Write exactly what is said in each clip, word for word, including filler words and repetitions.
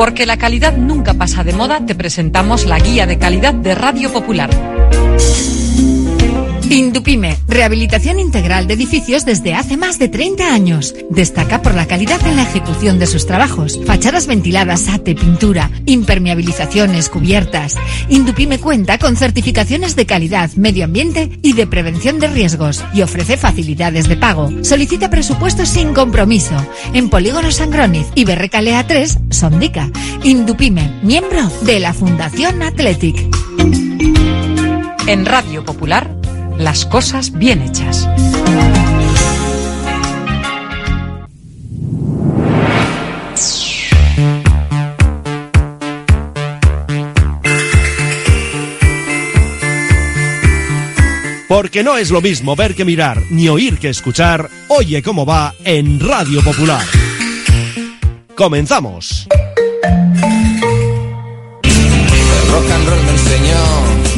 Porque la calidad nunca pasa de moda, te presentamos la guía de calidad de Radio Popular. Indupime, rehabilitación integral de edificios desde hace más de treinta años. Destaca por la calidad en la ejecución de sus trabajos. Fachadas ventiladas, ate, pintura, impermeabilizaciones, cubiertas. Indupime cuenta con certificaciones de calidad, medio ambiente y de prevención de riesgos y ofrece facilidades de pago. Solicita presupuestos sin compromiso en Polígono Sangroniz y Berrecalea tres, Sondica. Indupime, miembro de la Fundación Athletic. En Radio Popular, las cosas bien hechas. Porque no es lo mismo ver que mirar, ni oír que escuchar. Oye cómo va en Radio Popular. Comenzamos. El rock and roll me enseñó.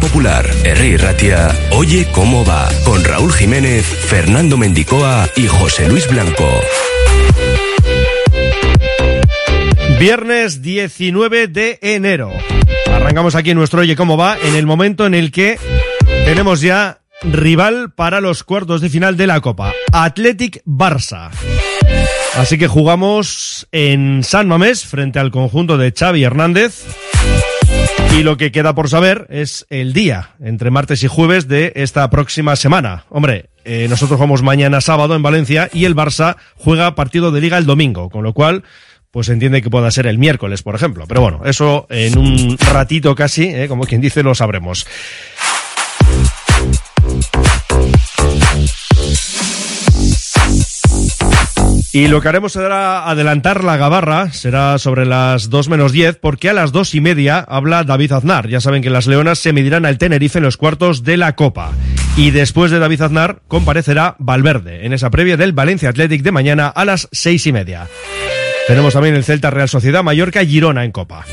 Popular, Herri Ratia, Oye cómo va, con Raúl Jiménez, Fernando Mendicoa y José Luis Blanco. Viernes diecinueve de enero. Arrancamos aquí nuestro Oye cómo va, en el momento en el que tenemos ya rival para los cuartos de final de la Copa, Athletic Barça. Así que jugamos en San Mamés frente al conjunto de Xavi Hernández. Y lo que queda por saber es el día, entre martes y jueves de esta próxima semana. Hombre, eh, nosotros jugamos mañana sábado en Valencia y el Barça juega partido de Liga el domingo, con lo cual pues entiende que pueda ser el miércoles, por ejemplo. Pero bueno, eso en un ratito casi, eh, como quien dice, lo sabremos. Y lo que haremos será adelantar la gabarra, será sobre las dos menos diez, porque a las dos y media habla David Aznar. Ya saben que las leonas se medirán al Tenerife en los cuartos de la Copa. Y después de David Aznar comparecerá Valverde en esa previa del Valencia Athletic de mañana a las seis y media. Tenemos también el Celta, Real Sociedad, Mallorca y Girona en Copa.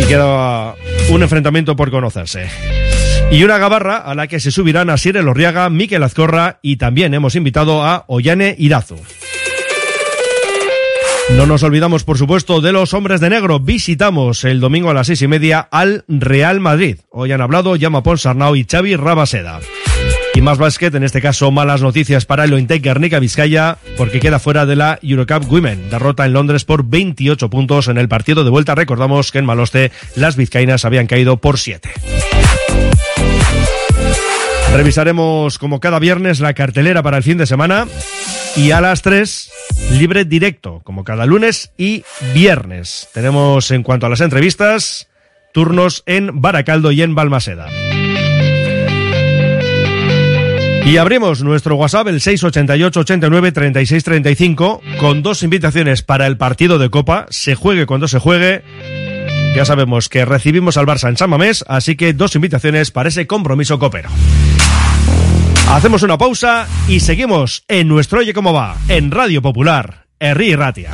Y queda un enfrentamiento por conocerse. Y una gabarra a la que se subirán Asier Elorriaga, Mikel Azcorra y también hemos invitado a Ollane Irazu. No nos olvidamos, por supuesto, de los hombres de negro. Visitamos el domingo a las seis y media al Real Madrid. Hoy han hablado Jean-Paul Sarnau y Xavi Rabaseda. Y más básquet, en este caso malas noticias para el Lointek Gernika Bizkaia, porque queda fuera de la Eurocup Women. Derrota en Londres por veintiocho puntos en el partido de vuelta. Recordamos que en Maloste las vizcaínas habían caído por siete. Revisaremos como cada viernes la cartelera para el fin de semana y a las tres, libre directo, como cada lunes y viernes. Tenemos en cuanto a las entrevistas, turnos en Baracaldo y en Balmaseda. Y abrimos nuestro WhatsApp, el seis ochenta y ocho, ochenta y nueve, treinta y seis, treinta y cinco, con dos invitaciones para el partido de Copa, se juegue cuando se juegue. Ya sabemos que recibimos al Barça en San Mamés, así que dos invitaciones para ese compromiso copero. Hacemos una pausa y seguimos en nuestro Oye Cómo Va, en Radio Popular, Herri Ratia.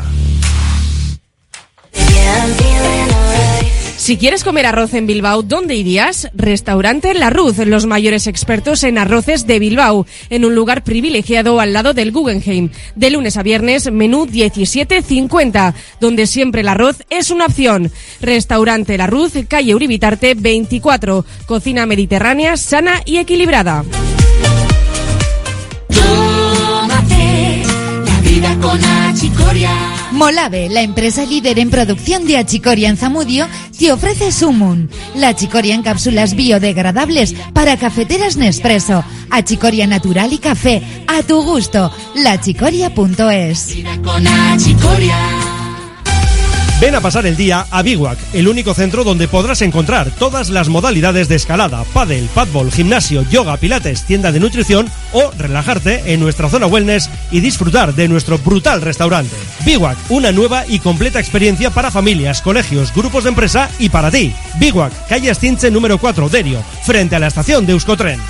Si quieres comer arroz en Bilbao, ¿dónde irías? Restaurante La Ruz, los mayores expertos en arroces de Bilbao, en un lugar privilegiado al lado del Guggenheim. De lunes a viernes, menú diecisiete cincuenta, donde siempre el arroz es una opción. Restaurante La Ruz, calle Uribitarte veinticuatro, cocina mediterránea, sana y equilibrada. Tómate la vida con achicoria. Molave, la empresa líder en producción de achicoria en Zamudio, te ofrece Sumun, la achicoria en cápsulas biodegradables para cafeteras Nespresso, achicoria natural y café, a tu gusto, la achicoria punto es. Ven a pasar el día a Biwak, el único centro donde podrás encontrar todas las modalidades de escalada, pádel, pádbol, gimnasio, yoga, pilates, tienda de nutrición o relajarte en nuestra zona wellness y disfrutar de nuestro brutal restaurante. Biwak, una nueva y completa experiencia para familias, colegios, grupos de empresa y para ti. Biwak, calle Astinche número cuatro, Derio, frente a la estación de Euskotren.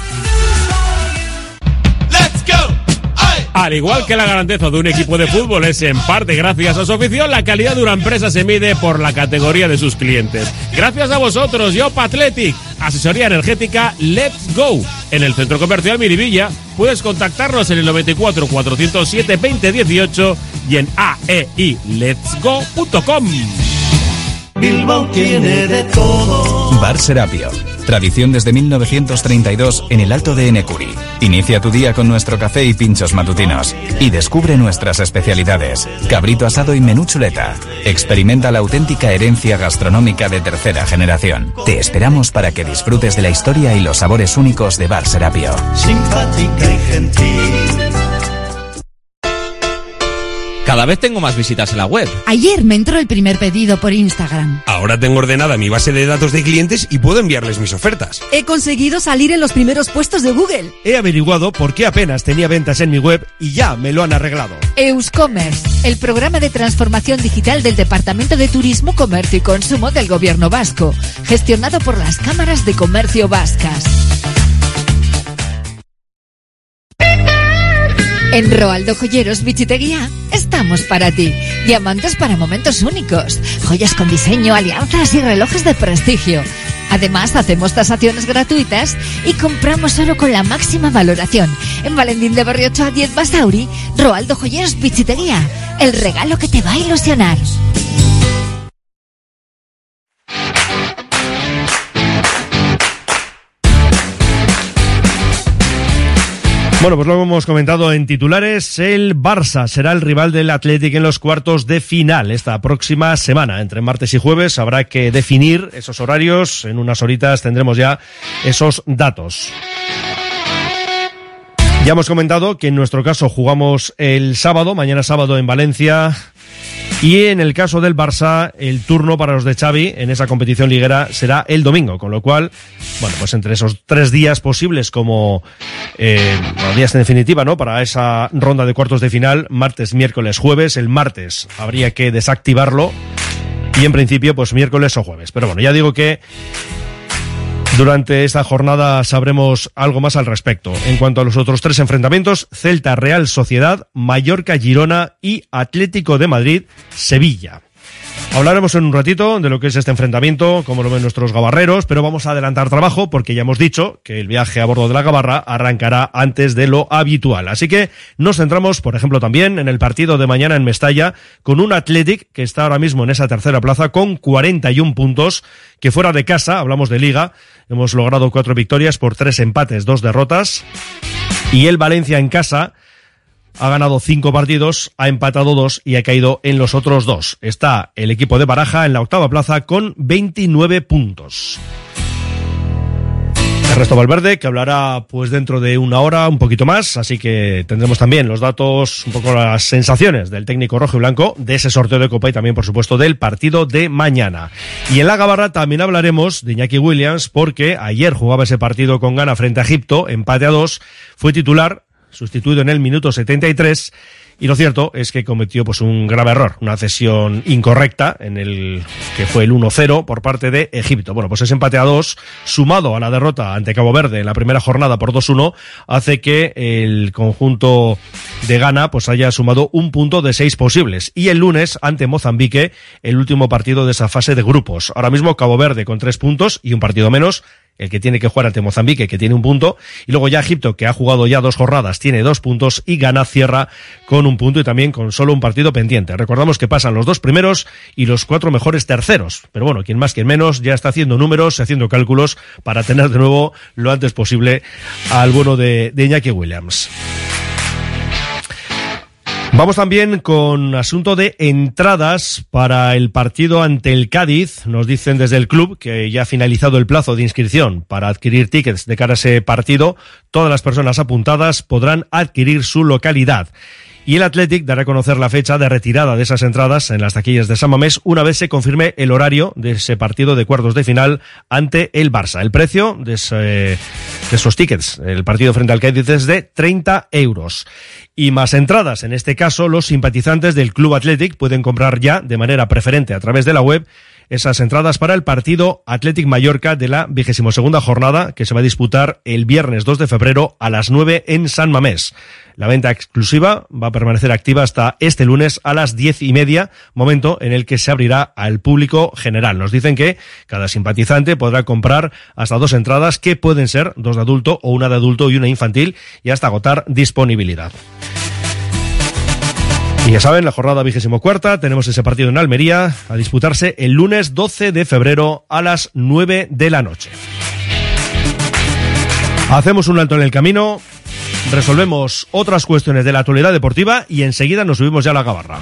Al igual que la grandeza de un equipo de fútbol es en parte gracias a su afición, la calidad de una empresa se mide por la categoría de sus clientes. Gracias a vosotros, Yop Athletic, asesoría energética Let's Go. En el Centro Comercial Miribilla puedes contactarnos en el noventa y cuatro cuatrocientos siete veinte dieciocho y en a e i let's go punto com. Bilbao tiene de todo. Bar Serapio. Tradición desde mil novecientos treinta y dos en el Alto de Enecuri. Inicia tu día con nuestro café y pinchos matutinos. Y descubre nuestras especialidades. Cabrito asado y menú chuleta. Experimenta la auténtica herencia gastronómica de tercera generación. Te esperamos para que disfrutes de la historia y los sabores únicos de Bar Serapio. Simpática y gentil. Cada vez tengo más visitas en la web. Ayer me entró el primer pedido por Instagram. Ahora tengo ordenada mi base de datos de clientes y puedo enviarles mis ofertas. He conseguido salir en los primeros puestos de Google. He averiguado por qué apenas tenía ventas en mi web y ya me lo han arreglado. Euscommerce, el programa de transformación digital del Departamento de Turismo, Comercio y Consumo del Gobierno Vasco, gestionado por las cámaras de comercio vascas. En Roaldo Joyeros Bichiteguía estamos para ti. Diamantes para momentos únicos, joyas con diseño, alianzas y relojes de prestigio. Además, hacemos tasaciones gratuitas y compramos oro con la máxima valoración. En Valentín de Berriocho a diez Basauri, Roaldo Joyeros Bichiteguía. El regalo que te va a ilusionar. Bueno, pues lo hemos comentado en titulares, el Barça será el rival del Athletic en los cuartos de final esta próxima semana. Entre martes y jueves habrá que definir esos horarios, en unas horitas tendremos ya esos datos. Ya hemos comentado que en nuestro caso jugamos el sábado, mañana sábado en Valencia. Y en el caso del Barça, el turno para los de Xavi en esa competición liguera será el domingo, con lo cual, bueno, pues entre esos tres días posibles como eh, bueno, días en definitiva, ¿no?, para esa ronda de cuartos de final, martes, miércoles, jueves, el martes habría que desactivarlo y en principio pues miércoles o jueves. Pero bueno, ya digo que durante esta jornada sabremos algo más al respecto. En cuanto a los otros tres enfrentamientos, Celta, Real Sociedad, Mallorca, Girona y Atlético de Madrid, Sevilla. Hablaremos en un ratito de lo que es este enfrentamiento, cómo lo ven nuestros gabarreros, pero vamos a adelantar trabajo porque ya hemos dicho que el viaje a bordo de la gabarra arrancará antes de lo habitual. Así que nos centramos, por ejemplo, también en el partido de mañana en Mestalla con un Athletic que está ahora mismo en esa tercera plaza con cuarenta y un puntos, que fuera de casa, hablamos de Liga, hemos logrado cuatro victorias por tres empates, dos derrotas. Y el Valencia en casa ha ganado cinco partidos, ha empatado dos y ha caído en los otros dos. Está el equipo de Baraja en la octava plaza con veintinueve puntos. El resto Valverde, que hablará pues dentro de una hora, un poquito más, así que tendremos también los datos, un poco las sensaciones del técnico rojo y blanco, de ese sorteo de Copa y también, por supuesto, del partido de mañana. Y en la gabarra también hablaremos de Iñaki Williams, porque ayer jugaba ese partido con gana frente a Egipto, empate a dos, fue titular, sustituido en el minuto setenta y tres, y lo cierto es que cometió pues un grave error, una cesión incorrecta en el que fue el uno cero por parte de Egipto. Bueno, pues ese empate a dos, sumado a la derrota ante Cabo Verde en la primera jornada por dos uno, hace que el conjunto de Ghana pues haya sumado un punto de seis posibles. Y el lunes, ante Mozambique, el último partido de esa fase de grupos. Ahora mismo Cabo Verde con tres puntos y un partido menos, el que tiene que jugar ante Mozambique, que tiene un punto, y luego ya Egipto, que ha jugado ya dos jornadas, tiene dos puntos, y Ghana cierra con un punto y también con solo un partido pendiente. Recordamos que pasan los dos primeros y los cuatro mejores terceros, pero bueno, quien más, quien menos, ya está haciendo números, haciendo cálculos para tener de nuevo lo antes posible al bueno de, de Iñaki Williams. Vamos también con asunto de entradas para el partido ante el Cádiz. Nos dicen desde el club que ya ha finalizado el plazo de inscripción para adquirir tickets de cara a ese partido. Todas las personas apuntadas podrán adquirir su localidad. y el Athletic dará a conocer la fecha de retirada de esas entradas en las taquillas de San Mamés una vez se confirme el horario de ese partido de cuartos de final ante el Barça. El precio de, ese, de esos tickets, el partido frente al Cádiz, es de treinta euros. Y más entradas, en este caso los simpatizantes del Club Athletic pueden comprar ya de manera preferente a través de la web esas entradas para el partido Athletic Mallorca de la vigésima segunda jornada, que se va a disputar el viernes dos de febrero a las nueve en San Mamés. La venta exclusiva va a permanecer activa hasta este lunes a las diez y media, momento en el que se abrirá al público general. Nos dicen que cada simpatizante podrá comprar hasta dos entradas, que pueden ser dos de adulto o una de adulto y una infantil, y hasta agotar disponibilidad. Y ya saben, la jornada vigésimo cuarta, tenemos ese partido en Almería a disputarse el lunes doce de febrero a las nueve de la noche. Hacemos un alto en el camino, resolvemos otras cuestiones de la actualidad deportiva y enseguida nos subimos ya a la gabarra.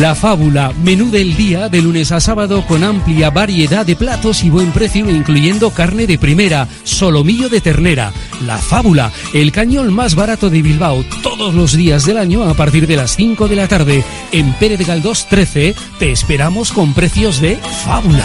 La Fábula, menú del día de lunes a sábado con amplia variedad de platos y buen precio, incluyendo carne de primera, solomillo de ternera. La Fábula, el cañón más barato de Bilbao, todos los días del año a partir de las cinco de la tarde. En Pérez Galdós trece te esperamos con precios de Fábula.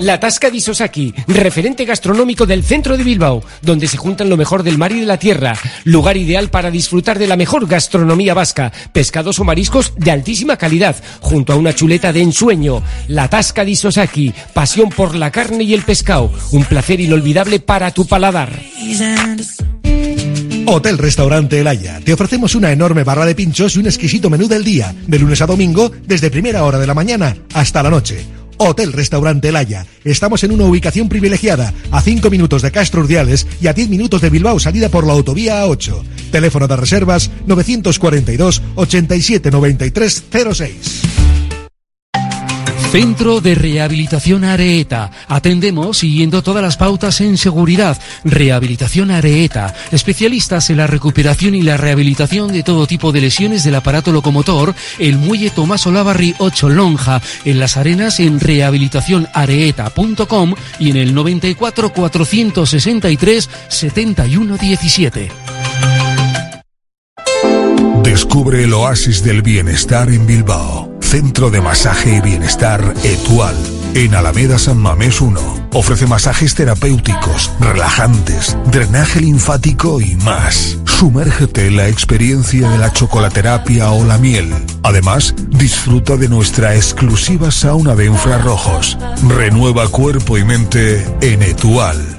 La Tasca di Sosaki, referente gastronómico del centro de Bilbao, donde se juntan lo mejor del mar y de la tierra. Lugar ideal para disfrutar de la mejor gastronomía vasca, pescados o mariscos de altísima calidad, junto a una chuleta de ensueño. La Tasca di Sosaki, pasión por la carne y el pescado, un placer inolvidable para tu paladar. Hotel Restaurante El Haya. Te ofrecemos una enorme barra de pinchos y un exquisito menú del día, de lunes a domingo, desde primera hora de la mañana hasta la noche. Hotel Restaurante El Haya. Estamos en una ubicación privilegiada, a cinco minutos de Castro Urdiales y a diez minutos de Bilbao, salida por la autovía A ocho. Teléfono de reservas nueve cuatro dos, ochenta y siete, noventa y tres, cero seis. Centro de Rehabilitación Areeta. Atendemos siguiendo todas las pautas en seguridad. Rehabilitación Areeta. Especialistas en la recuperación y la rehabilitación de todo tipo de lesiones del aparato locomotor. El Muelle Tomás Olavarri ocho Lonja. En Las Arenas, en rehabilitación areeta punto com y en el noventa y cuatro, cuatrocientos sesenta y tres, setenta y uno, diecisiete. Descubre el oasis del bienestar en Bilbao. Centro de Masaje y Bienestar Etual, en Alameda San Mamés uno. Ofrece masajes terapéuticos, relajantes, drenaje linfático y más. Sumérgete en la experiencia de la chocolaterapia o la miel. Además, disfruta de nuestra exclusiva sauna de infrarrojos. Renueva cuerpo y mente en Etual.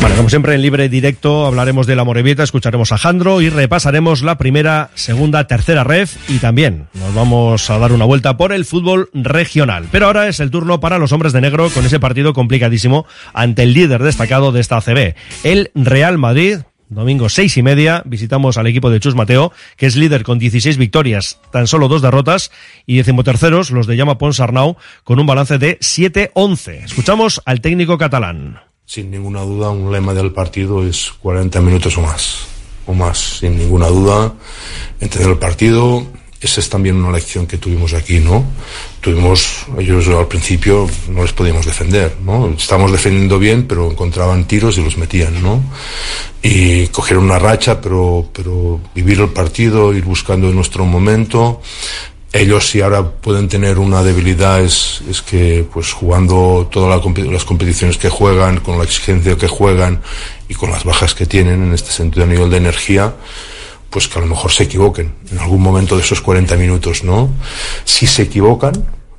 Bueno, como siempre en Libre Directo hablaremos de la Amorebieta, escucharemos a Jandro y repasaremos la primera, segunda, tercera ref y también nos vamos a dar una vuelta por el fútbol regional. Pero ahora es el turno para los hombres de negro con ese partido complicadísimo ante el líder destacado de esta A C B, el Real Madrid. Domingo seis y media visitamos al equipo de Chus Mateo, que es líder con dieciséis victorias, tan solo dos derrotas, y decimoterceros los de Jaume Pons Arnau con un balance de siete once. Escuchamos al técnico catalán. Sin ninguna duda, un lema del partido es cuarenta minutos o más, o más, sin ninguna duda. Entender el partido, esa es también una lección que tuvimos aquí, ¿no? Tuvimos, ellos al principio no les podíamos defender, ¿no? Estábamos defendiendo bien, pero encontraban tiros y los metían, ¿no? Y cogieron una racha, pero, pero vivir el partido, ir buscando nuestro momento. Ellos si ahora pueden tener una debilidad es, es que pues jugando todas las competiciones que juegan, con la exigencia que juegan y con las bajas que tienen en este sentido a nivel de energía, pues que a lo mejor se equivoquen en algún momento de esos cuarenta minutos, ¿no? Si se equivocan,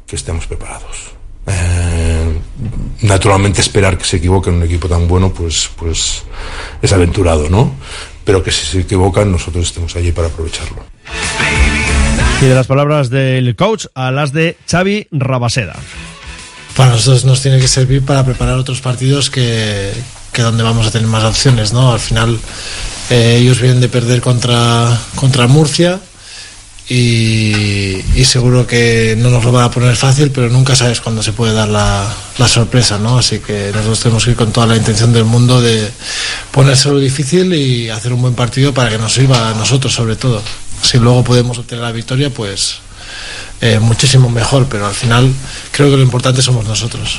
que estemos preparados. Eh, naturalmente esperar que se equivoquen un equipo tan bueno pues, pues es aventurado, ¿no? Pero que si se equivocan nosotros estemos allí para aprovecharlo. Y de las palabras del coach a las de Xavi Rabaseda. para nosotros nos tiene que servir para preparar otros partidos que, que donde vamos a tener más opciones, ¿no? Al final eh, ellos vienen de perder contra, contra Murcia y, y seguro que no nos lo van a poner fácil, pero nunca sabes cuándo se puede dar la, la sorpresa, ¿no? Así que nosotros tenemos que ir con toda la intención del mundo de ponérselo difícil y hacer un buen partido para que nos sirva a nosotros, sobre todo. Si luego podemos obtener la victoria, pues eh, muchísimo mejor, pero al final creo que lo importante somos nosotros.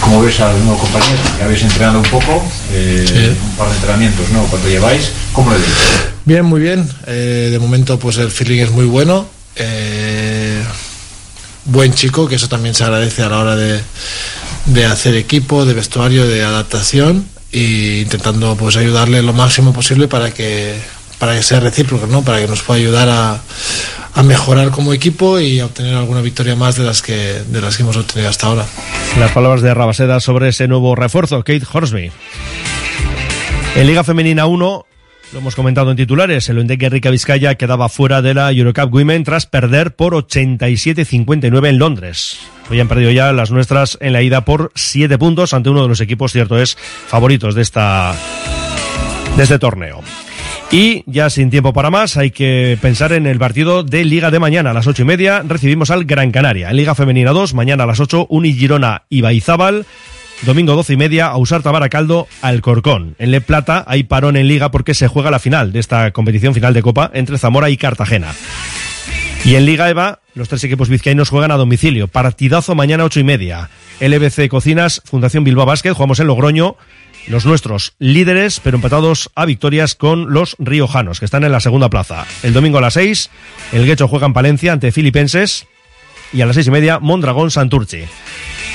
¿Cómo ves a los nuevos compañeros? Ya habéis entrenado un poco, eh, sí. un par de entrenamientos, ¿no? ¿Cuánto lleváis? ¿Cómo lo veis? Bien, muy bien. Eh, de momento, pues el feeling es muy bueno. Eh, buen chico, que eso también se agradece a la hora de, de hacer equipo, de vestuario, de adaptación, e intentando pues ayudarle lo máximo posible para que para que sea recíproco, ¿no? Para que nos pueda ayudar a, a mejorar como equipo y a obtener alguna victoria más de las que de las que hemos obtenido hasta ahora. Las palabras de Rabaseda sobre ese nuevo refuerzo, Kate Horsby. En Liga Femenina uno, lo hemos comentado en titulares, el Lointek Gernika Bizkaia quedaba fuera de la Eurocup Women tras perder por ochenta y siete a cincuenta y nueve en Londres. Hoy han perdido ya las nuestras en la ida por siete puntos ante uno de los equipos, cierto es, favoritos de esta de este torneo. Y ya sin tiempo para más, hay que pensar en el partido de Liga de mañana. A las ocho y media recibimos al Gran Canaria. En Liga Femenina dos, mañana a las ocho, Unigirona Ibaizábal. Domingo doce y media, Ausarta Baracaldo, Alcorcón. En Le Plata hay parón en Liga porque se juega la final de esta competición, final de Copa, entre Zamora y Cartagena. Y en Liga EVA, los tres equipos vizcaínos juegan a domicilio. Partidazo mañana ocho y media. L B C Cocinas, Fundación Bilbao Basket, jugamos en Logroño. Los nuestros líderes, pero empatados a victorias con los riojanos, que están en la segunda plaza. El domingo a las seis, el Getxo juega en Palencia ante filipenses. Y a las seis y media, Mondragón Santurchi.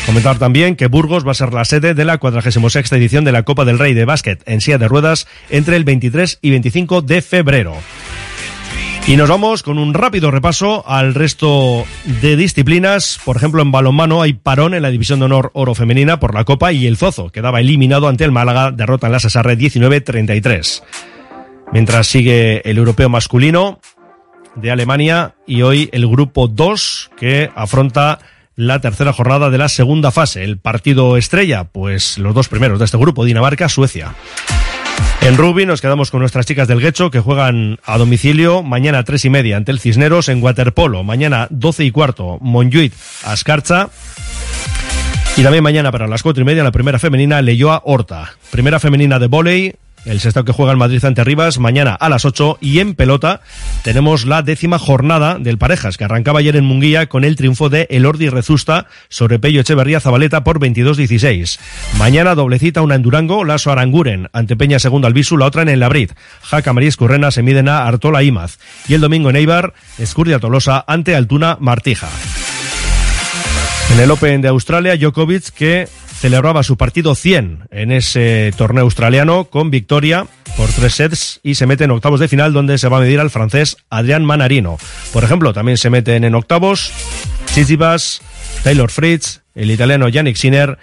Comentar también que Burgos va a ser la sede de la cuadragésima sexta edición de la Copa del Rey de Básquet en silla de ruedas entre el veintitrés y veinticinco de febrero. Y nos vamos con un rápido repaso al resto de disciplinas. Por ejemplo, en balonmano hay parón en la División de Honor Oro Femenina por la Copa y el Zozo quedaba eliminado ante el Málaga, derrota en la Sasarre diecinueve a treinta y tres. Mientras sigue el europeo masculino de Alemania y hoy el grupo dos que afronta la tercera jornada de la segunda fase. El partido estrella, pues los dos primeros de este grupo, Dinamarca, Suecia. En rugby nos quedamos con nuestras chicas del Getxo que juegan a domicilio mañana a tres y media ante el Cisneros. En waterpolo mañana doce y cuarto Montjuïc Ascarcha y también mañana para las cuatro y media la primera femenina Leioa Horta. Primera femenina de vóley, el Sestao que juega en Madrid ante Rivas mañana a las ocho y en pelota tenemos la décima jornada del Parejas que arrancaba ayer en Munguía con el triunfo de Elordi Rezusta sobre Pello Echeverría Zabaleta por veintidós a dieciséis. Mañana doblecita, una en Durango, Lasso Aranguren ante Peña Segundo Albisu, la otra en El Labrit. Jaca María Escurrena se miden a Artola Imaz y el domingo en Eibar, Escurdia Tolosa ante Altuna Martija. En el Open de Australia, Djokovic que celebraba su partido cien en ese torneo australiano con victoria por tres sets y se mete en octavos de final donde se va a medir al francés Adrián Manarino. Por ejemplo, también se meten en octavos Tsitsipas, Taylor Fritz, el italiano Yannick Sinner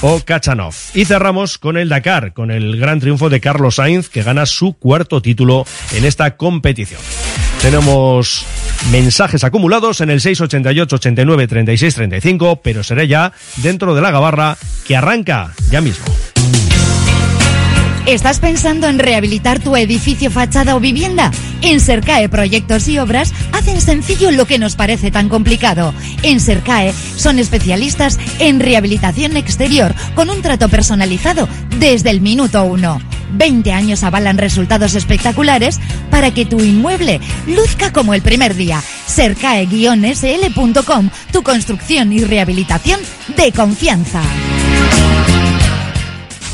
o Kachanov. Y cerramos con el Dakar, con el gran triunfo de Carlos Sainz que gana su cuarto título en esta competición. Tenemos mensajes acumulados en el seiscientos ochenta y ocho, ochenta y nueve, treinta y seis, treinta y cinco, pero seré ya dentro de la gabarra que arranca ya mismo. ¿Estás pensando en rehabilitar tu edificio, fachada o vivienda? En Sercae Proyectos y Obras hacen sencillo lo que nos parece tan complicado. En Sercae son especialistas en rehabilitación exterior con un trato personalizado desde el minuto uno. veinte años avalan resultados espectaculares para que tu inmueble luzca como el primer día. Sercae guion ese ele punto com, tu construcción y rehabilitación de confianza.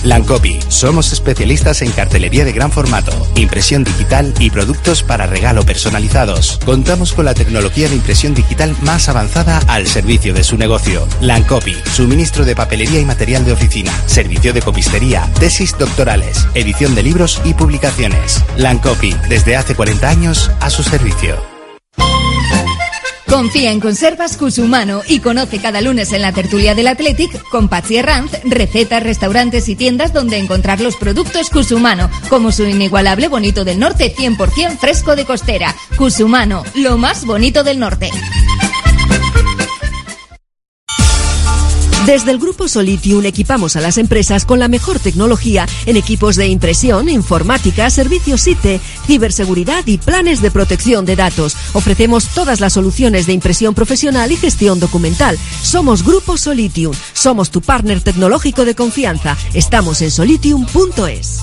Lancopi, somos especialistas en cartelería de gran formato, impresión digital y productos para regalo personalizados. Contamos con la tecnología de impresión digital más avanzada al servicio de su negocio. Lancopi, suministro de papelería y material de oficina, servicio de copistería, tesis doctorales, edición de libros y publicaciones. Lancopi, desde hace cuarenta años a su servicio. Confía en Conservas Cusumano y conoce cada lunes en la tertulia del Athletic con Pachi Herranz recetas, restaurantes y tiendas donde encontrar los productos Cusumano, como su inigualable bonito del norte cien por ciento fresco de costera. Cusumano, lo más bonito del norte. Desde el Grupo Solitium equipamos a las empresas con la mejor tecnología en equipos de impresión, informática, servicios I T, ciberseguridad y planes de protección de datos. Ofrecemos todas las soluciones de impresión profesional y gestión documental. Somos Grupo Solitium. Somos tu partner tecnológico de confianza. Estamos en solitium punto es.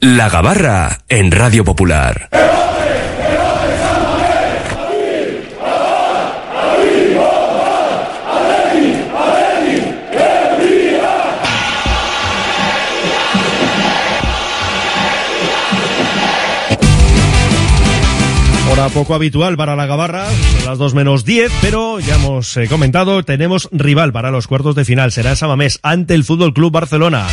La Gabarra en Radio Popular. Hora poco habitual para la Gabarra, son las dos menos diez, pero ya hemos eh, comentado, tenemos rival para los cuartos de final, será San Mamés ante el Fútbol Club Barcelona.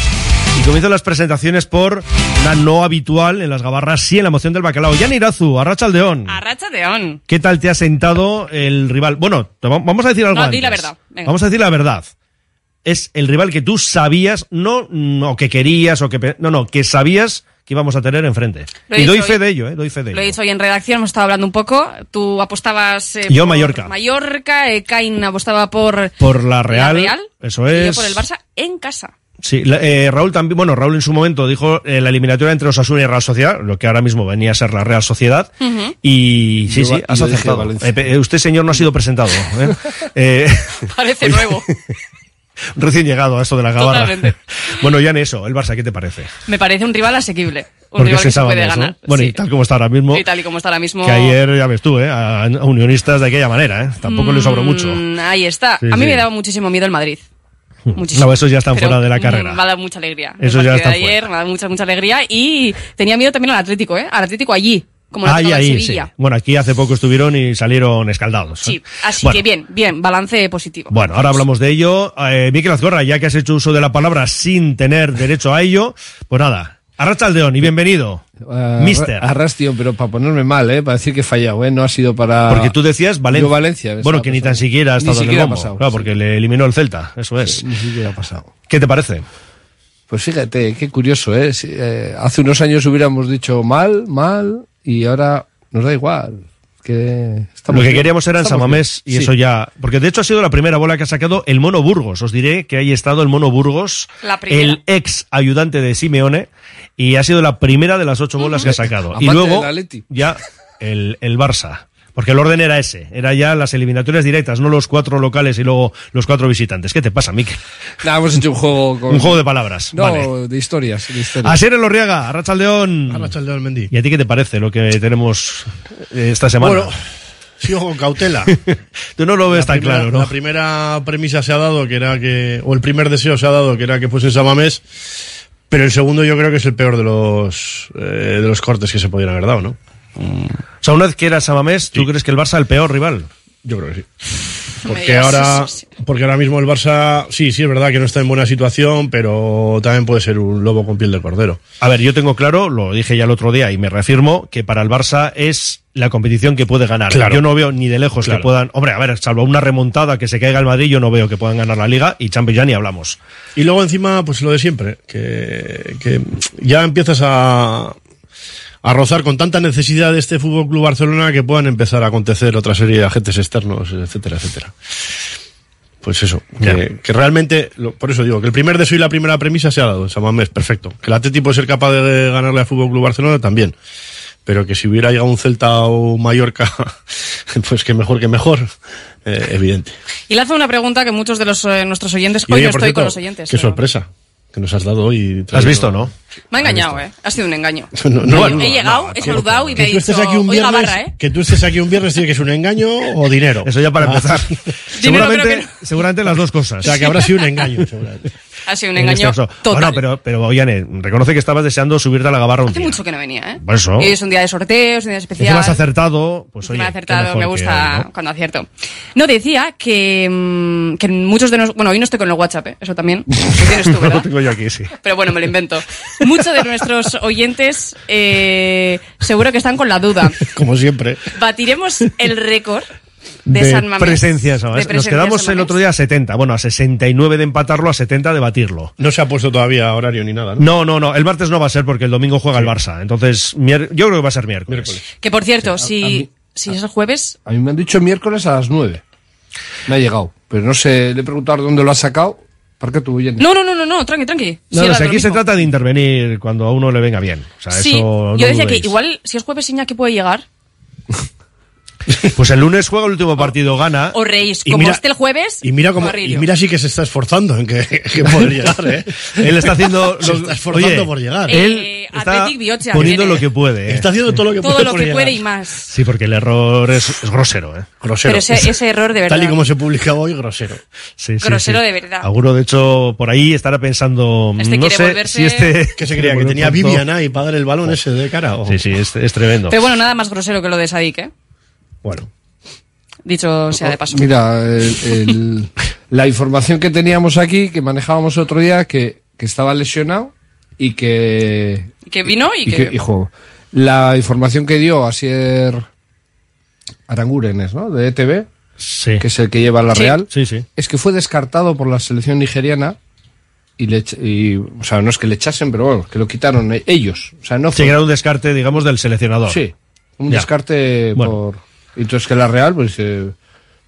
Y comienzan las presentaciones por una no habitual en las Gabarras, sí en la moción del bacalao. Jan Irazu, Arratsaldeón. Arratsaldeón. ¿Qué tal te ha sentado el rival? Bueno, va- vamos a decir algo no, antes. Di la verdad. Venga. Vamos a decir la verdad. Es el rival que tú sabías, no, no que querías o que... Pe- no, no, que sabías que íbamos a tener enfrente. Lo y doy fe hoy, de ello, eh, doy fe de ello. Lo he dicho hoy en redacción, hemos estado hablando un poco. Tú apostabas eh, Yo, por Mallorca. Mallorca, eh, Cain apostaba por... Por la Real. La Real. Eso es. Y yo por el Barça en casa. Sí, eh, Raúl también, bueno, Raúl en su momento dijo eh, la eliminatoria entre Osasuna y Real Sociedad, lo que ahora mismo venía a ser la Real Sociedad, uh-huh. y sí, yo, sí, has acertado. Eh, usted, señor, no ha sido presentado. ¿eh? eh, Parece oye, nuevo. Recién llegado a esto de la Gabarra. Totalmente. Bueno, ya en eso, el Barça, ¿qué te parece? Me parece un rival asequible. Un Porque rival que se puede ganar. ¿No? Bueno, sí. Y tal como está ahora mismo. Y tal y como está ahora mismo. Que ayer, ya ves tú, ¿eh? A unionistas de aquella manera, ¿eh? Tampoco mm, les sobró mucho. Ahí está. Sí, a mí sí. Me daba muchísimo miedo el Madrid. Muchísimo. No, esos ya están pero fuera de la carrera. Me ha dado mucha alegría. Eso ya está fuera. Me ha dado mucha, mucha alegría y tenía miedo también al Atlético, ¿eh? Al Atlético allí, como lo ha tratado en Sevilla. Sí. Bueno, aquí hace poco estuvieron y salieron escaldados. Sí, así bueno. Que bien, bien, balance positivo. Bueno, ahora hablamos de ello. Eh, Mikel Azcorra, ya que has hecho uso de la palabra sin tener derecho a ello, pues nada. Arratsaldeón y bienvenido, uh, Mister. Arrastion, pero para ponerme mal, eh, para decir que he fallado, eh, no ha sido para... Porque tú decías Valencia. Yo Valencia. Bueno, que pasado. Ni tan siquiera ha estado en el bombo. Pasado, claro, sí. Porque le eliminó el Celta, eso es. Sí, ni siquiera ha pasado. ¿Qué te parece? Pues fíjate, qué curioso, eh. Si, eh hace unos años hubiéramos dicho mal, mal, y ahora nos da igual. Que lo que bien. Queríamos era en San Mamés y sí. Eso ya, porque de hecho ha sido la primera bola que ha sacado el Mono Burgos, os diré que ahí ha estado el Mono Burgos, el ex ayudante de Simeone, y ha sido la primera de las ocho bolas uh-huh. que ha sacado. Aparte y luego ya el, el Barça, porque el orden era ese, era ya las eliminatorias directas, no los cuatro locales y luego los cuatro visitantes. ¿Qué te pasa, Mikel? Nah, hemos hecho un juego con... un juego de palabras. No, vale. de historias. De historias. Asier Elorriaga, Arratsaldeón. Arratsaldeón, Mendy. ¿Y a ti qué te parece lo que tenemos esta semana? Bueno, sigo con cautela. Tú no lo ves la tan primera, claro, ¿no? La primera premisa se ha dado, que era que... o el primer deseo se ha dado, que era que fuese San Mamés, pero el segundo yo creo que es el peor de los, eh, de los cortes que se podían haber dado, ¿no? Mm. O sea, una vez que era San Mamés, ¿tú sí. crees que el Barça es el peor rival? Yo creo que sí. Porque ahora, porque ahora mismo el Barça, sí, sí, es verdad que no está en buena situación, pero también puede ser un lobo con piel de cordero. A ver, yo tengo claro, lo dije ya el otro día y me reafirmo, que para el Barça es la competición que puede ganar. Claro. Yo no veo ni de lejos claro. que puedan... Hombre, a ver, salvo una remontada que se caiga el Madrid, yo no veo que puedan ganar la Liga y Champions ya ni hablamos. Y luego encima, pues lo de siempre, que, que ya empiezas a... a rozar con tanta necesidad de este Fútbol Club Barcelona que puedan empezar a acontecer otra serie de agentes externos, etcétera, etcétera. Pues eso, que, que realmente, lo, por eso digo, que el primer deseo y la primera premisa se ha dado en San Mamés, perfecto. Que el Athletic puede ser capaz de, de ganarle al Fútbol Club Barcelona también. Pero que si hubiera llegado un Celta o Mallorca, pues que mejor que mejor, eh, evidente. Y le hace una pregunta que muchos de los eh, nuestros oyentes, hoy oye, no estoy cierto, con los oyentes. Qué pero... sorpresa que nos has dado hoy. Traído... ¿Has visto, no? Me ha engañado, ¿eh? Ha sido un engaño. No, no, no, he llegado, no, he saludado y me he dicho, oiga, barra, ¿eh? Que tú estés aquí un viernes, sí, que es un engaño o dinero. Eso ya para empezar. Seguramente, no. seguramente las dos cosas. O sea, que habrá sido un engaño, seguramente. Ha sido un en engaño este total. Bueno, pero, pero Ollane, reconoce que estabas deseando subirte a la gabarra un Hace día. mucho que no venía, ¿eh? Por eso. Y es un día de sorteos, un día especial. Si me has acertado, pues oye, me has acertado, me gusta hay, ¿no? cuando acierto. No, decía que, que muchos de nosotros... Bueno, hoy no estoy con el WhatsApp, ¿eh? Eso también. Lo tienes tú, ¿verdad? Lo tengo yo aquí, sí. Pero bueno, me lo invento. Muchos de nuestros oyentes eh, seguro que están con la duda. Como siempre. Batiremos el récord... De, de San Mamés. Presencias, ¿sabes? De presencias. Nos quedamos el otro día a setenta. Bueno, a sesenta y nueve de empatarlo, a setenta de batirlo. No se ha puesto todavía horario ni nada, ¿no? No, no, no. El martes no va a ser porque el domingo juega sí. el Barça. Entonces, mier... yo creo que va a ser miércoles. miércoles. Que por cierto, sí, a, si, a mí, si a, es el jueves. A mí me han dicho miércoles a las nueve. Me ha llegado. Pero no sé, le he preguntado dónde lo ha sacado. ¿Para qué tú huyes? No, no, no, no, no, tranqui, tranqui. No, sí, no, si aquí se trata de intervenir cuando a uno le venga bien. O sea, sí, eso no yo decía dudéis. Que igual, si es jueves, Iñaki puede llegar. Pues el lunes juega el último partido, gana. O reís, como mira, este el jueves. Y mira como, y mira sí que se está esforzando en que, que poder llegar, ¿eh? Él está haciendo los, se está esforzando oye, por llegar. Él está Biocha, poniendo viene. Lo que puede, ¿eh? Está haciendo todo lo que todo puede. Todo lo que puede llegar. Y más. Sí, porque el error es, es grosero, ¿eh? Grosero. Pero ese, ese error de verdad. Tal y como se publica hoy, grosero. Sí, sí, grosero sí. De verdad. Alguno de hecho por ahí estará pensando, este no sé volverse... si este que se creía que tenía Viviana y para dar el balón oh. ese de cara. Oh. Sí, sí, es, es tremendo. Pero bueno, nada más grosero que lo de Sadik, ¿eh? Bueno, dicho sea de paso. Mira, el, el, la información que teníamos aquí, que manejábamos otro día, que, que estaba lesionado y que... ¿Y que vino y, y que... que hijo, la información que dio Asier Arangurenes, ¿no? De E T B, sí. que es el que lleva la sí. Real, sí, sí. es que fue descartado por la selección nigeriana y, le, y o sea, no es que le echasen, pero bueno, que lo quitaron ellos. O sea, no fue... Sí, era un descarte, digamos, del seleccionador. Sí, un ya. descarte bueno. por... Y entonces que la Real, pues eh,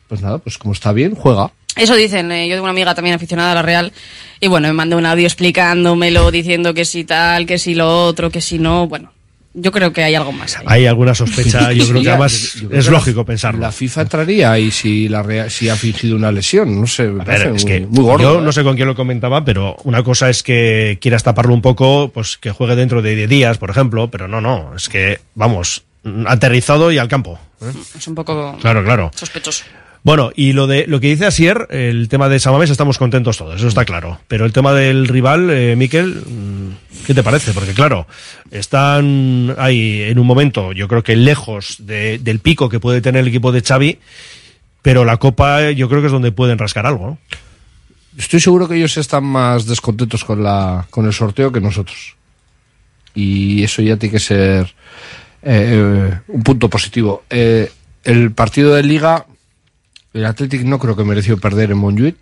pues nada, pues como está bien, juega. Eso dicen, eh, yo tengo una amiga también aficionada a la Real, y bueno, me mandó un audio explicándomelo, diciendo que si tal, que si lo otro, que si no, bueno, yo creo que hay algo más ahí. Hay alguna sospecha, yo creo que además creo es que lógico la, pensarlo. La FIFA entraría ahí si la Real, si ha fingido una lesión, no sé, me parece ver, es muy, que muy gordo. Yo ¿eh? no sé con quién lo comentaba, pero una cosa es que quieras taparlo un poco, pues que juegue dentro de diez días, por ejemplo, pero no, no, es que, vamos... aterrizado y al campo. ¿eh? Es un poco claro, claro. sospechoso. Bueno, y lo de lo que dice Asier, el tema de San Mamés, estamos contentos todos, eso está claro. Pero el tema del rival, eh, Miquel, ¿qué te parece? Porque claro, están ahí en un momento, yo creo que lejos de, del pico que puede tener el equipo de Xavi, pero la Copa yo creo que es donde pueden rascar algo, ¿no? Estoy seguro que ellos están más descontentos con la con el sorteo que nosotros. Y eso ya tiene que ser... Eh, un punto positivo. Eh, el partido de Liga, el Athletic no creo que mereció perder en Montjuïc.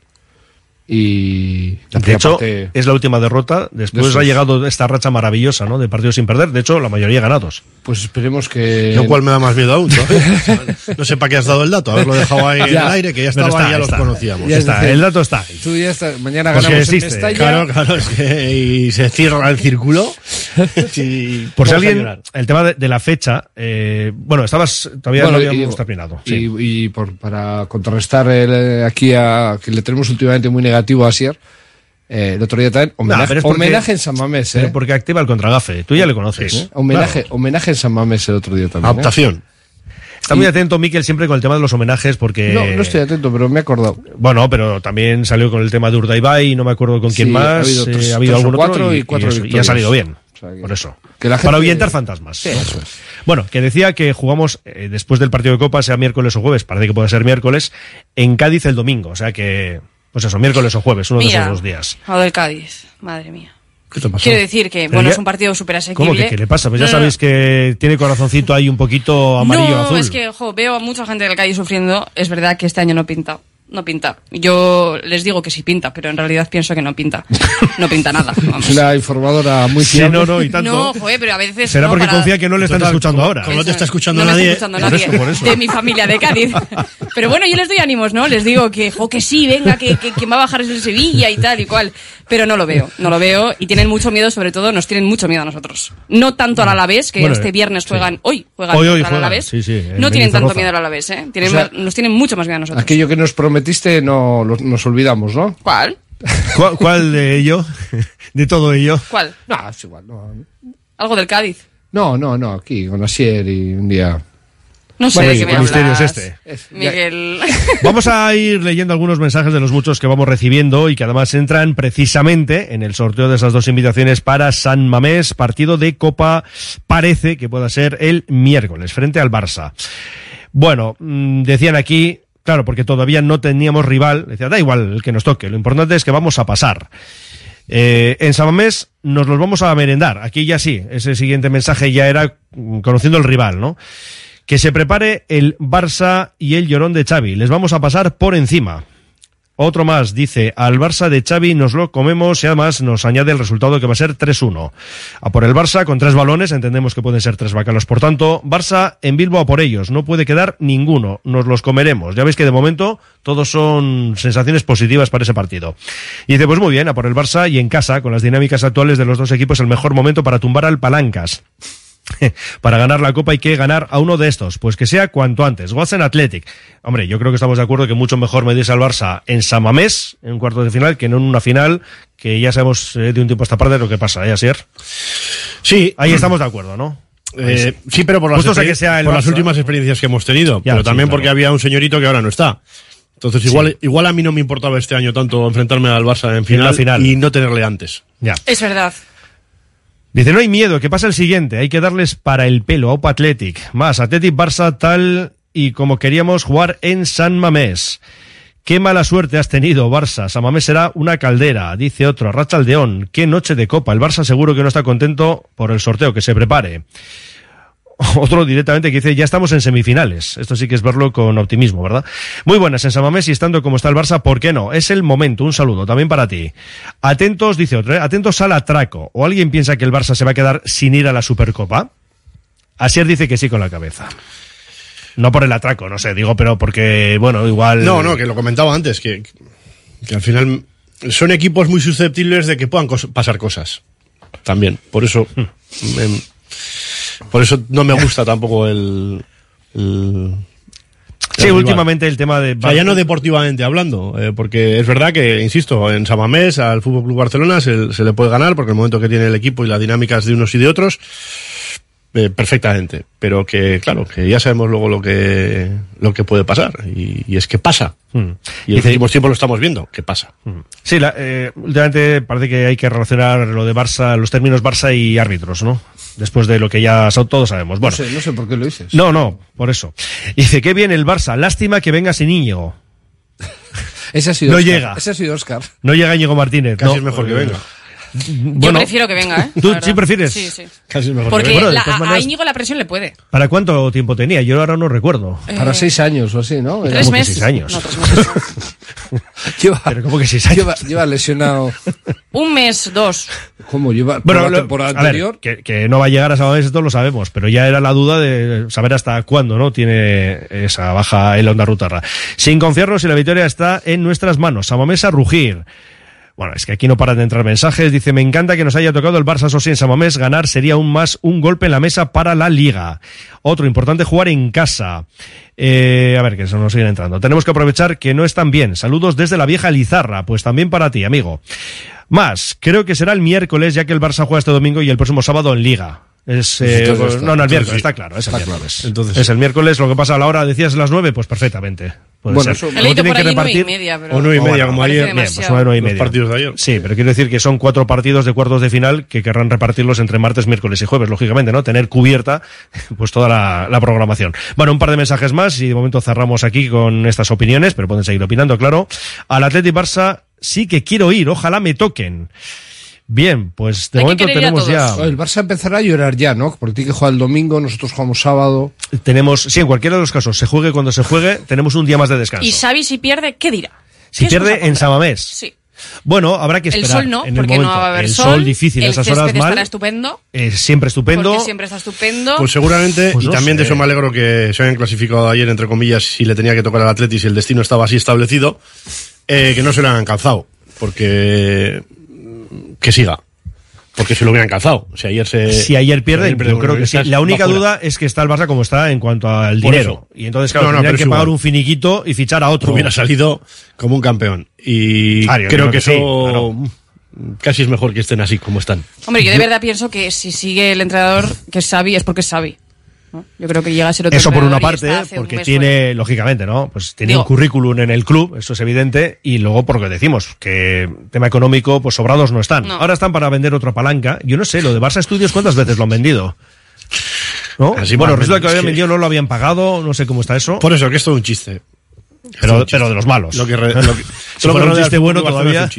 Y de hecho, parte... es la última derrota. Después de ha llegado esta racha maravillosa, ¿no? De partidos sin perder. De hecho, la mayoría ganados. Pues esperemos que... Lo cual me da más miedo aún, ¿no? No sé para qué has dado el dato. Haberlo dejado ahí en el aire, que ya estaba está, ahí, ya está, los conocíamos. Ya está, el dato está ahí. Tú ya está. Mañana pues ganamos en Mestalla. Claro, claro. Es que, y se cierra el círculo. Y por si alguien... El tema de, de la fecha... Eh, bueno, estabas... Todavía bueno, no habíamos terminado. Y, sí. y por, para contrarrestar el, aquí a... Que le tenemos últimamente muy negativo. Activo Asier, eh, el otro día también homenaje, nah, porque, homenaje en San Mamés, ¿eh? Pero porque activa el contragafe, tú ya le conoces. ¿Eh? Homenaje, claro. homenaje en San Mamés el otro día también. Adaptación. ¿Eh? Está y... muy atento Miquel siempre con el tema de los homenajes porque... No, no estoy atento, pero me he acordado. Bueno, pero también salió con el tema de Urdaibai, no me acuerdo con quién sí, más, ha habido, tres, eh, ha habido algún otro y, y, cuatro y, eso, y ha salido bien. Por eso. Que la gente... Para ahuyentar fantasmas. Sí, eso es. Bueno, que decía que jugamos eh, después del partido de Copa, sea miércoles o jueves, parece que puede ser miércoles, en Cádiz el domingo, o sea que... Pues eso, miércoles o jueves, uno Mira, de esos dos días. A lo del Cádiz, madre mía. ¿Qué te pasa? Quiero decir que, pero bueno, ya... es un partido súper asequible. ¿Cómo que qué le pasa? Pues no, ya no, sabéis no. que tiene corazoncito ahí un poquito amarillo no, azul. No, es que, ojo, veo a mucha gente del Cádiz sufriendo. Es verdad que este año no pinta. No pinta. Yo les digo que sí pinta, pero en realidad pienso que no pinta. No pinta nada. Vamos. Una informadora muy fiable. Sí, no, no, y tanto. No, joder, pero a veces... Será no porque para... confía que no le están Total, escuchando ahora. Como no te está escuchando no nadie. No escuchando nadie por eso, por eso. De mi familia de Cádiz. Pero bueno, yo les doy ánimos, ¿no? Les digo que, jo, que sí, venga, que, que, que va a bajar es el Sevilla y tal y cual. Pero no lo veo, no lo veo. Y tienen mucho miedo, sobre todo, nos tienen mucho miedo a nosotros. No tanto al Alavés, que bueno, este viernes juegan... Sí. Hoy juegan hoy, hoy, al Alavés. Sí, sí, no tienen tanto miedo al Alavés, ¿eh? Tienen o sea, más, nos tienen mucho más miedo a nosotros. Aquello que nos promete... Metiste, no nos olvidamos, ¿no? ¿Cuál? ¿Cuál, cuál de ello? ¿De todo ello? ¿Cuál? No, es igual. No. ¿Algo del Cádiz? No, no, no, aquí, con Asier y un día... No sé bueno, de qué me hablas, este. Miguel. Vamos a ir leyendo algunos mensajes de los muchos que vamos recibiendo y que además entran precisamente en el sorteo de esas dos invitaciones para San Mamés, partido de Copa, parece que pueda ser el miércoles, frente al Barça. Bueno, decían aquí, claro, porque todavía no teníamos rival, decían, da igual el que nos toque, lo importante es que vamos a pasar. Eh, en San Mamés nos los vamos a merendar, aquí ya sí, ese siguiente mensaje ya era conociendo el rival, ¿no? Que se prepare el Barça y el llorón de Xavi. Les vamos a pasar por encima. Otro más, dice, al Barça de Xavi nos lo comemos y además nos añade el resultado que va a ser tres uno. A por el Barça con tres balones, entendemos que pueden ser tres bacalos. Por tanto, Barça en Bilbao a por ellos. No puede quedar ninguno, nos los comeremos. Ya veis que de momento todos son sensaciones positivas para ese partido. Y dice, pues muy bien, a por el Barça y en casa, con las dinámicas actuales de los dos equipos, el mejor momento para tumbar al Palancas. Para ganar la Copa hay que ganar a uno de estos, pues que sea cuanto antes. Watson Athletic. Hombre, yo creo que estamos de acuerdo que mucho mejor medirse al Barça en San Mamés, en un cuarto de final, que no en una final, que ya sabemos eh, de un tiempo a esta parte lo que pasa, ¿eh, Asier? Sí. Ahí estamos de acuerdo, ¿no? Eh, sí. sí, pero por, las, que sea el por las últimas experiencias que hemos tenido, ya, pero sí, también claro. Porque había un señorito que ahora no está. Entonces igual sí. igual a mí no me importaba este año tanto enfrentarme al Barça en final, en la final. Y no tenerle antes. Ya. Es verdad. Dice, no hay miedo, que pasa el siguiente, hay que darles para el pelo, Opa Athletic, más Athletic Barça tal y como queríamos jugar en San Mamés. Qué mala suerte has tenido, Barça, San Mamés será una caldera, dice otro, Arrachaldeón, qué noche de Copa, el Barça seguro que no está contento por el sorteo, que se prepare. Otro directamente que dice, ya estamos en semifinales. Esto sí que es verlo con optimismo, ¿verdad? Muy buenas, en San Mamés y estando como está el Barça, ¿por qué no? Es el momento, un saludo también para ti. Atentos, dice otro, ¿eh? Atentos al atraco. ¿O alguien piensa que el Barça se va a quedar sin ir a la Supercopa? Asier dice que sí con la cabeza. No por el atraco, no sé, digo, pero porque, bueno, igual... No, no, que lo comentaba antes, que, que al final son equipos muy susceptibles de que puedan cos- pasar cosas. También, por eso... me... Por eso no me gusta tampoco el... el sí, el últimamente el tema de... O sea, ya no deportivamente hablando, eh, porque es verdad que, insisto, en San Mamés, al F C Barcelona se, se le puede ganar, porque el momento que tiene el equipo y las dinámicas de unos y de otros, eh, perfectamente. Pero que, claro, que ya sabemos luego lo que lo que puede pasar, y, y es que pasa. Mm. Y en los últimos tiempos lo estamos viendo, que pasa. Mm. Sí, la, eh, últimamente parece que hay que relacionar lo de Barça, los términos Barça y árbitros, ¿no? Después de lo que ya todos sabemos. Bueno, no sé, no sé por qué lo dices. No, no, por eso. Dice, qué bien el Barça, lástima que venga sin Íñigo. Ese ha sido no Oscar. llega. Ese ha sido Oscar. No llega Íñigo Martínez. Casi no, es mejor que venga. Bueno, yo prefiero que venga, ¿eh? ¿Tú sí prefieres? Sí, sí. Casi es mejor porque que venga. Bueno, la, maneras, a Íñigo la presión le puede. ¿Para cuánto tiempo tenía? Yo ahora no recuerdo. Eh... Para seis años o así, ¿no? Tres meses. Que seis años. No, tres meses. Lleva, pero ¿cómo que seis años? Lleva, lleva lesionado... Un mes, dos. ¿Cómo lleva? Bueno, por la temporada lo, a anterior. Ver, que, que no va a llegar a San Mamés, esto lo sabemos, pero ya era la duda de saber hasta cuándo, ¿no? Tiene esa baja en la onda rutarra. Sin confiarnos y la victoria está en nuestras manos. San Mamés a rugir. Bueno, es que aquí no paran de entrar mensajes. Dice, me encanta que nos haya tocado el Barça, eso sí, en San Mamés. Ganar sería aún más un golpe en la mesa para la Liga. Otro, importante jugar en casa. Eh, a ver, que eso nos sigue entrando. Tenemos que aprovechar que no están bien. Saludos desde la vieja Lizarra. Pues también para ti, amigo. Más, creo que será el miércoles, ya que el Barça juega este domingo y el próximo sábado en Liga. Es, eh, pues, está, no, no, el miércoles, sí. está claro, es el está miércoles. Claro. Entonces, es el miércoles, lo que pasa a la hora, decías las nueve, pues perfectamente. Puede bueno, ser. Eso, he leído por ahí nueve y media, pero... O nueve y media, bueno, como ayer. Bien, pues nueve y media. Los partidos de ayer. Sí, pero quiero decir que son cuatro partidos de cuartos de final que querrán repartirlos entre martes, miércoles y jueves, lógicamente, ¿no? Tener cubierta pues toda la, la programación. Bueno, un par de mensajes más y de momento cerramos aquí con estas opiniones, pero pueden seguir opinando, claro. Al Athletic Barça sí que quiero ir, ojalá me toquen. Bien, pues de hay momento tenemos ya... El Barça empezará a llorar ya, ¿no? Porque tiene que jugar el domingo, nosotros jugamos sábado... Tenemos, sí, en cualquiera de los casos, se juegue cuando se juegue, tenemos un día más de descanso. Y Xavi, si pierde, ¿qué dirá? Si ¿Qué pierde en San Mamés? Sí. Bueno, habrá que esperar. El sol no, en el porque momento. no va a haber el sol. El sol difícil, el esas horas mal. Estará estupendo. Eh, siempre estupendo. Porque siempre está estupendo. Pues seguramente, pues no y también sé. de eso me alegro que se hayan clasificado ayer, entre comillas, si le tenía que tocar al Atleti, si el destino estaba así establecido, eh, que no se lo han alcanzado, porque... que siga Porque se lo hubieran calzado. Si ayer se si ayer pierden, yo creo que sí. La única duda es que está el Barça como está en cuanto al dinero. Y entonces, claro, no, no, tendrían que pagar igual. Un finiquito y fichar a otro. Hubiera salido como un campeón. Y ah, creo, creo que, que eso... Sí, claro. Casi es mejor que estén así como están. Hombre, yo de verdad pienso que si sigue el entrenador que es Xavi es porque es Xavi, ¿no? Yo creo que llega a ser otro. Eso por una parte, porque un tiene, bueno. lógicamente, ¿no? Pues tiene Digo. un currículum en el club, eso es evidente, y luego porque decimos que tema económico, pues sobrados no están. No. Ahora están para vender otra palanca. Yo no sé, lo de Barça Studios, ¿cuántas veces lo han vendido? ¿No? Así bueno, resulta que lo habían vendido, no lo habían pagado, no sé cómo está eso. Por eso, que es todo un chiste. Pero, pero de los malos. Lo que, re, lo que si fuera un chiste bueno todavía.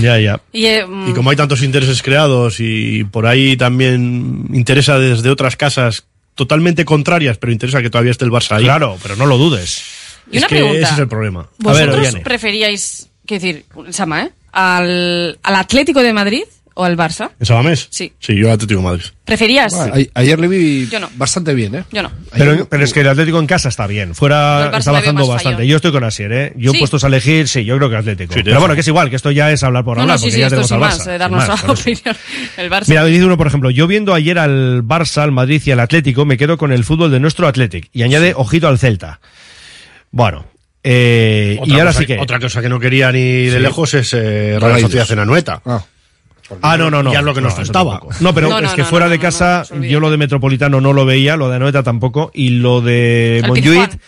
Ya, ya. Y, eh, y como hay tantos intereses creados y por ahí también interesa desde otras casas totalmente contrarias, pero interesa que todavía esté el Barça ahí. Claro, pero no lo dudes. Y es una que pregunta, ese es el problema. ¿Vosotros a ver, preferíais, qué decir, Sama, ¿eh? ¿Al, al Atlético de Madrid o al Barça? ¿En San Mamés? Sí. Sí, yo al Atlético de Madrid. ¿Preferías? Bueno, a, ayer le vi no. bastante bien, ¿eh? Yo no. Pero, pero es que el Atlético en casa está bien. Fuera está bajando bastante. Fallo. Yo estoy con Asier, ¿eh? Yo sí. puestos a elegir, sí, yo creo que Atlético. Sí, pero bueno, que es igual, que esto ya es hablar por no, hablar, no, sí, porque sí, ya tenemos al Barça. Más, eh, darnos más, la opinión. El Barça. Mira, dice uno, por ejemplo, yo viendo ayer al Barça, al Madrid y al Atlético, me quedo con el fútbol de nuestro Athletic. Y añade, sí. ojito al Celta. Bueno. Eh, y ahora cosa, sí que... Otra cosa que no quería ni de sí. lejos es eh, Real Sociedad en Anoeta. Ah. Ah, no, no, no. Ya es lo que nos faltaba. No, no, pero no, no, es que no, fuera no, de casa no, no, no, yo lo de Metropolitano no lo veía, lo de Anoeta tampoco, y lo de Montjuïc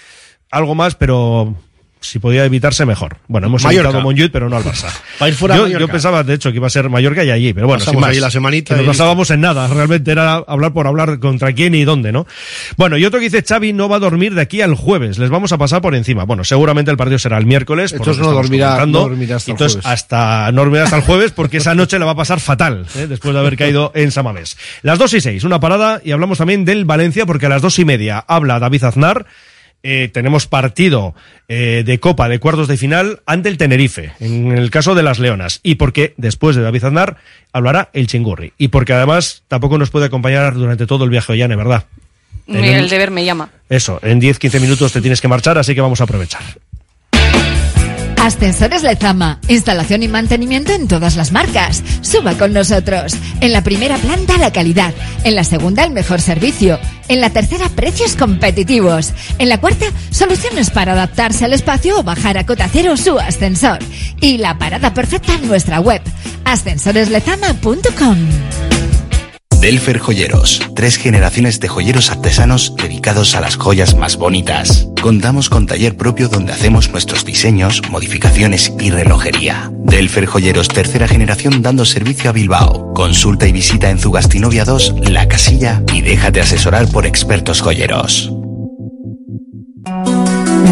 algo más, pero si podía evitarse mejor. Bueno, hemos Mallorca. evitado Montjuïc, pero no al Barça. Para ir fuera yo, yo pensaba, de hecho, que iba a ser Mallorca y allí, pero bueno, sin más, ahí la semanita que nos pasábamos y... en nada, realmente era hablar por hablar contra quién y dónde, ¿no? Bueno, y otro que dice, Xavi no va a dormir de aquí al jueves, les vamos a pasar por encima. Bueno, seguramente el partido será el miércoles, entonces no dormirá, no dormirá hasta entonces, el jueves. Hasta, no dormirá hasta el jueves, porque esa noche la va a pasar fatal, ¿eh? Después de haber caído en San Mamés. Las dos y seis, una parada, y hablamos también del Valencia, porque a las dos y media habla David Aznar. Eh, tenemos partido eh, de Copa de cuartos de final ante el Tenerife, en el caso de las Leonas. Y porque después de David Aznar hablará el Chingurri. Y porque además tampoco nos puede acompañar durante todo el viaje a Ollane, ¿verdad? En, el deber me llama. Eso, en diez quince minutos te tienes que marchar, así que vamos a aprovechar. Ascensores Lezama. Instalación y mantenimiento en todas las marcas. Suba con nosotros. En la primera planta, la calidad. En la segunda, el mejor servicio. En la tercera, precios competitivos. En la cuarta, soluciones para adaptarse al espacio o bajar a cota cero su ascensor. Y la parada perfecta en nuestra web. ascensores lezama punto com. Delfer Joyeros, tres generaciones de joyeros artesanos dedicados a las joyas más bonitas. Contamos con taller propio donde hacemos nuestros diseños, modificaciones y relojería. Delfer Joyeros, tercera generación, dando servicio a Bilbao. Consulta y visita en Zugastinovia dos, La Casilla, y déjate asesorar por expertos joyeros.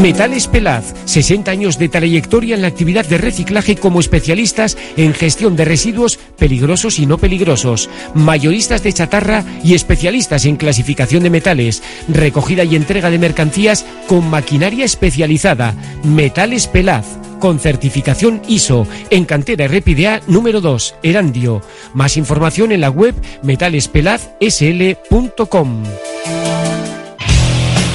Metales Pelaz, sesenta años de trayectoria en la actividad de reciclaje como especialistas en gestión de residuos peligrosos y no peligrosos, mayoristas de chatarra y especialistas en clasificación de metales, recogida y entrega de mercancías con maquinaria especializada. Metales Pelaz, con certificación I S O, en cantera R P D A número dos, Erandio. Más información en la web metales pelaz ese ele punto com.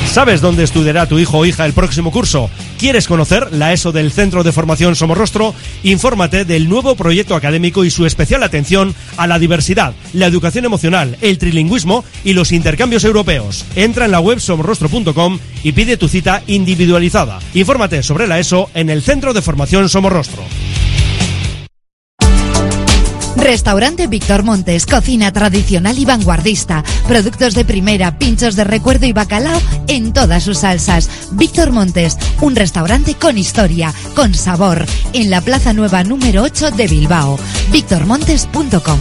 ¿Sabes dónde estudiará tu hijo o hija el próximo curso? ¿Quieres conocer la ESO del Centro de Formación Somorrostro? Infórmate del nuevo proyecto académico y su especial atención a la diversidad, la educación emocional, el trilingüismo y los intercambios europeos. Entra en la web somorrostro punto com y pide tu cita individualizada. Infórmate sobre la ESO en el Centro de Formación Somorrostro. Restaurante Víctor Montes, cocina tradicional y vanguardista, productos de primera, pinchos de recuerdo y bacalao en todas sus salsas. Víctor Montes, un restaurante con historia, con sabor, en la Plaza Nueva número ocho de Bilbao. víctor montes punto com.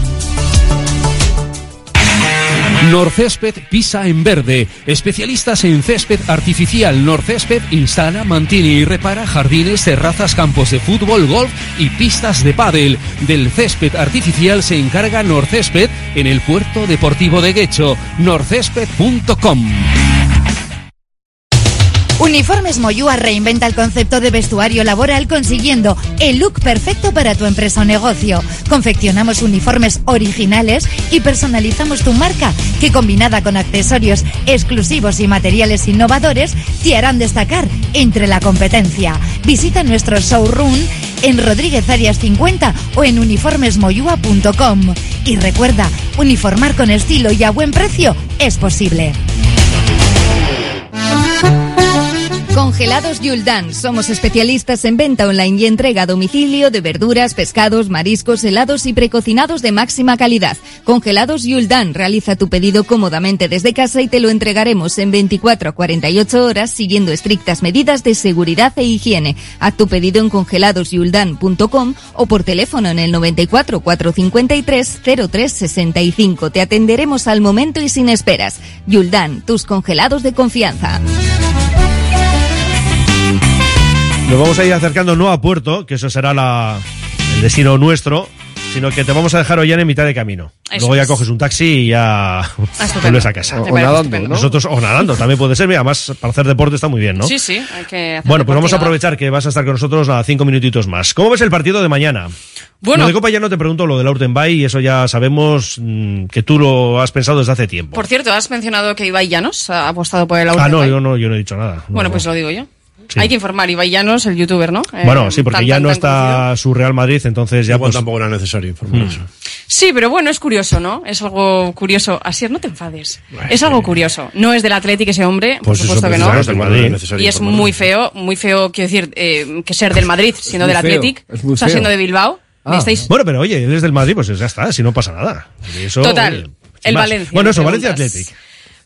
Norcésped pisa en verde. Especialistas en césped artificial. Norcésped instala, mantiene y repara jardines, terrazas, campos de fútbol, golf y pistas de pádel. Del césped artificial se encarga Norcésped en el puerto deportivo de Getxo. norcésped punto com. Uniformes Moyúa reinventa el concepto de vestuario laboral consiguiendo el look perfecto para tu empresa o negocio. Confeccionamos uniformes originales y personalizamos tu marca, que combinada con accesorios exclusivos y materiales innovadores te harán destacar entre la competencia. Visita nuestro showroom en Rodríguez Arias cincuenta o en uniformes moyua punto com. Y recuerda, uniformar con estilo y a buen precio es posible. Congelados Yuldan. Somos especialistas en venta online y entrega a domicilio de verduras, pescados, mariscos, helados y precocinados de máxima calidad. Congelados Yuldan. Realiza tu pedido cómodamente desde casa y te lo entregaremos en veinticuatro a cuarenta y ocho horas siguiendo estrictas medidas de seguridad e higiene. Haz tu pedido en congelados yuldan punto com o por teléfono en el noventa y cuatro, cuatrocientos cincuenta y tres, cero tres sesenta y cinco. Te atenderemos al momento y sin esperas. Yuldan, tus congelados de confianza. Nos vamos a ir acercando no a Puerto, que eso será la, el destino nuestro, sino que te vamos a dejar hoy en mitad de camino. Eso Luego ya es. Coges un taxi y ya vuelves a casa. O, o nadando, ¿no? Nosotros, o nadando, también puede ser. Además, para hacer deporte está muy bien, ¿no? Sí, sí. Hay que hacer bueno, pues vamos a aprovechar que vas a estar con nosotros a cinco minutitos más. ¿Cómo ves el partido de mañana? Bueno, lo de Copa ya no te pregunto, lo del Aurtenbay, eso ya sabemos mmm, que tú lo has pensado desde hace tiempo. Por cierto, has mencionado que Ibai Llanos ha apostado por el Aurtenbay. Ah, no, yo no, yo no he dicho nada. Bueno, no, pues no. Lo digo yo. Sí. Hay que informar, Ibai Llanos, el youtuber, ¿no? Bueno, eh, sí, porque tan, ya tan, no está conocido. Su Real Madrid, entonces ya pues... tampoco era necesario informar mm. eso. Sí, pero bueno, es curioso, ¿no? Es algo curioso. Asier, no te enfades. Bueno, es algo curioso. No es del Athletic ese hombre, por pues supuesto que no. no y es muy feo, muy feo, quiero decir, eh, que ser del Madrid, siendo del Athletic, o sea, siendo de Bilbao. Ah. Estáis... Bueno, pero oye, desde el Madrid, pues ya está, si no pasa nada. Eso, total, oye, el más. Valencia. Bueno, eso, Valencia Athletic.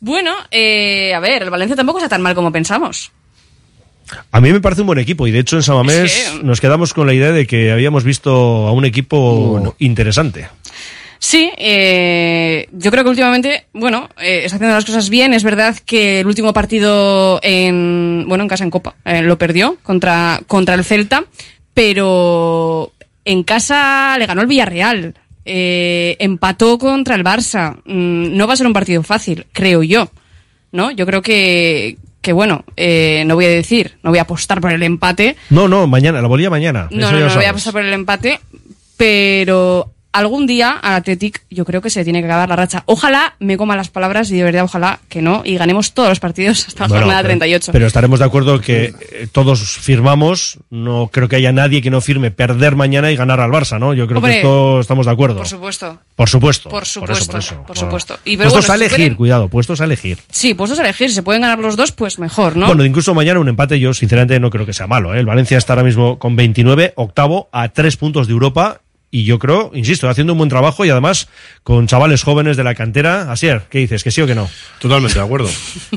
Bueno, eh, a ver, el Valencia tampoco está tan mal como pensamos. A mí me parece un buen equipo y de hecho en San Mamés sí. Nos quedamos con la idea de que habíamos visto a un equipo bueno. interesante. Sí, eh, yo creo que últimamente, bueno, eh, está haciendo las cosas bien. Es verdad que el último partido en, bueno, en casa en Copa eh, lo perdió contra, contra el Celta, pero en casa le ganó el Villarreal, eh, empató contra el Barça. Mm, no va a ser un partido fácil, creo yo, ¿no? Yo creo que... Que bueno, eh, no voy a decir, no voy a apostar por el empate. No, no, mañana, la bolilla mañana. No, no, no, no voy a apostar por el empate, pero algún día al Athletic yo creo que se tiene que acabar la racha. Ojalá me coma las palabras y de verdad ojalá que no y ganemos todos los partidos hasta la bueno, jornada treinta y ocho. Pero estaremos de acuerdo que eh, todos firmamos, no creo que haya nadie que no firme perder mañana y ganar al Barça, ¿no? Yo creo Hombre, que esto estamos de acuerdo. Por supuesto. Por supuesto, por supuesto, por, eso, por, eso. por supuesto. Y, pero puestos bueno, a elegir, si pueden... cuidado, puestos a elegir. Sí, puestos a elegir, si se pueden ganar los dos, pues mejor, ¿no? Bueno, incluso mañana un empate yo sinceramente no creo que sea malo, ¿eh? El Valencia está ahora mismo con veintinueve, octavo, a tres puntos de Europa y yo creo, insisto, haciendo un buen trabajo y además con chavales jóvenes de la cantera. Asier, ¿qué dices? ¿Que sí o que no? Totalmente de acuerdo.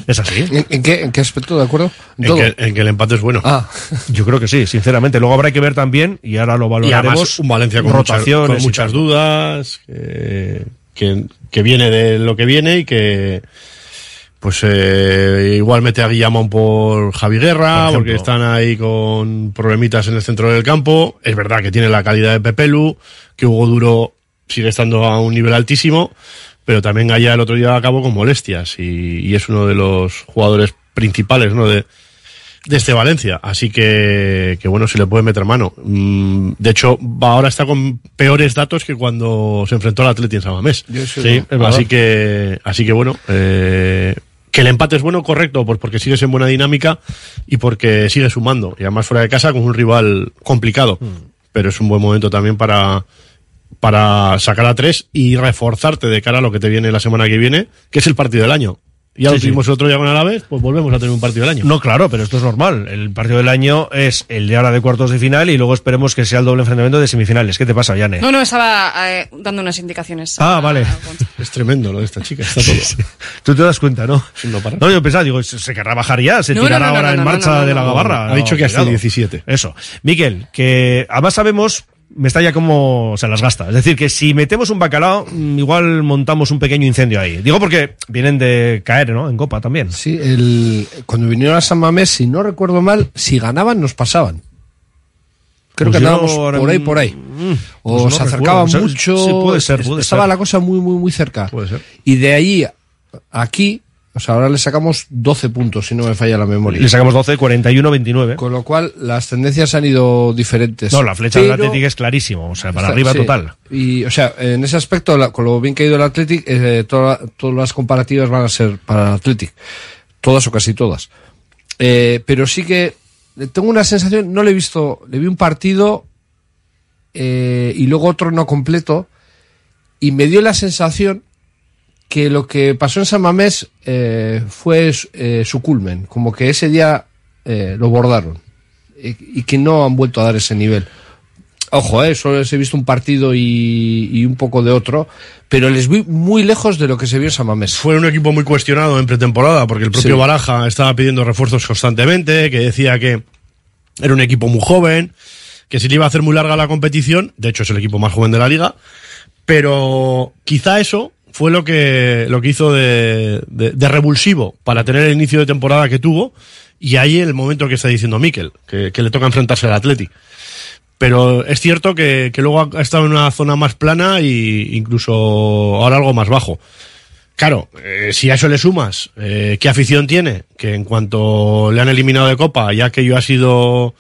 ¿Es así? ¿En, en, qué, ¿En qué aspecto de acuerdo? En, ¿En, que, en que el empate es bueno. Ah. Yo creo que sí, sinceramente. Luego habrá que ver también, y ahora lo valoraremos, y además, un Valencia con, rotaciones, mucha, con muchas dudas, eh, que, que viene de lo que viene y que... Pues eh, igual mete a Guillamón por Javi Guerra, por porque están ahí con problemitas en el centro del campo. Es verdad que tiene la calidad de Pepelu, que Hugo Duro sigue estando a un nivel altísimo, pero también Gaya el otro día acabó con molestias y, y es uno de los jugadores principales, ¿no? de, de este Valencia. Así que, que bueno, si le puede meter mano. De hecho, ahora está con peores datos que cuando se enfrentó al Atleti en San Mamés. Sí, así que, así que bueno... Eh, Que el empate es bueno, correcto, pues porque sigues en buena dinámica y porque sigues sumando. Y además fuera de casa con un rival complicado. Mm. Pero es un buen momento también para, para sacar a tres y reforzarte de cara a lo que te viene la semana que viene, que es el partido del año. Ya sí, lo tuvimos sí. otro día con Alavés, pues volvemos a tener un partido del año. No, claro, pero esto es normal. El partido del año es el de ahora de cuartos de final y luego esperemos que sea el doble enfrentamiento de semifinales. ¿Qué te pasa, Yane? No, no, estaba eh, dando unas indicaciones. Ah, a, vale. A es tremendo lo de esta chica, está todo. Sí, sí. Tú te das cuenta, ¿no? No, no yo pensaba, digo, se querrá bajar ya, se no, tirará no, no, ahora no, no, en no, marcha no, no, de la gabarra. No, no, no, ha dicho no, que hasta el diecisiete. Eso. Miquel, que además sabemos... Mestalla como se las gasta. Es decir, que si metemos un bacalao, igual montamos un pequeño incendio ahí. Digo porque vienen de caer, ¿no? En Copa también. Sí, el... cuando vinieron a San Mamés, si no recuerdo mal, si ganaban, nos pasaban. Creo pues que andábamos no, por ahí, por ahí. O pues no se acercaban recuerdo. mucho. Sí, puede ser, puede estaba ser. La cosa muy, muy, muy cerca. Puede ser. Y de ahí aquí... O sea, ahora le sacamos doce puntos, si no me falla la memoria. Le sacamos doce, cuarenta y uno, veintinueve. Con lo cual, las tendencias han ido diferentes. No, la flecha pero... del Athletic es clarísimo, o sea, para Está, arriba sí. total. Y, o sea, en ese aspecto, la, con lo bien que ha ido el Athletic, eh, toda, todas las comparativas van a ser para el Athletic. Todas o casi todas. Eh, pero sí que tengo una sensación, no le he visto, le vi un partido eh, y luego otro no completo, y me dio la sensación que lo que pasó en San Mamés eh, fue eh, su culmen, como que ese día eh, lo bordaron eh, y que no han vuelto a dar ese nivel. Ojo, eh, solo les he visto un partido y, y un poco de otro, pero les vi muy lejos de lo que se vio en San Mamés. Fue un equipo muy cuestionado en pretemporada, porque el propio sí. Baraja estaba pidiendo refuerzos constantemente, que decía que era un equipo muy joven, que se le iba a hacer muy larga la competición. De hecho, es el equipo más joven de la liga, pero quizá eso fue lo que lo que hizo de, de, de revulsivo para tener el inicio de temporada que tuvo, y ahí el momento que está diciendo Mikel, que, que le toca enfrentarse al Athletic. Pero es cierto que, que luego ha estado en una zona más plana e incluso ahora algo más bajo. Claro, eh, si a eso le sumas eh, qué afición tiene, que en cuanto le han eliminado de Copa, ya que yo ha sido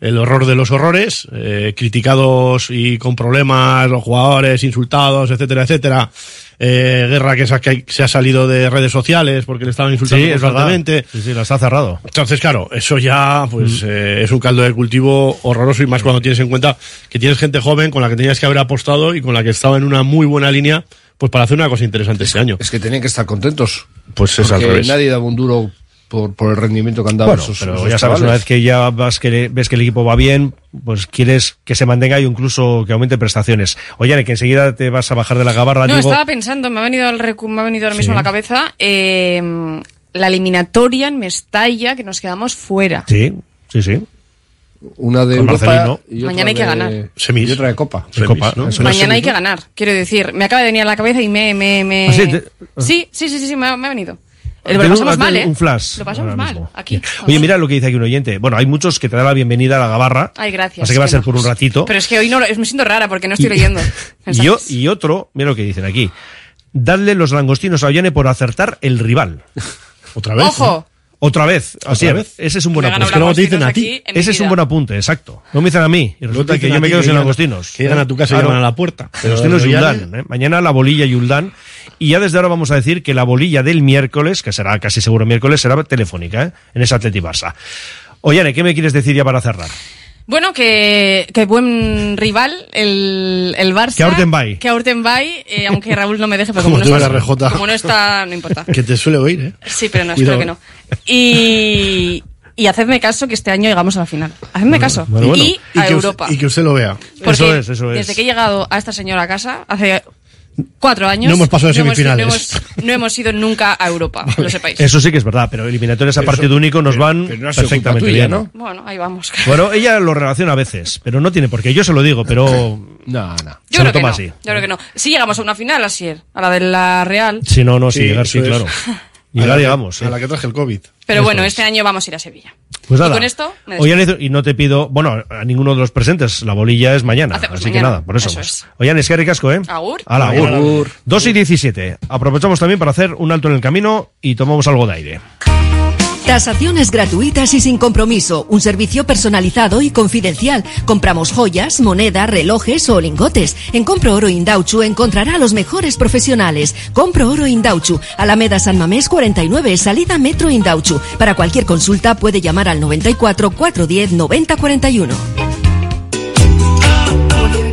el horror de los horrores, eh, criticados y con problemas, los jugadores insultados, etcétera, etcétera. Eh, guerra que se ha salido de redes sociales porque le estaban insultando sí, constantemente. Sí, sí, las ha cerrado. Entonces, claro, eso ya pues mm. eh, es un caldo de cultivo horroroso, y más cuando tienes en cuenta que tienes gente joven con la que tenías que haber apostado y con la que estaba en una muy buena línea, pues para hacer una cosa interesante es, este año. Es que tenían que estar contentos. Pues es al revés. Nadie daba un duro por, por el rendimiento que han dado. Bueno, esos, pero esos ya sabes, una vez que ya vas que, ves que el equipo va bien, pues quieres que se mantenga y incluso que aumente prestaciones. Oye, que enseguida te vas a bajar de la gabarra. No, digo... estaba pensando, me ha venido, el recu- me ha venido ahora mismo sí. a la cabeza eh, la eliminatoria en Mestalla, que nos quedamos fuera. Sí, sí, sí. Una de Con Europa y otra mañana hay que de... ganar. Semis. Y otra de Copa. Semis, Copa ¿no? Mañana semis, hay que ganar, quiero decir. Me acaba de venir a la cabeza y me... me, me... ¿Ah, sí? Te... Sí, sí, sí, sí, sí, me ha, me ha venido. Lo pasamos un, mal, ¿eh? Un flash. Lo pasamos mal, mismo. Aquí. Oye, mira lo que dice aquí un oyente. Bueno, hay muchos que te dan la bienvenida a la gabarra. Ay, gracias. Así que va a ser no. por un ratito. Pero es que hoy no, me siento rara porque no estoy y, leyendo. Yo, y otro, mira lo que dicen aquí. Dadle los langostinos a Ollane por acertar el rival. Otra vez. ¡Ojo! ¿Eh? Otra vez, así Otra vez. Ese es un buen apunte. Es que luego te dicen a ti. Ese es un buen apunte, exacto. No me dicen a mí. Y resulta que yo me quedo sin langostinos. Que llegan a tu casa y llegan a la puerta. Langostinos y Uldán. ¿eh? Mañana la bolilla y Uldán. Y ya desde ahora vamos a decir que la bolilla del miércoles, que será casi seguro miércoles, será telefónica, ¿eh? En ese Athletic Barça. Ollane, ¿qué me quieres decir ya para cerrar? Bueno, que, que buen rival el, el Barça. Que aurten bai. Que aurten bai, eh, aunque Raúl no me deje, pero como, como, no está, como no está, no importa. Que te suele oír, ¿eh? Sí, pero no, espero que no. Y, y hacedme caso que este año llegamos a la final. Hacedme caso. Bueno, bueno, y bueno. a y Europa. Usted, y que usted lo vea. Porque eso es, eso es. Desde que he llegado a esta señora a casa, hace... Cuatro años. No hemos pasado de semifinales. No hemos, no hemos, no hemos ido nunca a Europa, vale. Lo sepáis. Eso sí que es verdad, pero eliminatorias a eso, partido único nos pero, van pero no perfectamente tuya, bien, ¿no? Bueno, ahí vamos. Bueno, ella lo relaciona a veces, pero no tiene por qué. Yo se lo digo, pero... No, no. Yo, se creo, lo toma que no. Así. Yo creo que no. Si llegamos a una final, así es, a la de la Real. Si no, no, si sí, llegar, sí, es. Claro. Y ahora llegamos. A la que traje el COVID. Pero bueno, este año vamos a ir a Sevilla. Pues nada. Y con esto me Ollane, y no te pido, bueno, a ninguno de los presentes, la bolilla es mañana. Hacemos así mañana. Que nada, por eso. Eso es. Ollane, es que ricasco, ¿eh? Agur. Ala, agur. Agur. dos y diecisiete. Aprovechamos también para hacer un alto en el camino y tomamos algo de aire. Tasaciones gratuitas y sin compromiso, un servicio personalizado y confidencial. Compramos joyas, moneda, relojes o lingotes. En Compro Oro Indauchu encontrará a los mejores profesionales. Compro Oro Indauchu, Alameda San Mamés cuarenta y nueve, salida Metro Indauchu. Para cualquier consulta puede llamar al noventa y cuatro, cuatrocientos diez, noventa cuarenta y uno.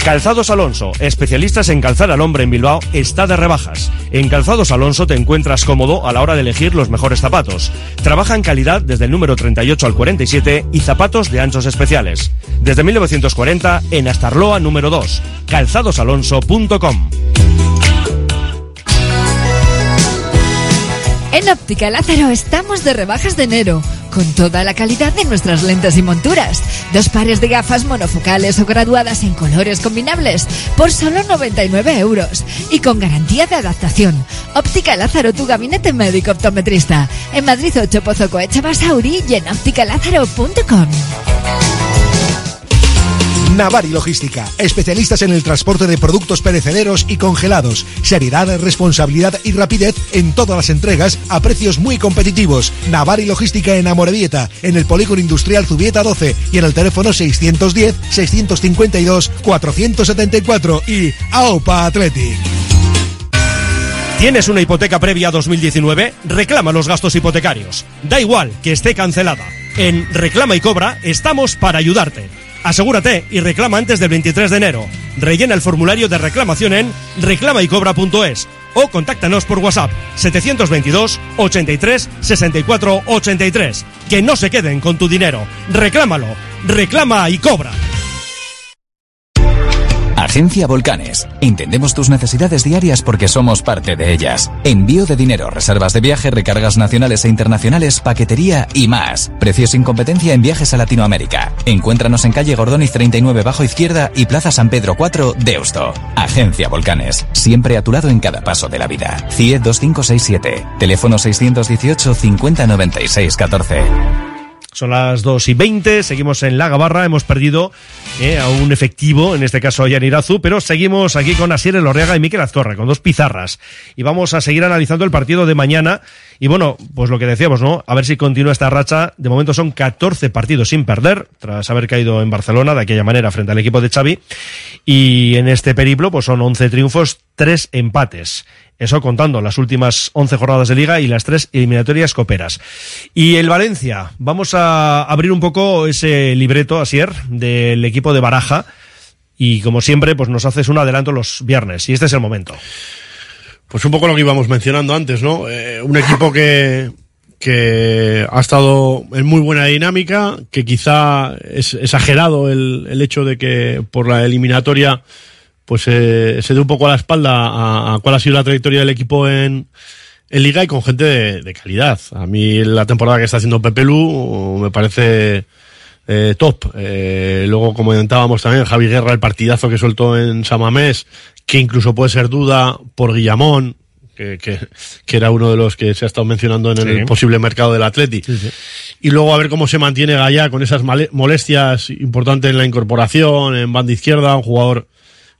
Calzados Alonso, especialistas en calzar al hombre en Bilbao, está de rebajas. En Calzados Alonso te encuentras cómodo a la hora de elegir los mejores zapatos. Trabaja en calidad desde el número treinta y ocho al cuarenta y siete y zapatos de anchos especiales. Desde mil novecientos cuarenta en Astarloa número dos, calzados alonso punto com. En Óptica Lázaro estamos de rebajas de enero, con toda la calidad de nuestras lentes y monturas. Dos pares de gafas monofocales o graduadas en colores combinables por solo noventa y nueve euros y con garantía de adaptación. Óptica Lázaro, tu gabinete médico optometrista. En Madrid ocho, Pozo Coeche, Basauri, y en óptica lázaro punto com. Navari Logística, especialistas en el transporte de productos perecederos y congelados. Seriedad, responsabilidad y rapidez en todas las entregas a precios muy competitivos. Navari Logística en Amorebieta, en el Polígono Industrial Zubieta doce y en el teléfono seiscientos diez, seiscientos cincuenta y dos, cuatrocientos setenta y cuatro y A O P A Athletic. ¿Tienes una hipoteca previa a dos mil diecinueve? Reclama los gastos hipotecarios. Da igual que esté cancelada. En Reclama y Cobra estamos para ayudarte. Asegúrate y reclama antes del veintitrés de enero. Rellena el formulario de reclamación en reclamaycobra punto es o contáctanos por WhatsApp setecientos veintidós ochenta y tres sesenta y cuatro ochenta y tres. Que no se queden con tu dinero. Reclámalo. Reclama y cobra. Agencia Volcanes. Entendemos tus necesidades diarias porque somos parte de ellas. Envío de dinero, reservas de viaje, recargas nacionales e internacionales, paquetería y más. Precios sin competencia en viajes a Latinoamérica. Encuéntranos en calle Gordóniz treinta y nueve bajo izquierda y Plaza San Pedro cuatro, Deusto. Agencia Volcanes. Siempre a tu lado en cada paso de la vida. C I E dos cinco seis siete. Teléfono seiscientos dieciocho cincuenta noventa y seis catorce. Son las dos y veinte, seguimos en la Gabarra, hemos perdido eh, a un efectivo, en este caso a Jan Irazu, pero seguimos aquí con Asier Elorriaga y Mikel Azcorra, con dos pizarras. Y vamos a seguir analizando el partido de mañana, y bueno, pues lo que decíamos, ¿no? A ver si continúa esta racha, de momento son catorce partidos sin perder, tras haber caído en Barcelona de aquella manera frente al equipo de Xavi, y en este periplo pues son once triunfos, tres empates. Eso contando las últimas once jornadas de Liga y las tres eliminatorias coperas. Y el Valencia, vamos a abrir un poco ese libreto, Asier, del equipo de Baraja. Y como siempre, pues nos haces un adelanto los viernes. Y este es el momento. Pues un poco lo que íbamos mencionando antes, ¿no? Eh, un equipo que, que ha estado en muy buena dinámica, que quizá es exagerado el, el hecho de que por la eliminatoria pues eh, se dé un poco a la espalda a, a cuál ha sido la trayectoria del equipo en, en Liga y con gente de, de calidad. A mí la temporada que está haciendo Pepe Lu me parece eh, top. Eh, luego, como comentábamos también, Javi Guerra, el partidazo que soltó en San Mamés, que incluso puede ser duda por Guillamón, que, que, que era uno de los que se ha estado mencionando en el sí. posible mercado del Athletic. Sí, sí. Y luego a ver cómo se mantiene Gallá con esas molestias importantes en la incorporación, en banda izquierda, un jugador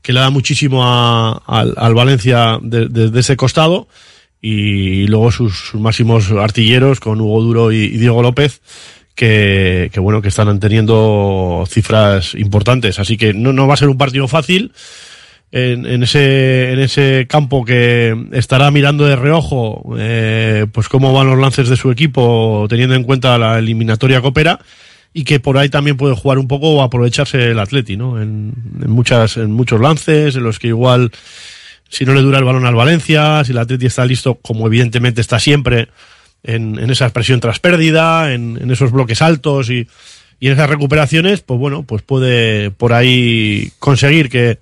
que le da muchísimo a, al, al Valencia desde de, de ese costado, y luego sus, sus máximos artilleros con Hugo Duro y, y Diego López, que, que bueno, que están teniendo cifras importantes, así que no, no va a ser un partido fácil en, en ese en ese campo que estará mirando de reojo eh, pues cómo van los lances de su equipo, teniendo en cuenta la eliminatoria copera, y que por ahí también puede jugar un poco o aprovecharse el Atleti, ¿no? En, en muchas, en muchos lances, en los que igual, si no le dura el balón al Valencia, si el Atleti está listo, como evidentemente está siempre, en, en esa presión tras pérdida, en, en esos bloques altos y, y en esas recuperaciones, pues bueno, pues puede por ahí conseguir que,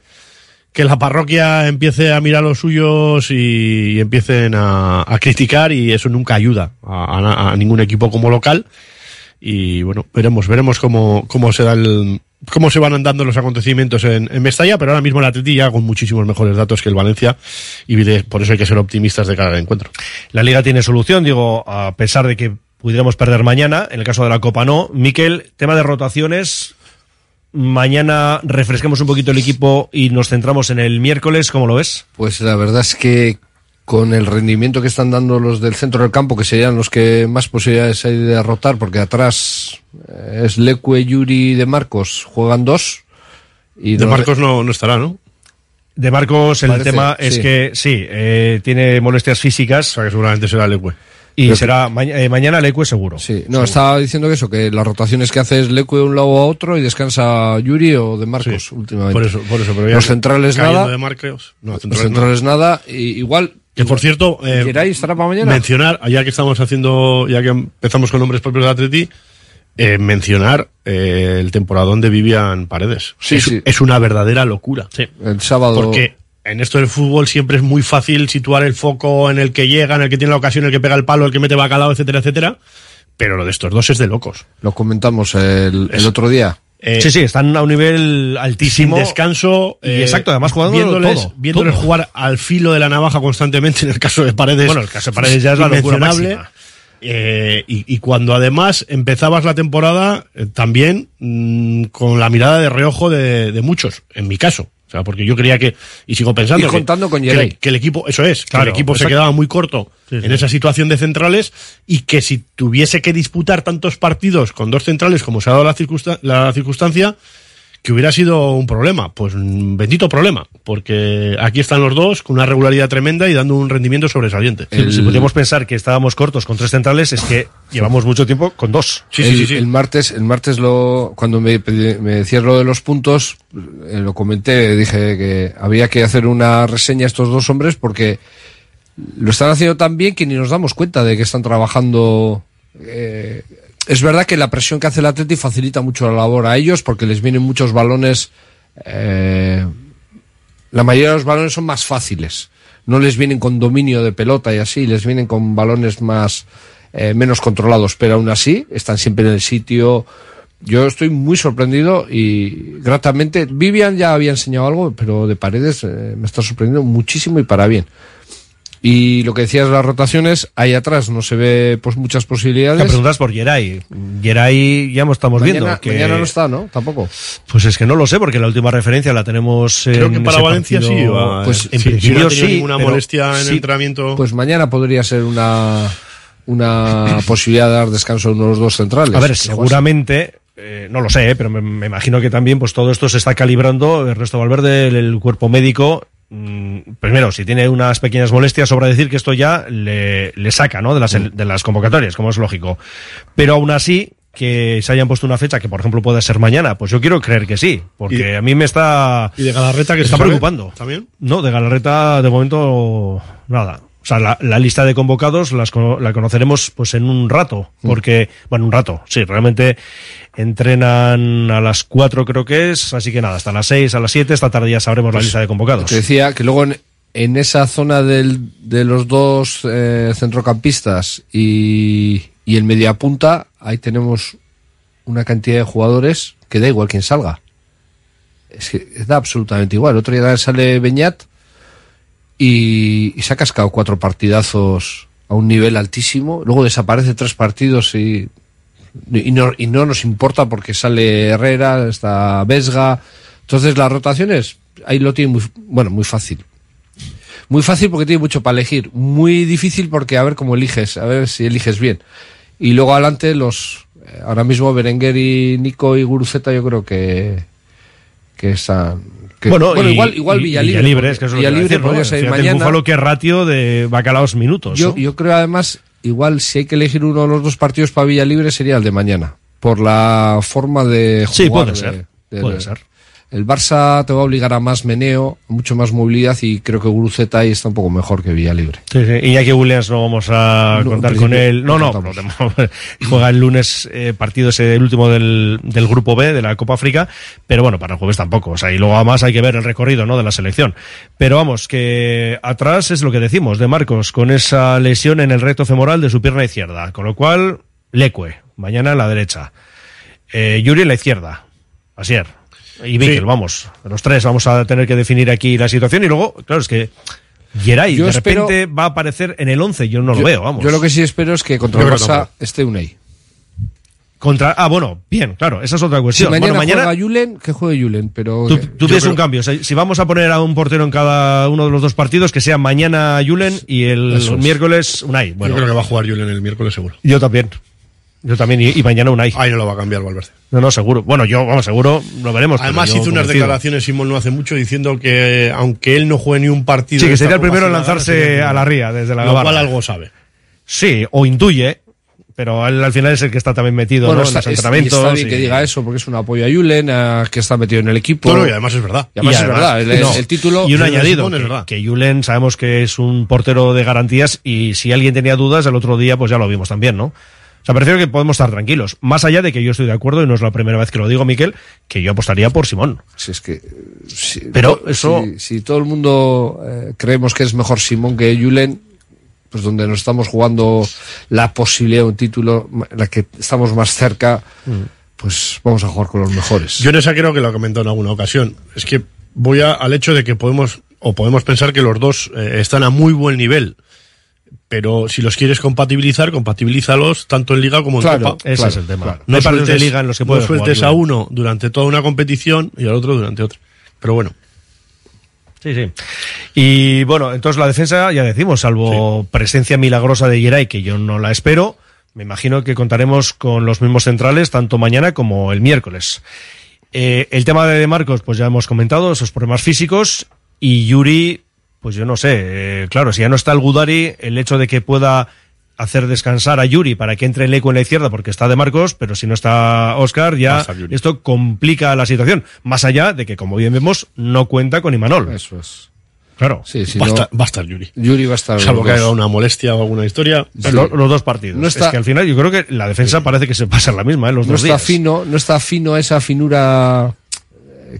que la parroquia empiece a mirar los suyos y, y empiecen a, a criticar, y eso nunca ayuda a, a, a ningún equipo como local. Y bueno, veremos, veremos cómo, cómo se da el, cómo se van andando los acontecimientos en, en Mestalla, pero ahora mismo el Atleti ya con muchísimos mejores datos que el Valencia, y de, por eso hay que ser optimistas de cara al encuentro. La Liga tiene solución, digo, a pesar de que pudiéramos perder mañana, en el caso de la Copa no. Mikel, tema de rotaciones, mañana refresquemos un poquito el equipo y nos centramos en el miércoles, ¿cómo lo ves? Pues la verdad es que con el rendimiento que están dando los del centro del campo, que serían los que más posibilidades hay de rotar, porque atrás es Leque, Yuri y De Marcos, juegan dos. Y De no Marcos re... no, no estará, ¿no? De Marcos, el Parece, tema es sí. que sí, eh, tiene molestias físicas, o sea que seguramente será Leque. Y Pero será que... ma- eh, mañana Leque seguro. Sí, no, seguro. Estaba diciendo que eso, que las rotaciones que hace es Leque de un lado a otro y descansa Yuri o De Marcos sí, últimamente. Por eso, por eso. Pero los centrales nada. De Marcos, no, centrales los centrales nada, nada y igual. Que por cierto, eh, mencionar, ya que estamos haciendo, ya que empezamos con nombres propios de Atleti, eh, mencionar eh, el temporadón de Vivian Paredes. Sí, es, sí. es una verdadera locura. Sí. El sábado. Porque en esto del fútbol siempre es muy fácil situar el foco en el que llega, en el que tiene la ocasión, en el que pega el palo, el que mete bacalao, etcétera, etcétera. Pero lo de estos dos es de locos. Lo comentamos el, el otro día. Eh, sí, sí, están a un nivel altísimo. Sin descanso. Eh, y exacto, además jugando viéndoles, todo, viéndoles todo. Jugar al filo de la navaja constantemente, en el caso de Paredes. Bueno, el caso de Paredes ya es la locura máxima. Eh, y, y cuando además empezabas la temporada, eh, también mmm, con la mirada de reojo de, de muchos, en mi caso. O sea, porque yo creía que, y sigo pensando, y contando que, con que, que el equipo, eso es, claro, que el equipo exacto. se quedaba muy corto sí, sí. en esa situación de centrales, y que si tuviese que disputar tantos partidos con dos centrales como se ha dado la, circunsta- la circunstancia, que hubiera sido un problema. Pues un bendito problema, porque aquí están los dos con una regularidad tremenda y dando un rendimiento sobresaliente. El... Si podíamos pensar que estábamos cortos con tres centrales, es que llevamos mucho tiempo con dos. Sí, el, sí, sí. El martes, el martes lo, cuando me, me decías lo de los puntos, eh, lo comenté, dije que había que hacer una reseña a estos dos hombres porque lo están haciendo tan bien que ni nos damos cuenta de que están trabajando... Eh, es verdad que la presión que hace el Athletic facilita mucho la labor a ellos porque les vienen muchos balones, eh, la mayoría de los balones son más fáciles, no les vienen con dominio de pelota y así, les vienen con balones más eh, menos controlados, pero aún así están siempre en el sitio. Yo estoy muy sorprendido y gratamente, Vivian ya había enseñado algo, pero de Paredes eh, me está sorprendiendo muchísimo y para bien. Y lo que decías, las rotaciones, ahí atrás no se ve pues muchas posibilidades. Te preguntas por Geray. Geray ya estamos mañana, viendo. Que... Mañana no está, ¿no? Tampoco. Pues es que no lo sé, porque la última referencia la tenemos en... Creo que para Valencia partido, sí. Va, pues, en sí, principio si no sí. Ninguna molestia en sí, el entrenamiento. Pues mañana podría ser una, una posibilidad de dar descanso a unos dos centrales. A ver, seguramente... Eh, no lo sé, pero me, me imagino que también pues todo esto se está calibrando. Ernesto Valverde, el, el cuerpo médico... Primero, si tiene unas pequeñas molestias, sobra decir que esto ya le, le saca, ¿no?, de las, de las convocatorias, como es lógico. Pero aún así, que se hayan puesto una fecha que, por ejemplo, pueda ser mañana, pues yo quiero creer que sí, porque a mí me está... ¿Y de Galarreta que está preocupando? ¿También? No, de Galarreta, de momento, nada. O sea, la, la lista de convocados las, la conoceremos pues en un rato, porque, bueno, un rato, sí, realmente entrenan a las cuatro creo que es, así que nada, hasta las seis, a las siete, esta tarde ya sabremos pues la lista de convocados. Te decía que luego en, en esa zona del, de los dos eh, centrocampistas y, y el mediapunta, ahí tenemos una cantidad de jugadores que da igual quién salga. Es que da absolutamente igual. El otro día sale Beñat Y, y se ha cascado cuatro partidazos a un nivel altísimo, luego desaparece tres partidos y, y, no, y no nos importa porque sale Herrera, está Vesga. Entonces las rotaciones, ahí lo tiene muy, bueno, muy fácil. Muy fácil porque tiene mucho para elegir, muy difícil porque a ver cómo eliges, a ver si eliges bien. Y luego adelante los, ahora mismo Berenguer y Nico y Guruceta yo creo que, que están... Que, bueno, bueno y, igual, igual Villalibre. Villalibre, ¿no? Es que eso Villalibre decir, podría ¿no? salir fíjate, mañana. El Búfalo que ratio de bacalaos minutos. Yo, ¿no? yo creo además, igual si hay que elegir uno de los dos partidos para Villalibre sería el de mañana. Por la forma de jugar. Sí, puede de, ser. De, puede de, ser. El Barça te va a obligar a más meneo, mucho más movilidad y creo que Guruceta ahí está un poco mejor que Villalibre. Sí, sí. Iñaki Williams no vamos a no, contar con él. No, no, no, no. Juega el lunes eh, partido ese, el último del, del grupo B de la Copa África, pero bueno, para el jueves tampoco. O sea, y luego además hay que ver el recorrido, ¿no?, de la selección. Pero vamos, que atrás es lo que decimos de Marcos, con esa lesión en el recto femoral de su pierna izquierda. Con lo cual, Leque, mañana en la derecha. Eh, Yuri en la izquierda. Asier. Y Mikel, sí. Vamos, los tres vamos a tener que definir aquí la situación y luego, claro, es que Geray yo de espero, repente va a aparecer en el once, yo no lo yo, veo, vamos. Yo lo que sí espero es que contra el Barça esté Unai. Contra, ah, bueno, bien, claro, esa es otra cuestión. Si mañana, bueno, mañana juega Julen, que juegue Julen, pero... Tú, tú ves creo... un cambio, o sea, si vamos a poner a un portero en cada uno de los dos partidos, que sea mañana Julen y el Eso. miércoles Unai. Bueno, yo creo que va a jugar Julen el miércoles seguro. Yo también. Yo también, y, y mañana Unai. Ahí no lo va a cambiar Valverde. No, no, seguro. Bueno, yo, vamos, seguro, lo veremos. Además hizo unas convencido. declaraciones, Simón, no hace mucho, diciendo que aunque él no juegue ni un partido... Sí, que sería el primero en lanzarse nada, a la ría desde la Lo barra. Cual algo sabe. Sí, o intuye, pero él al final es el que está también metido bueno, ¿no? está, en los entrenamientos. Bueno, está bien y... que diga eso, porque es un apoyo a Julen, a, que está metido en el equipo. Bueno, y además es verdad. Y además, y además es verdad, el, no. el título... Y un añadido, Simón, que, es que Julen sabemos que es un portero de garantías, y si alguien tenía dudas, el otro día pues ya lo vimos también, ¿no? O sea, prefiero que podemos estar tranquilos. Más allá de que yo estoy de acuerdo, y no es la primera vez que lo digo, Mikel, que yo apostaría por Simón. Si es que... Si, Pero eso... Si, si todo el mundo eh, creemos que es mejor Simón que Julen, pues donde nos estamos jugando la posibilidad de un título, la que estamos más cerca, pues vamos a jugar con los mejores. Yo en esa creo que lo he comentado en alguna ocasión. Es que voy a, al hecho de que podemos, o podemos pensar que los dos eh, están a muy buen nivel. Pero si los quieres compatibilizar, compatibilízalos tanto en Liga como en claro, Copa. Ese claro, es el tema. Claro. No, no sueltes, de Liga en los que no sueltes jugar, a uno durante toda una competición y al otro durante otra. Pero bueno. Sí, sí. Y bueno, entonces la defensa, ya decimos, salvo sí. presencia milagrosa de Geray, que yo no la espero, me imagino que contaremos con los mismos centrales tanto mañana como el miércoles. Eh, el tema de, de Marcos, pues ya hemos comentado, esos problemas físicos. Y Yuri, pues yo no sé, eh, claro, si ya no está el Gudari, el hecho de que pueda hacer descansar a Yuri para que entre Leku en la izquierda porque está de Marcos, pero si no está Óscar, ya esto complica la situación. Más allá de que, como bien vemos, no cuenta con Imanol. Eso es. Claro, sí, sí, va, no, estar, va a estar Yuri. Yuri va a estar. Salvo que haya una molestia o alguna historia. Sí. Los, los dos partidos. No está, es que al final yo creo que la defensa sí. parece que se pasa la misma, ¿eh? Los no dos está días. Fino, no está fino a esa finura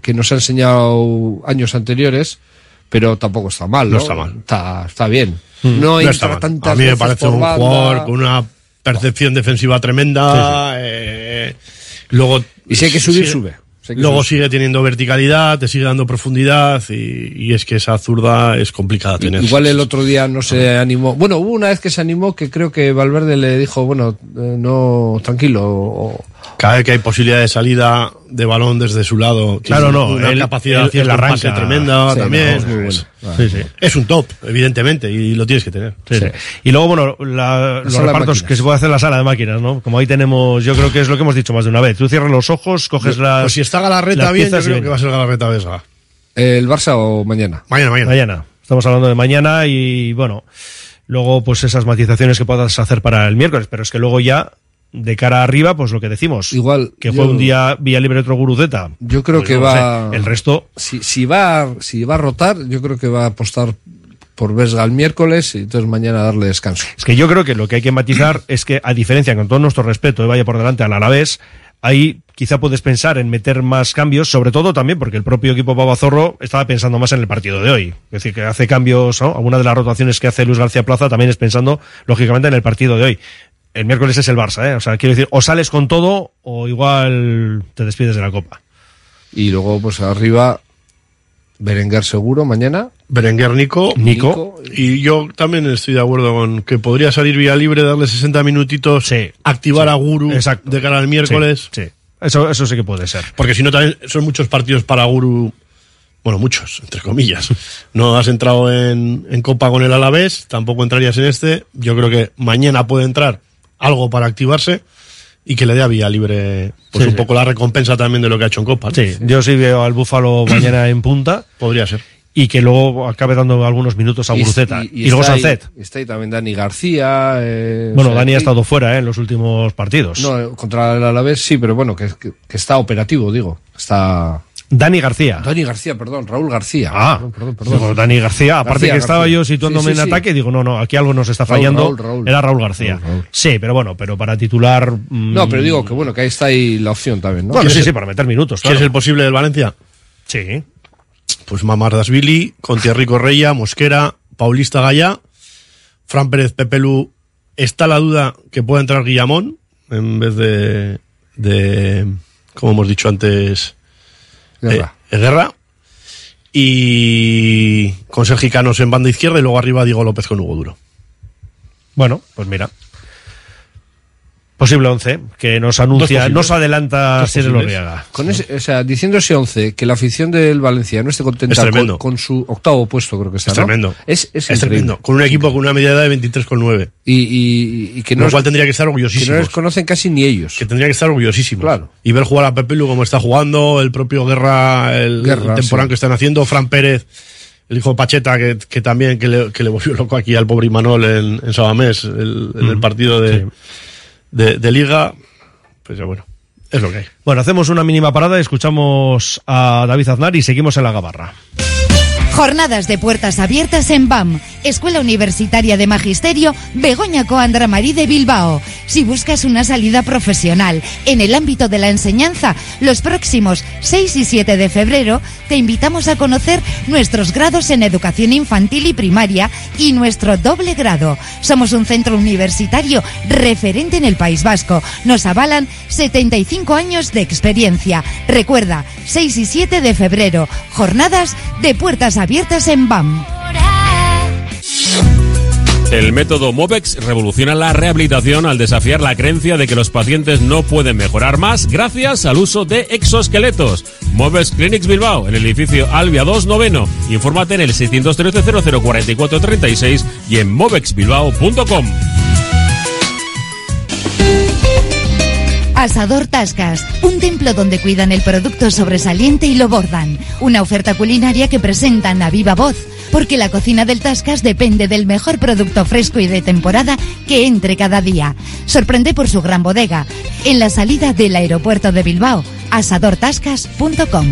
que nos ha enseñado años anteriores, pero tampoco está mal, ¿no? No está mal. Está, está bien. Mm. No, no está mal. A mí me parece un banda. Jugador con una percepción defensiva tremenda. Sí, sí. Eh, luego, y si hay que subir, sí. sube. Luego sigue teniendo verticalidad, te sigue dando profundidad y, y es que esa zurda es complicada tener. Igual el otro día no se animó. Bueno, hubo una vez que se animó que creo que Valverde le dijo, bueno, eh, no, tranquilo. O... Cada vez que hay posibilidad de salida de balón desde su lado. Claro, no, una él, capacidad de arranque tremenda sí, también. No, bueno. sí, sí. Es un top, evidentemente, y lo tienes que tener. Sí, sí. Sí. Y luego, bueno, la, los repartos que se puede hacer en la sala de máquinas, ¿no? Como ahí tenemos, yo creo que es lo que hemos dicho más de una vez. Tú cierras los ojos, coges yo, las... Pues si está Galarreta bien, yo creo bien. Que va a ser Galarreta Vesga. ¿El Barça o mañana? Mañana, mañana. Mañana. Estamos hablando de mañana y, bueno, luego pues esas matizaciones que puedas hacer para el miércoles, pero es que luego ya... De cara arriba, pues lo que decimos. Igual. Que fue yo, un día vía libre otro Guruceta. Yo creo pues que no va. Sé, el resto. Si, si, va, si va a rotar, yo creo que va a apostar por Vesga el miércoles y entonces mañana darle descanso. Es que yo creo que lo que hay que matizar es que, a diferencia, con todo nuestro respeto, de vaya por delante al Alavés, ahí quizá puedes pensar en meter más cambios, sobre todo también porque el propio equipo Babazorro estaba pensando más en el partido de hoy. Es decir, que hace cambios, ¿no? Alguna de las rotaciones que hace Luis García Plaza también es pensando, lógicamente, en el partido de hoy. El miércoles es el Barça, ¿eh? O sea, quiero decir, o sales con todo o igual te despides de la Copa. Y luego, pues arriba, Berenguer seguro mañana. Berenguer, Nico. Nico. Y yo también estoy de acuerdo con que podría salir vía libre, darle sesenta minutitos, sí, activar sí, a Guru exacto. de cara al miércoles. Sí, sí. Eso, eso sí que puede ser. Porque si no, también son muchos partidos para Guru... Bueno, muchos, entre comillas. No has entrado en, en Copa con el Alavés, tampoco entrarías en este. Yo creo que mañana puede entrar algo para activarse y que le dé a vía libre pues sí, un sí. poco la recompensa también de lo que ha hecho en Copa, ¿no? Sí, yo sí veo al Búfalo mañana en punta. Podría ser. Y que luego acabe dando algunos minutos a Guruceta. Y, y, y, y luego Sancet. Está ahí también Dani García. Eh, bueno, o sea, Dani ha estado fuera eh, en los últimos partidos. No, contra el Alavés sí, pero bueno, que, que, que está operativo, digo. Está... Dani García. Dani García, perdón, Raúl García. Ah, perdón, perdón. perdón. Digo, Dani García, aparte García, que estaba García. Yo situándome sí, sí, en sí. ataque, digo, no, no, aquí algo nos está Raúl, fallando. Raúl, Raúl. Era Raúl García. Raúl, Raúl. Sí, pero bueno, pero para titular... Mmm... No, pero digo que bueno, que ahí está ahí la opción también, ¿no? Bueno, sí, el... sí, para meter minutos, claro. ¿Quién es el posible del Valencia? Sí. Pues Mamardasvili, Contierri Correia, Mosquera, Paulista Gaya, Fran Pérez Pepelu. Está la duda que pueda entrar Guillamón en vez de, de como hemos dicho antes... Guerra. Eh, Guerra y con Sergi Canos en banda izquierda y luego arriba Diego López con Hugo Duro. Bueno, pues mira, posible once que nos anuncia, nos adelanta Ciro Lorriaga. Con ese, o sea, diciendo ese once que la afición del Valencia no esté contenta es con, con su octavo puesto, creo que está. Es ¿no? tremendo. Es, es, es tremendo. Con un equipo con una media edad de veintitrés coma nueve y, y, y que no, cual tendría que estar orgullosísimos. Que no les conocen casi ni ellos. Que tendría que estar orgullosísimos. Claro. Y ver jugar a Pepelu como está jugando, el propio Guerra, el, Guerra, el temporán sí. que están haciendo, Fran Pérez. El hijo de Pacheta, que, que también que le, que le volvió loco aquí al pobre Imanol en, en San Mamés, el, en mm. el partido de, sí. de, de Liga. Pues ya bueno, es lo que hay. Bueno, hacemos una mínima parada y escuchamos a David Aznar y seguimos en la gabarra. Jornadas de puertas abiertas en B A M, Escuela Universitaria de Magisterio Begoña Coandramari de Bilbao. Si buscas una salida profesional en el ámbito de la enseñanza, los próximos seis y siete de febrero te invitamos a conocer nuestros grados en educación infantil y primaria y nuestro doble grado. Somos un centro universitario referente en el País Vasco. Nos avalan setenta y cinco años de experiencia. Recuerda, seis y siete de febrero, jornadas de puertas abiertas en B A M. El método Movex revoluciona la rehabilitación al desafiar la creencia de que los pacientes no pueden mejorar más gracias al uso de exoesqueletos. Movex Clinics Bilbao, en el edificio Albia dos, noveno. Infórmate en el seiscientos trece cero cero cuatro cuatro tres seis y en movexbilbao punto com. Asador Tascas, un templo donde cuidan el producto sobresaliente y lo bordan. Una oferta culinaria que presentan a viva voz, porque la cocina del Tascas depende del mejor producto fresco y de temporada que entre cada día. Sorprende por su gran bodega, en la salida del aeropuerto de Bilbao, asador tascas punto com.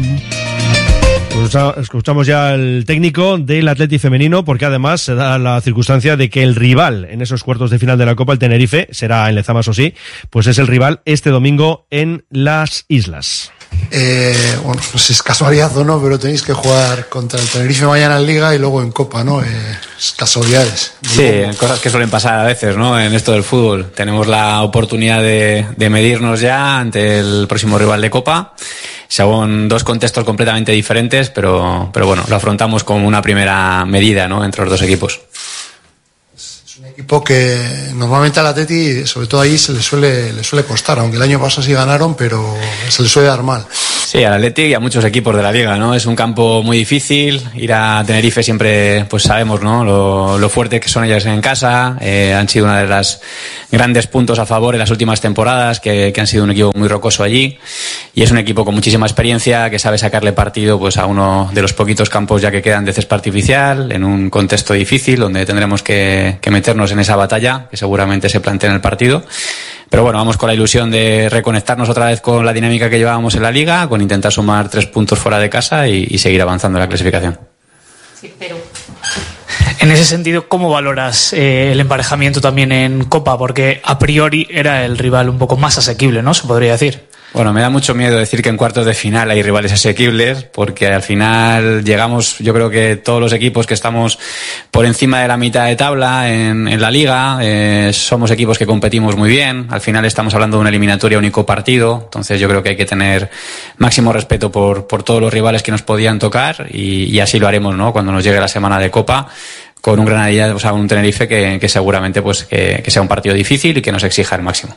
Escuchamos ya al técnico del Athletic femenino, porque además se da la circunstancia de que el rival en esos cuartos de final de la Copa, el Tenerife, será en Lezama, eso sí, pues es el rival este domingo en las Islas. Eh, bueno, pues es casualidad o no, pero tenéis que jugar contra el Tenerife mañana en Liga y luego en Copa, ¿no? Eh, casualidades. Sí, cosas que suelen pasar a veces, ¿no? En esto del fútbol. Tenemos la oportunidad de, de medirnos ya ante el próximo rival de Copa. Según dos contextos completamente diferentes, pero, pero bueno, lo afrontamos como una primera medida, ¿no? Entre los dos equipos. Es un equipo que normalmente al Atleti, sobre todo ahí, se le suele, le suele costar, aunque el año pasado sí ganaron, pero se le suele dar mal. Sí, al Atleti y a muchos equipos de la Liga, ¿no? Es un campo muy difícil. Ir a Tenerife siempre, pues sabemos, ¿no? Lo, lo fuerte que son ellas en casa. Eh, han sido una de las grandes puntos a favor en las últimas temporadas, que, que han sido un equipo muy rocoso allí. Y es un equipo con muchísima experiencia, que sabe sacarle partido, pues, a uno de los poquitos campos ya que quedan de césped artificial, en un contexto difícil donde tendremos que, que meternos en esa batalla que seguramente se plantea en el partido. Pero bueno, vamos con la ilusión de reconectarnos otra vez con la dinámica que llevábamos en la Liga, con intentar sumar tres puntos fuera de casa y, y seguir avanzando en la clasificación. Sí, pero... En ese sentido, ¿cómo valoras eh, el emparejamiento también en Copa? Porque a priori era el rival un poco más asequible, ¿no? Se podría decir. Bueno, me da mucho miedo decir que en cuartos de final hay rivales asequibles, porque al final llegamos, yo creo que todos los equipos que estamos por encima de la mitad de tabla en, en la Liga, eh, somos equipos que competimos muy bien. Al final estamos hablando de una eliminatoria único partido, entonces yo creo que hay que tener máximo respeto por, por todos los rivales que nos podían tocar y, y así lo haremos, ¿no? Cuando nos llegue la semana de Copa, con un Granadilla, o sea, un Tenerife que, que seguramente pues que, que sea un partido difícil y que nos exija el máximo.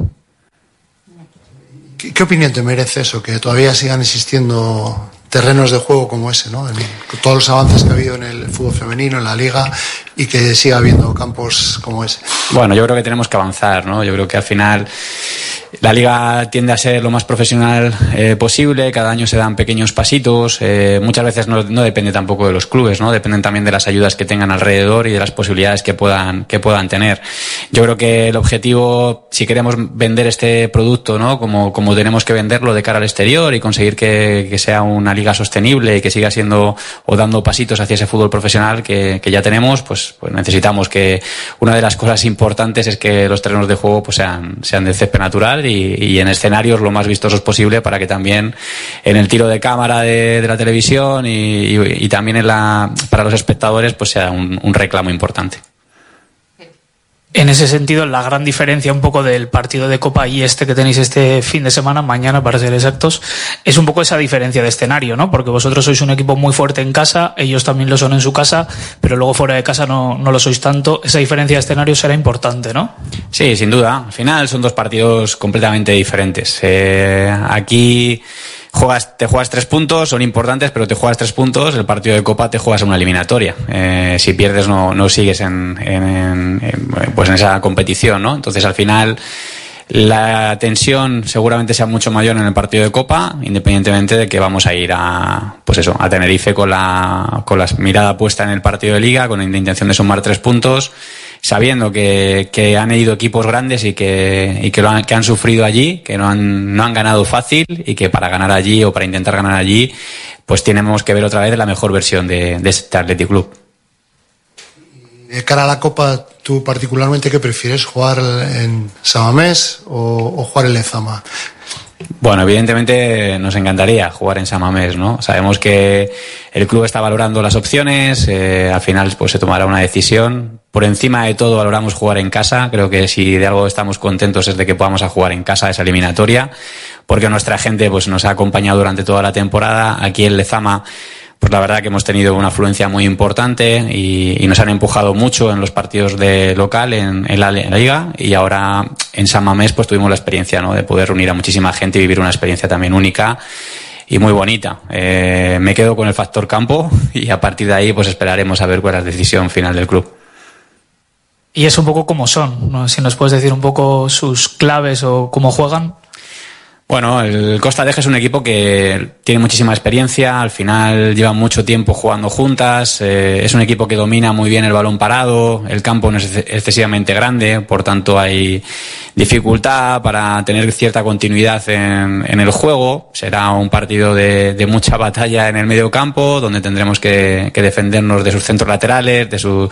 ¿Qué opinión te merece eso? Que todavía sigan existiendo terrenos de juego como ese, ¿no? En todos los avances que ha habido en el fútbol femenino, en la Liga, y que siga habiendo campos como ese. Bueno, yo creo que tenemos que avanzar, ¿no? Yo creo que al final la Liga tiende a ser lo más profesional eh, posible, cada año se dan pequeños pasitos, eh, muchas veces no, no depende tampoco de los clubes, ¿no? Dependen también de las ayudas que tengan alrededor y de las posibilidades que puedan, que puedan tener. Yo creo que el objetivo, si queremos vender este producto, ¿no? Como, como tenemos que venderlo de cara al exterior y conseguir que, que sea una liga sostenible y que siga siendo o dando pasitos hacia ese fútbol profesional que, que ya tenemos, pues, pues necesitamos que una de las cosas importantes es que los terrenos de juego pues sean, sean de césped natural y, y en escenarios lo más vistosos posible para que también en el tiro de cámara de, de la televisión y, y, y también en la, para los espectadores pues sea un, un reclamo importante. En ese sentido, la gran diferencia un poco del partido de Copa y este que tenéis este fin de semana, mañana para ser exactos, es un poco esa diferencia de escenario, ¿no? Porque vosotros sois un equipo muy fuerte en casa, ellos también lo son en su casa, pero luego fuera de casa no, no lo sois tanto. Esa diferencia de escenario será importante, ¿no? Sí, sin duda. Al final son dos partidos completamente diferentes. Eh, aquí... Juegas, te juegas tres puntos, son importantes, pero te juegas tres puntos, el partido de Copa te juegas una eliminatoria. Eh, si pierdes no, no sigues en, en, en, pues en esa competición, ¿no? Entonces al final la tensión seguramente sea mucho mayor en el partido de Copa, independientemente de que vamos a ir a, pues eso, a Tenerife con la, con la mirada puesta en el partido de Liga, con la intención de sumar tres puntos, sabiendo que, que han ido equipos grandes y que, y que lo han, que han sufrido allí, que no han, no han ganado fácil y que para ganar allí o para intentar ganar allí, pues tenemos que ver otra vez la mejor versión de, de este Athletic Club. De cara a la Copa, ¿tú particularmente qué prefieres? ¿Jugar en San Mamés o, o jugar en Lezama? Bueno, evidentemente nos encantaría jugar en San Mamés, ¿no? Sabemos que el club está valorando las opciones, eh, al final pues se tomará una decisión. Por encima de todo valoramos jugar en casa, creo que si de algo estamos contentos es de que podamos a jugar en casa esa eliminatoria, porque nuestra gente pues nos ha acompañado durante toda la temporada aquí en Lezama. Pues la verdad que hemos tenido una afluencia muy importante y, y nos han empujado mucho en los partidos de local en, en, la, en la Liga y ahora en San Mamés pues tuvimos la experiencia, ¿no? De poder reunir a muchísima gente y vivir una experiencia también única y muy bonita. Eh, me quedo con el factor campo y a partir de ahí pues esperaremos a ver cuál es la decisión final del club. Y es un poco como son, ¿no? Si nos puedes decir un poco sus claves o cómo juegan. Bueno, el Costa d'Eje es un equipo que tiene muchísima experiencia, al final llevan mucho tiempo jugando juntas, eh, es un equipo que domina muy bien el balón parado, el campo no es excesivamente grande, por tanto hay dificultad para tener cierta continuidad en, en el juego. Será un partido de, de mucha batalla en el medio campo, donde tendremos que, que defendernos de sus centros laterales, de, su,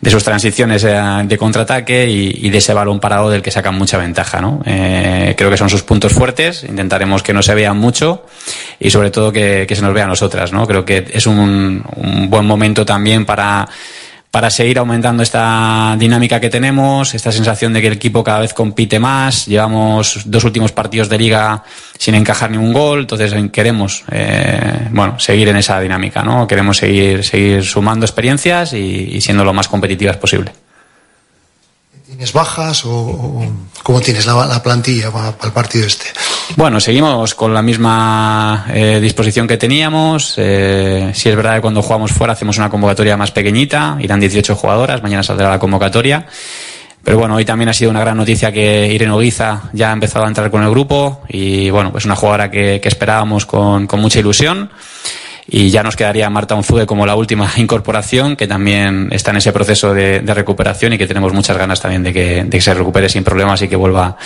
de sus transiciones de contraataque y, y de ese balón parado del que sacan mucha ventaja, ¿no? Eh, creo que son sus puntos fuertes. Intentaremos que no se vean mucho y sobre todo que, que se nos vean nosotras, ¿no? Creo que es un, un buen momento también para, para seguir aumentando esta dinámica que tenemos, esta sensación de que el equipo cada vez compite más. Llevamos dos últimos partidos de liga sin encajar ningún gol, entonces queremos eh, bueno, seguir en esa dinámica, ¿no? Queremos seguir, seguir sumando experiencias y, y siendo lo más competitivas posible. ¿Tienes bajas o, o cómo tienes la, la plantilla para, para el partido este? Bueno, seguimos con la misma eh, disposición que teníamos. Eh, si es verdad que cuando jugamos fuera hacemos una convocatoria más pequeñita, irán dieciocho jugadoras, mañana saldrá la convocatoria. Pero bueno, hoy también ha sido una gran noticia que Irene Oguiza ya ha empezado a entrar con el grupo y bueno, pues una jugadora que, que esperábamos con, con mucha ilusión. Y ya nos quedaría Marta Unzué como la última incorporación, que también está en ese proceso de, de recuperación y que tenemos muchas ganas también de que, de que se recupere sin problemas y que vuelva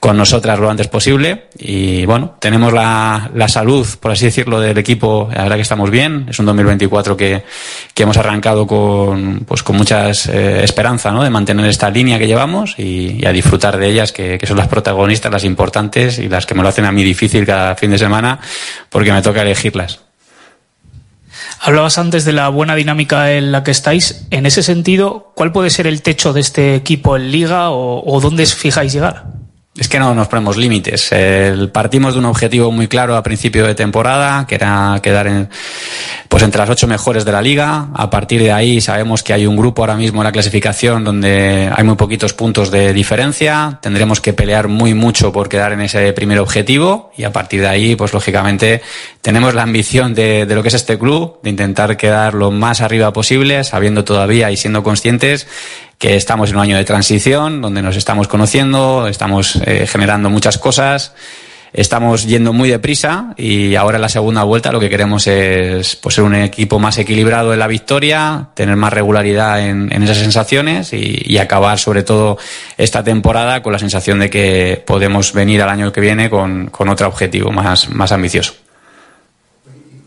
con nosotras lo antes posible. Y bueno, tenemos la, la salud, por así decirlo, del equipo. La verdad que estamos bien. Es un dos mil veinticuatro que, que hemos arrancado con, pues con muchas eh, esperanza, ¿no? De mantener esta línea que llevamos y, y a disfrutar de ellas, que, que son las protagonistas, las importantes y las que me lo hacen a mí difícil cada fin de semana porque me toca elegirlas. Hablabas antes de la buena dinámica en la que estáis. En ese sentido, ¿cuál puede ser el techo de este equipo en Liga o, o dónde os fijáis llegar? Es que no nos ponemos límites. Eh, partimos de un objetivo muy claro a principio de temporada, que era quedar en, pues entre las ocho mejores de la Liga. A partir de ahí sabemos que hay un grupo ahora mismo en la clasificación donde hay muy poquitos puntos de diferencia. Tendremos que pelear muy mucho por quedar en ese primer objetivo y a partir de ahí, pues lógicamente, tenemos la ambición de, de lo que es este club, de intentar quedar lo más arriba posible, sabiendo todavía y siendo conscientes que estamos en un año de transición, donde nos estamos conociendo, estamos eh, generando muchas cosas, estamos yendo muy deprisa y ahora en la segunda vuelta lo que queremos es pues, ser un equipo más equilibrado en la victoria, tener más regularidad en, en esas sensaciones y, y acabar sobre todo esta temporada con la sensación de que podemos venir al año que viene con, con otro objetivo más, más ambicioso.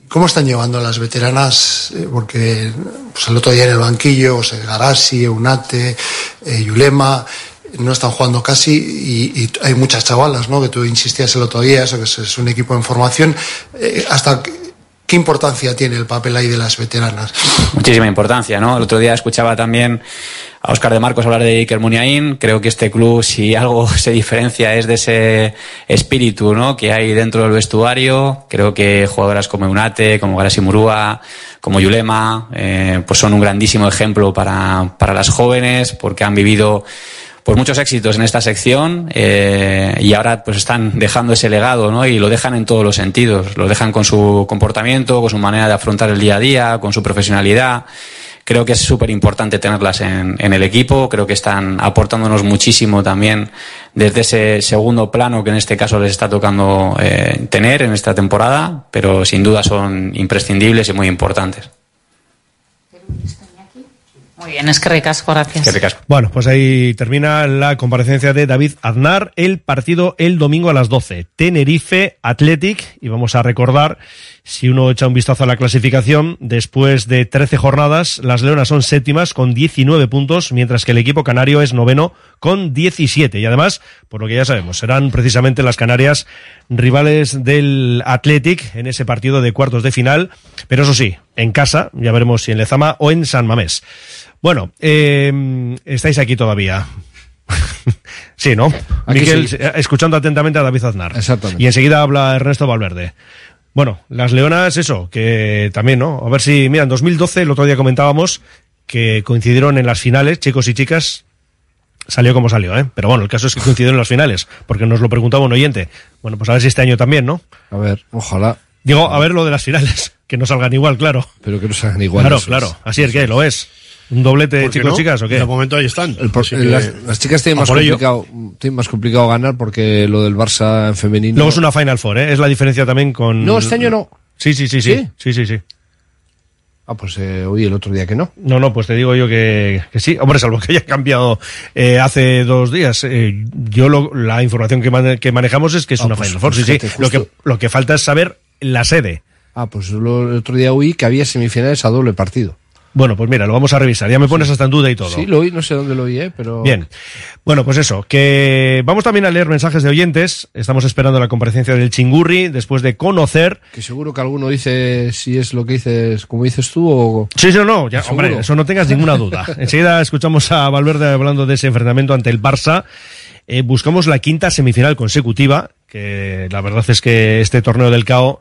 ¿Cómo están llevando las veteranas? Porque pues, el otro día en el banquillo, o sea, Garasi, Eunate, eh, Yulema, no están jugando casi y, y hay muchas chavalas, ¿no? Que tú insistías el otro día, eso que es, es un equipo en formación. Eh, hasta ¿qué importancia tiene el papel ahí de las veteranas? Muchísima importancia, ¿no? El otro día escuchaba también a Óscar de Marcos hablar de Iker Muniain. Creo que este club, si algo se diferencia, es de ese espíritu, ¿no? Que hay dentro del vestuario. Creo que jugadoras como Eunate, como Garasi Murúa, como Yulema, eh, pues son un grandísimo ejemplo para, para las jóvenes, porque han vivido pues muchos éxitos en esta sección eh, y ahora pues están dejando ese legado, ¿no? Y lo dejan en todos los sentidos, lo dejan con su comportamiento, con su manera de afrontar el día a día, con su profesionalidad. Creo que es súper importante tenerlas en, en el equipo, creo que están aportándonos muchísimo también desde ese segundo plano que en este caso les está tocando eh, tener en esta temporada, pero sin duda son imprescindibles y muy importantes. Muy bien, es que recasco, gracias. Es que recasco. Bueno, pues ahí termina la comparecencia de David Aznar. El partido el domingo a las doce. Tenerife, Athletic. Y vamos a recordar, si uno echa un vistazo a la clasificación, después de trece jornadas, las Leonas son séptimas con diecinueve puntos, mientras que el equipo canario es noveno con diecisiete. Y además, por lo que ya sabemos, serán precisamente las Canarias rivales del Athletic en ese partido de cuartos de final. Pero eso sí, en casa, ya veremos si en Lezama o en San Mamés. Bueno, eh, estáis aquí todavía. Sí, ¿no? Aquí Miquel, sí. Escuchando atentamente a David Aznar. Exactamente. Y enseguida habla Ernesto Valverde. Bueno, las Leonas, eso, que también, ¿no? A ver si, mira, en dos mil doce, el otro día comentábamos que coincidieron en las finales, chicos y chicas. Salió como salió, ¿eh? Pero bueno, el caso es que coincidieron en las finales, porque nos lo preguntaba un oyente. Bueno, pues a ver si este año también, ¿no? A ver, ojalá. Digo, a ver lo de las finales, que no salgan igual, claro. Pero que no salgan igual. Claro, claro, así es que lo es. ¿Un doblete, chicos, no? chicas o qué? En el momento ahí están. El por, que... las, las chicas tienen más, complicado, tienen más complicado ganar porque lo del Barça en femenino... Luego es una Final Four, ¿eh? Es la diferencia también con... No, este año no. Sí, sí, sí. Sí, sí, sí. sí, sí. Ah, pues eh, oí el otro día que no. No, no, pues te digo yo que, que sí. Hombre, salvo que haya cambiado eh, hace dos días. Eh, yo lo, la información que, man, que manejamos es que es ah, una pues, Final Four, pues, sí, fíjate, sí. Justo. Lo que, lo que falta es saber la sede. Ah, pues lo, el otro día oí que había semifinales a doble partido. Bueno, pues mira, lo vamos a revisar. Ya me pones hasta en duda y todo. Sí, lo oí, no sé dónde lo oí, ¿eh? Pero... Bien. Bueno, pues eso, que vamos también a leer mensajes de oyentes. Estamos esperando la comparecencia del Chingurri, después de conocer... Que seguro que alguno dice si es lo que dices, como dices tú o... Sí, sí, no, ya, hombre, seguro. Eso no tengas ninguna duda. Enseguida escuchamos a Valverde hablando de ese enfrentamiento ante el Barça. Eh, buscamos la quinta semifinal consecutiva, que la verdad es que este torneo del C A O...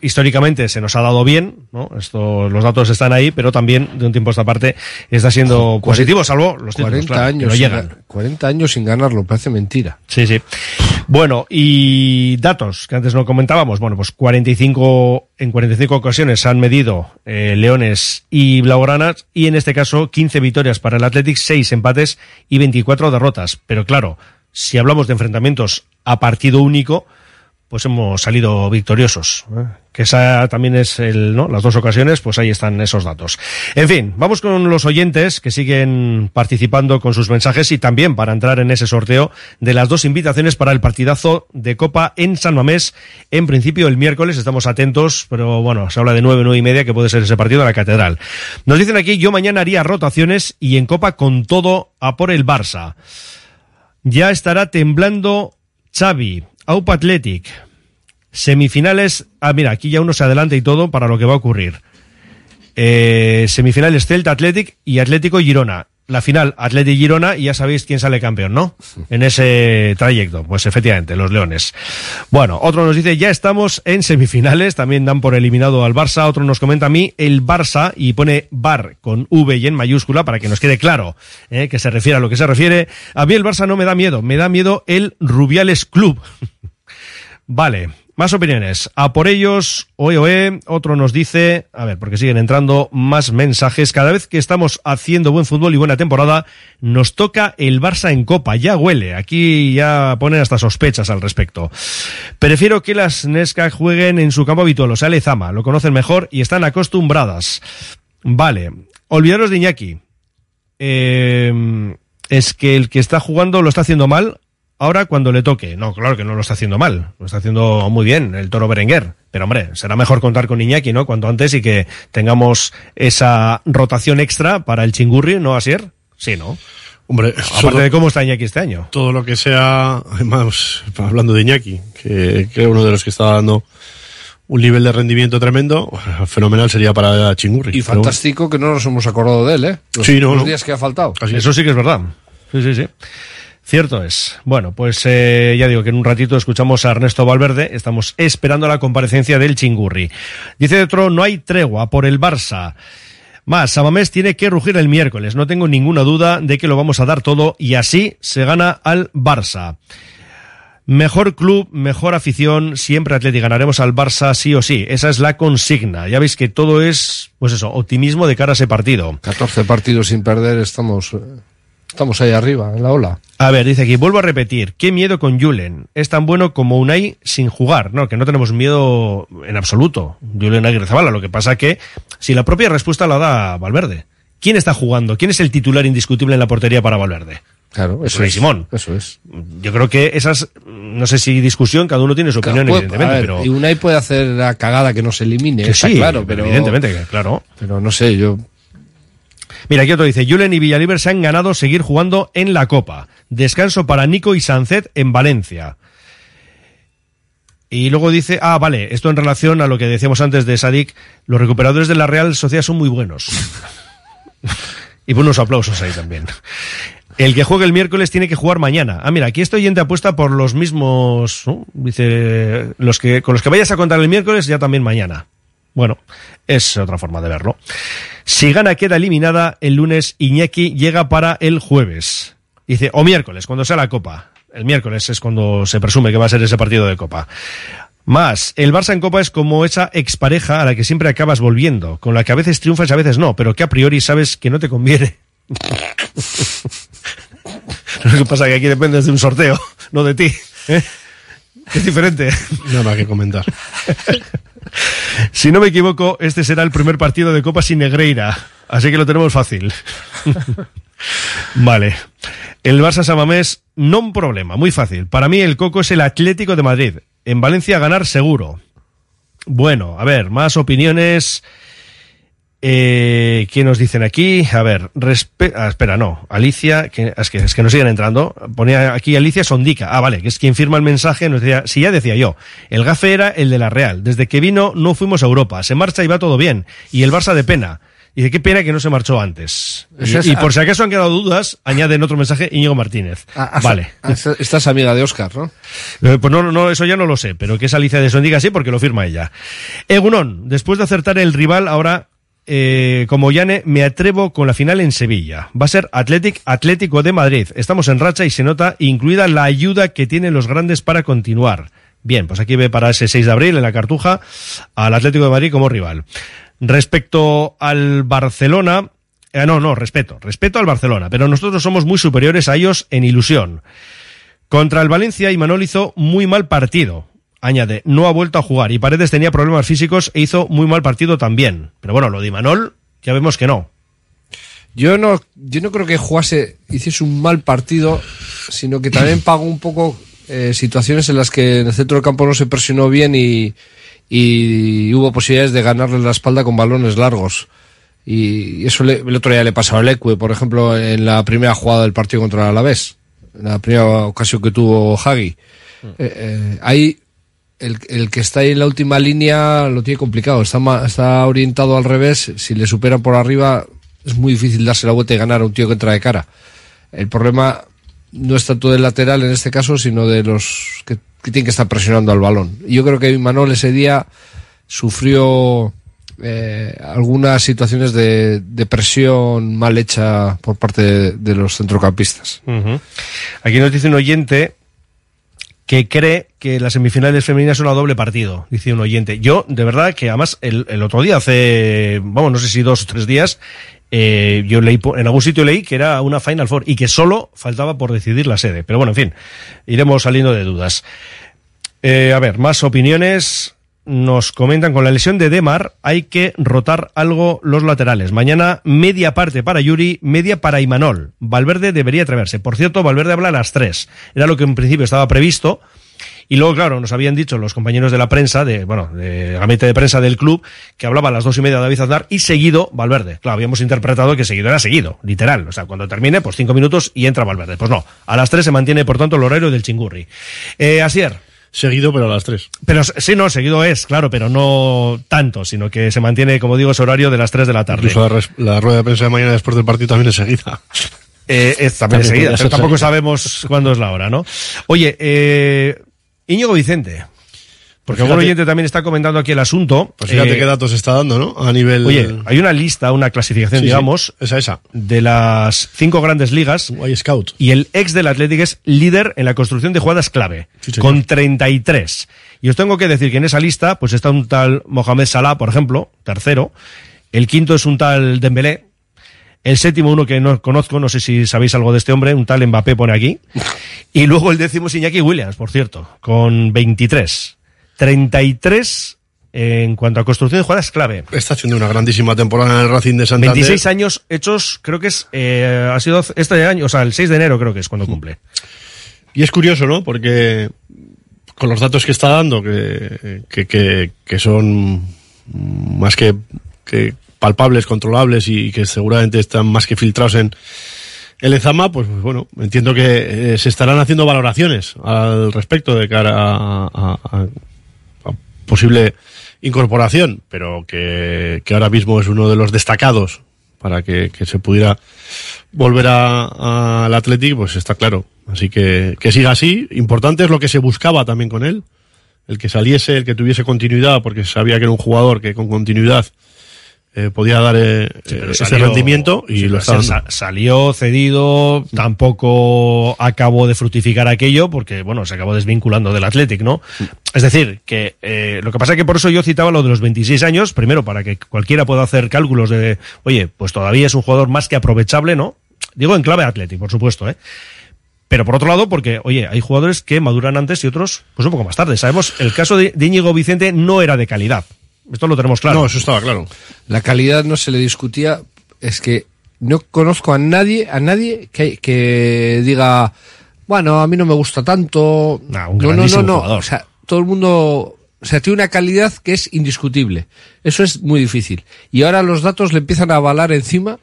históricamente se nos ha dado bien, ¿no? Esto, los datos están ahí, pero también de un tiempo a esta parte está siendo cuarenta, positivo, salvo los títulos, claro, años que no llegan. Sin, cuarenta años sin ganarlo, parece mentira. Sí, sí. Bueno, y datos que antes no comentábamos. Bueno, pues cuarenta y cinco en cuarenta y cinco ocasiones han medido eh, Leones y Blaugranas, y en este caso quince victorias para el Athletic, seis empates y veinticuatro derrotas. Pero claro, si hablamos de enfrentamientos a partido único, pues hemos salido victoriosos, ¿eh? Que esa también es el, ¿no? Las dos ocasiones, pues ahí están esos datos. En fin, vamos con los oyentes que siguen participando con sus mensajes y también para entrar en ese sorteo de las dos invitaciones para el partidazo de Copa en San Mamés. En principio el miércoles, estamos atentos, pero bueno, se habla de nueve, nueve y media que puede ser ese partido en la Catedral. Nos dicen aquí, yo mañana haría rotaciones y en Copa con todo a por el Barça. Ya estará temblando Xavi. Aupa Athletic, semifinales... Ah, mira, aquí ya uno se adelanta y todo para lo que va a ocurrir. Eh, semifinales Celta, Athletic y Atlético Girona. La final, Athletic Girona, y ya sabéis quién sale campeón, ¿no? Sí. En ese trayecto, pues efectivamente, los Leones. Bueno, otro nos dice, ya estamos en semifinales, también dan por eliminado al Barça. Otro nos comenta a mí, el Barça, y pone Bar con V y en mayúscula para que nos quede claro, ¿eh? Que se refiere a lo que se refiere. A mí el Barça no me da miedo, me da miedo el Rubiales Club. Vale, más opiniones. A por ellos, oe, oe. Otro nos dice, a ver, porque siguen entrando más mensajes. Cada vez que estamos haciendo buen fútbol y buena temporada, nos toca el Barça en Copa. Ya huele. Aquí ya ponen hasta sospechas al respecto. Prefiero que las Nesca jueguen en su campo habitual, o sea, Lezama. Lo conocen mejor y están acostumbradas. Vale. Olvidaros de Iñaki. Eh, es que el que está jugando lo está haciendo mal. Ahora, cuando le toque... No, claro que no lo está haciendo mal. Lo está haciendo muy bien el Toro Berenguer. Pero, hombre, será mejor contar con Iñaki, ¿no? Cuanto antes y que tengamos esa rotación extra para el Chingurri, ¿no, Asier? Sí, ¿no? Hombre... Aparte de cómo está Iñaki este año. Todo lo que sea... Además, hablando de Iñaki, que es uno de los que está dando un nivel de rendimiento tremendo, fenomenal sería para Chingurri. Y fantástico bueno. Que no nos hemos acordado de él, ¿eh? Los, sí, no, los no. días que ha faltado. Así Eso es. sí que es verdad. Sí, sí, sí. Cierto es. Bueno, pues eh, ya digo que en un ratito escuchamos a Ernesto Valverde. Estamos esperando la comparecencia del Chingurri. Dice otro, no hay tregua por el Barça. Más, San Mamés tiene que rugir el miércoles. No tengo ninguna duda de que lo vamos a dar todo y así se gana al Barça. Mejor club, mejor afición, siempre Athletic. Ganaremos al Barça sí o sí. Esa es la consigna. Ya veis que todo es, pues eso, optimismo de cara a ese partido. catorce partidos sin perder, estamos... Estamos ahí arriba, en la ola. A ver, dice aquí, vuelvo a repetir, qué miedo con Julen. Es tan bueno como Unai sin jugar. No, que no tenemos miedo en absoluto. Julen Agirrezabala, lo que pasa que si la propia respuesta la da Valverde. ¿Quién está jugando? ¿Quién es el titular indiscutible en la portería para Valverde? Claro, eso es. Simón. Eso es. Yo creo que esas, no sé si discusión, cada uno tiene su claro, opinión, puede, evidentemente. Ver, pero... Y Unai puede hacer la cagada que no se elimine, que está sí, claro. Pero... Evidentemente, claro. Pero no sé, yo... Mira, aquí otro dice, Julen y Villalibre se han ganado seguir jugando en la Copa. Descanso para Nico y Sancet en Valencia. Y luego dice, ah, vale, esto en relación a lo que decíamos antes de Sadik, los recuperadores de la Real Sociedad son muy buenos. Y pon unos aplausos ahí también. El que juegue el miércoles tiene que jugar mañana. Ah, mira, aquí este oyente apuesta por los mismos, ¿no? Dice, los que con los que vayas a contar el miércoles ya también mañana. Bueno, es otra forma de verlo. Si gana queda eliminada el lunes, Iñaki llega para el jueves. Dice, o miércoles, cuando sea la Copa. El miércoles es cuando se presume que va a ser ese partido de Copa. Más, el Barça en Copa es como esa expareja a la que siempre acabas volviendo, con la que a veces triunfas y a veces no, pero que a priori sabes que no te conviene. Lo que pasa es que aquí dependes de un sorteo, no de ti, ¿eh? Es diferente. Nada que comentar. Si no me equivoco, este será el primer partido de Copa sin Negreira, así que lo tenemos fácil. Vale. El Barça San Mamés, no un problema, muy fácil. Para mí el coco es el Atlético de Madrid. En Valencia ganar seguro. Bueno, a ver, más opiniones. Eh, ¿Qué nos dicen aquí? A ver, respe- ah, espera, no. Alicia, que, es, que, es que nos siguen entrando. Ponía aquí Alicia Sondica. Ah, vale, que es quien firma el mensaje. Nos decía, si ya decía yo, el gafe era el de la Real. Desde que vino no fuimos a Europa. Se marcha y va todo bien. Y el Barça de pena. Dice, qué pena que no se marchó antes. Es y, y por si acaso han quedado dudas, añaden otro mensaje Íñigo Martínez. A, a, vale. A, a, esta es amiga de Óscar, ¿no? Eh, pues no, no, eso ya no lo sé, pero que es Alicia de Sondiga, sí, porque lo firma ella. Egunon, después de acertar el rival, ahora, eh, como Yane, me atrevo con la final en Sevilla. Va a ser Athletic, Atlético de Madrid. Estamos en racha y se nota, incluida la ayuda que tienen los grandes para continuar. Bien, pues aquí ve para ese seis de abril, en la Cartuja, al Atlético de Madrid como rival. Respecto al Barcelona, eh, no, no, respeto, respeto al Barcelona, pero nosotros somos muy superiores a ellos en ilusión. Contra el Valencia, Imanol hizo muy mal partido, añade, no ha vuelto a jugar, y Paredes tenía problemas físicos e hizo muy mal partido también. Pero bueno, lo de Imanol, ya vemos que no. Yo no, yo no creo que jugase, hiciese un mal partido, sino que también pagó un poco eh, situaciones en las que en el centro del campo no se presionó bien y... y hubo posibilidades de ganarle la espalda con balones largos. Y eso le, el otro día le pasó al Lecue, por ejemplo, en la primera jugada del partido contra el Alavés, en la primera ocasión que tuvo Hagi. Eh, eh, ahí, el, el que está ahí en la última línea lo tiene complicado, está, está orientado al revés, si le superan por arriba es muy difícil darse la vuelta y ganar a un tío que entra de cara. El problema no es tanto del lateral en este caso, sino de los que que tiene que estar presionando al balón. Yo creo que Imanol ese día sufrió eh, algunas situaciones de, de presión mal hecha por parte de, de los centrocampistas. Uh-huh. Aquí nos dice un oyente que cree que las semifinales femeninas son a doble partido, dice un oyente. Yo, de verdad, que además el, el otro día, hace, vamos, no sé si dos o tres días, eh, yo leí, en algún sitio leí que era una Final Four y que solo faltaba por decidir la sede. Pero bueno, en fin, iremos saliendo de dudas. Eh, a ver, más opiniones. Nos comentan, con la lesión de Demar hay que rotar algo los laterales. Mañana media parte para Yuri, media para Imanol. Valverde debería atreverse. Por cierto, Valverde habla a las tres. Era lo que en principio estaba previsto. Y luego, claro, nos habían dicho los compañeros de la prensa, de bueno, de la meta de prensa del club, que hablaba a las dos y media David Aznar y seguido Valverde. Claro, habíamos interpretado que seguido era seguido, literal. O sea, cuando termine, pues cinco minutos y entra Valverde. Pues no, a las tres se mantiene, por tanto, el horario del chingurri. Eh, Asier. Seguido, pero a las tres. Pero sí, no, seguido es, claro, pero no tanto, sino que se mantiene, como digo, ese horario de las tres de la tarde. Incluso la, res- la rueda de prensa de mañana después del partido también es seguida. Eh, es también, también es seguida, pero tampoco seguida. Sabemos cuándo es la hora, ¿no? Oye, eh, Íñigo Vicente, porque algún oyente también está comentando aquí el asunto. Pues fíjate eh, qué datos está dando, ¿no? A nivel... Oye, hay una lista, una clasificación, sí, digamos, sí, esa, esa. de las cinco grandes ligas. Hay Scout. Y el ex del Athletic es líder en la construcción de jugadas clave, sí, con treinta y tres. Y os tengo que decir que en esa lista pues está un tal Mohamed Salah, por ejemplo, tercero. El quinto es un tal Dembélé. El séptimo, uno que no conozco, no sé si sabéis algo de este hombre, un tal Mbappé pone aquí. Y luego el décimo es Iñaki Williams, por cierto, con veintitrés. treinta y tres en cuanto a construcción de jugadas clave. Está haciendo una grandísima temporada en el Racing de Santander. veintiséis años hechos, creo que es, eh, ha sido este año, o sea, el seis de enero creo que es cuando cumple. Y es curioso, ¿no? Porque con los datos que está dando, que, que, que, que son más que, que palpables, controlables y que seguramente están más que filtrados en el Ezama, pues, pues bueno, entiendo que eh, se estarán haciendo valoraciones al respecto de cara a, a, a posible incorporación, pero que, que ahora mismo es uno de los destacados para que, que se pudiera volver al Athletic, pues está claro. Así que que siga así. Importante es lo que se buscaba también con él, el que saliese, el que tuviese continuidad, porque sabía que era un jugador que con continuidad eh, podía dar eh, sí, eh, ese rendimiento y sí, lo está dando. Salió cedido, sí. Tampoco acabó de fructificar aquello porque, bueno, se acabó desvinculando del Athletic, ¿no? Sí. Es decir, que eh, lo que pasa es que por eso yo citaba lo de los veintiséis años, primero para que cualquiera pueda hacer cálculos de, oye, pues todavía es un jugador más que aprovechable, ¿no? Digo en clave Athletic, por supuesto, ¿eh? Pero por otro lado, porque, oye, hay jugadores que maduran antes y otros, pues un poco más tarde. Sabemos, el caso de Íñigo Vicente no era de calidad. Esto lo tenemos claro. No, eso estaba claro. La calidad no se le discutía. Es que no conozco a nadie, a nadie que, que diga, bueno, a mí no me gusta tanto. Nah, un no, no, no, no. Jugador. O sea, todo el mundo, o sea, tiene una calidad que es indiscutible. Eso es muy difícil. Y ahora los datos le empiezan a avalar encima.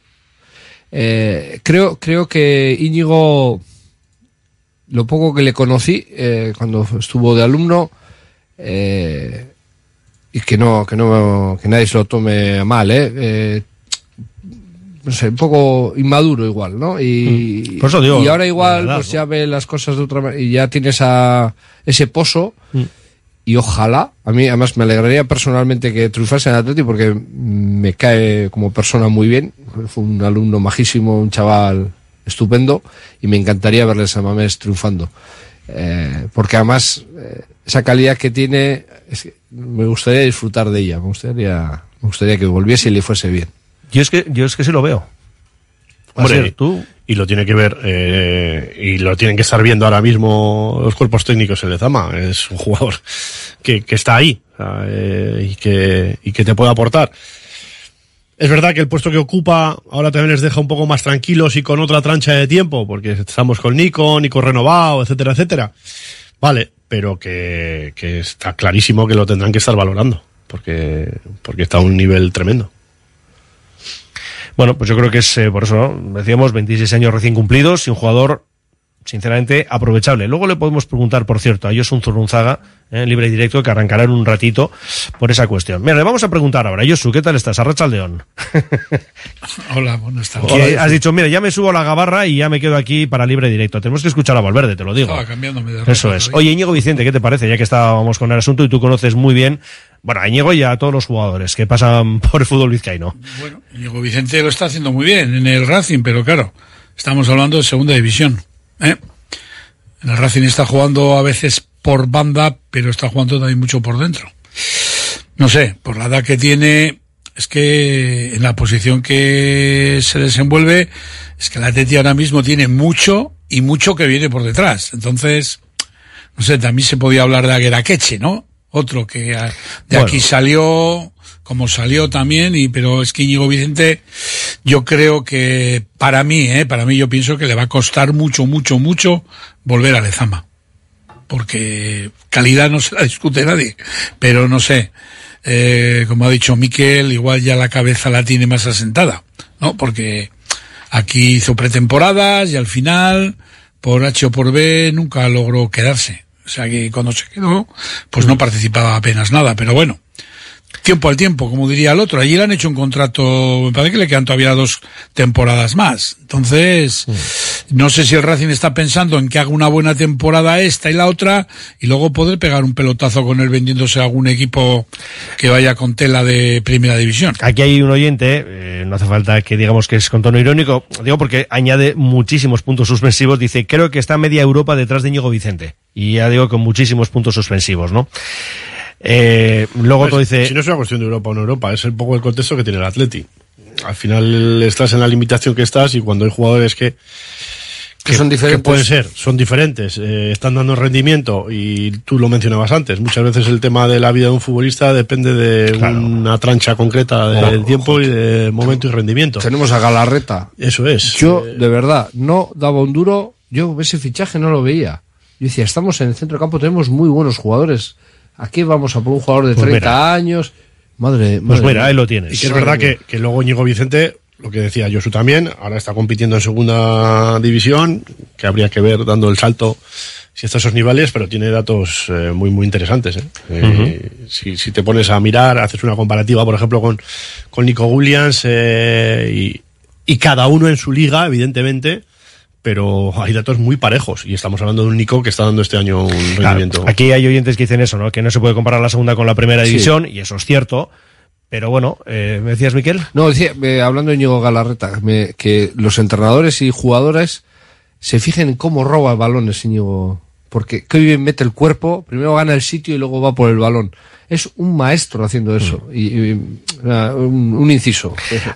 Eh, creo, creo que Íñigo, lo poco que le conocí eh, cuando estuvo de alumno, eh, y que no, que no, que nadie se lo tome mal, ¿eh? eh no sé, un poco inmaduro igual, ¿no? Y, por eso digo, y ahora igual verdad, pues ¿no? Ya ve las cosas de otra manera y ya tiene esa, ese pozo. Mm. Y ojalá, a mí además me alegraría personalmente que triunfase en Atleti porque me cae como persona muy bien. Fue un alumno majísimo, un chaval estupendo, y me encantaría verle a San Mamés triunfando. Eh, porque además, eh, esa calidad que tiene, es que me gustaría disfrutar de ella, me gustaría, me gustaría que volviese y le fuese bien. Yo es que, yo es que sí lo veo. Hombre, ser, tú... y lo tiene que ver, eh, y lo tienen que estar viendo ahora mismo los cuerpos técnicos en Lezama. Es un jugador que, que está ahí, eh, y que, y que te puede aportar. Es verdad que el puesto que ocupa ahora también les deja un poco más tranquilos y con otra trancha de tiempo, porque estamos con Nico, Nico renovado, etcétera, etcétera. Vale, pero que, que está clarísimo que lo tendrán que estar valorando, porque, porque está a un nivel tremendo. Bueno, pues yo creo que es eh, por eso, ¿no? Decíamos, veintiséis años recién cumplidos y un jugador, sinceramente, aprovechable. Luego le podemos preguntar, por cierto, a Josu Zurrunzaga, en eh, libre y directo, que arrancará en un ratito por esa cuestión. Mira, le vamos a preguntar ahora. Josu, ¿qué tal estás? Arratsaldeón. Hola, buenas tardes. Hola, has dicho, mira, ya me subo a la gabarra y ya me quedo aquí para libre y directo. Tenemos que escuchar a Valverde, te lo digo. Estaba cambiándome de eso es. Oye, Íñigo Vicente, ¿qué te parece? Ya que estábamos con el asunto y tú conoces muy bien, bueno, a Íñigo y a todos los jugadores que pasan por el fútbol vizcaíno. Bueno, Íñigo Vicente lo está haciendo muy bien en el Racing, pero claro, estamos hablando de segunda división. ¿Eh? El Racing está jugando a veces por banda, pero está jugando también mucho por dentro. No sé, por la edad que tiene, es que en la posición que se desenvuelve, es que el Atleti ahora mismo tiene mucho y mucho que viene por detrás. Entonces, no sé, también se podía hablar de Agueraqueche, ¿no? Otro que de bueno, aquí salió, como salió también, y pero es que Íñigo Vicente, yo creo que para mí, eh, para mí yo pienso que le va a costar mucho, mucho, mucho volver a Lezama. Porque calidad no se la discute nadie, pero no sé, eh, como ha dicho Miquel, igual ya la cabeza la tiene más asentada, ¿no? Porque aquí hizo pretemporadas y al final, por H o por B, nunca logró quedarse. O sea que cuando se quedó, pues no participaba apenas nada, pero bueno, tiempo al tiempo, como diría el otro. Allí le han hecho un contrato, me parece que le quedan todavía dos temporadas más. Entonces, sí, no sé si el Racing está pensando en que haga una buena temporada esta y la otra, y luego poder pegar un pelotazo con él vendiéndose a algún equipo que vaya con tela de primera división. Aquí hay un oyente, eh, no hace falta que digamos que es con tono irónico, digo porque añade muchísimos puntos suspensivos, dice, creo que está media Europa detrás de Íñigo Vicente. Y ya digo, con muchísimos puntos suspensivos, ¿no? Eh, luego pues, todo dice... Si no es una cuestión de Europa o no Europa, es un poco el contexto que tiene el Atleti. Al final estás en la limitación que estás y cuando hay jugadores que... Que, que son diferentes. Que pueden ser, son diferentes, eh, están dando rendimiento y tú lo mencionabas antes. Muchas veces el tema de la vida de un futbolista depende de claro, una trancha concreta del de tiempo ojo, y de momento y rendimiento. Tenemos a Galarreta. Eso es. Yo, eh... de verdad, no daba un duro, yo ese fichaje no lo veía. Yo decía, estamos en el centro campo, tenemos muy buenos jugadores. Aquí vamos a por un jugador de pues treinta mira, años. Madre, madre. Pues mira, ahí lo tienes. Y que es verdad que, que luego Íñigo Vicente, lo que decía Josu también, ahora está compitiendo en segunda división, que habría que ver dando el salto si está a esos niveles, pero tiene datos eh, muy, muy interesantes, ¿eh? Eh, uh-huh. si, si te pones a mirar, haces una comparativa, por ejemplo, con, con Nico Williams, eh, y, y cada uno en su liga, evidentemente, pero hay datos muy parejos y estamos hablando de un Nico que está dando este año un rendimiento. Claro, aquí hay oyentes que dicen eso, ¿no? Que no se puede comparar la segunda con la primera división, sí, y eso es cierto, Pero bueno, eh, ¿me decías, Miquel? No, decía, eh, hablando de Íñigo Galarreta, me, que los entrenadores y jugadores se fijen en cómo roba balones Íñigo, porque qué bien mete el cuerpo, primero gana el sitio y luego va por el balón. Es un maestro haciendo eso. Mm. y, y uh, un, un inciso.